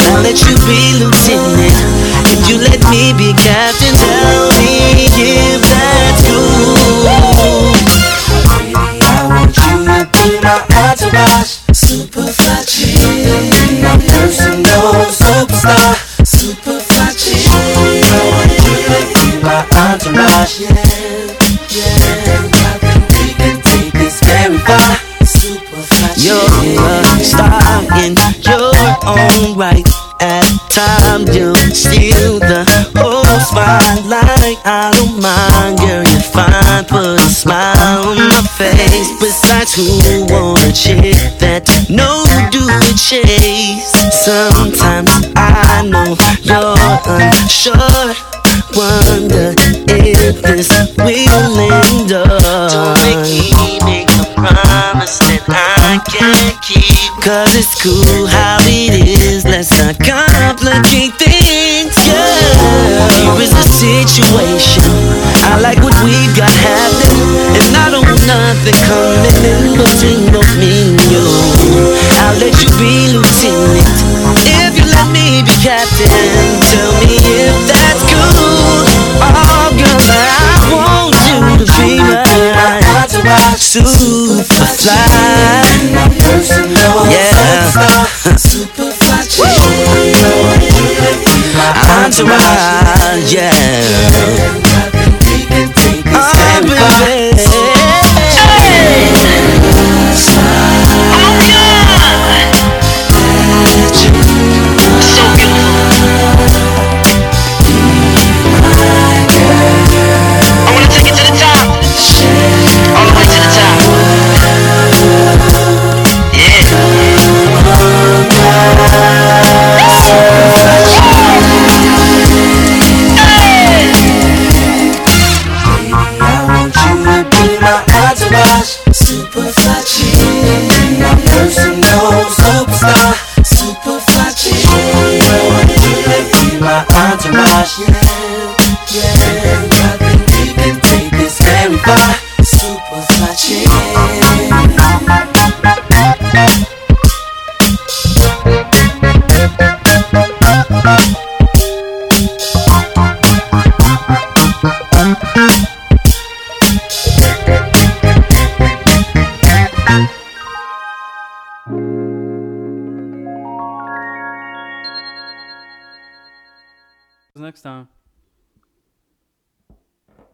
Now let you be lieutenant, and you let me be captain. Tell me if that's cool. I want you to be my entourage, superfly chick, my personal superstar, superfly chick. I want you to be my entourage, yeah. I think we can take this very far, superfly chick. You're a star in your own right. At times you steal the whole spotlight. I don't mind, girl, you're fine. Put a smile on my face. Besides, who want a chick that you know do a chase? Sometimes I know you're unsure. Wonder if this will end up. Don't make a promise that I can't keep. Cause it's cool how it is, let's not complicate things, yeah. Here is the situation, I like what we've got happening, and I don't want nothing coming in between both me and you. I'll let you be lieutenant, if you let me be captain. Tell me if that's cool, oh girl, I want you to be mine. Superfly, yeah. Superfly, entourage, yeah. Oh, baby. Oh, God. So beautiful. I want to take it to the top. All the way to the top. Yeah. Superfly. gosh, yeah, yeah. I've been leaving, take this very far. Superfly chick. Next time.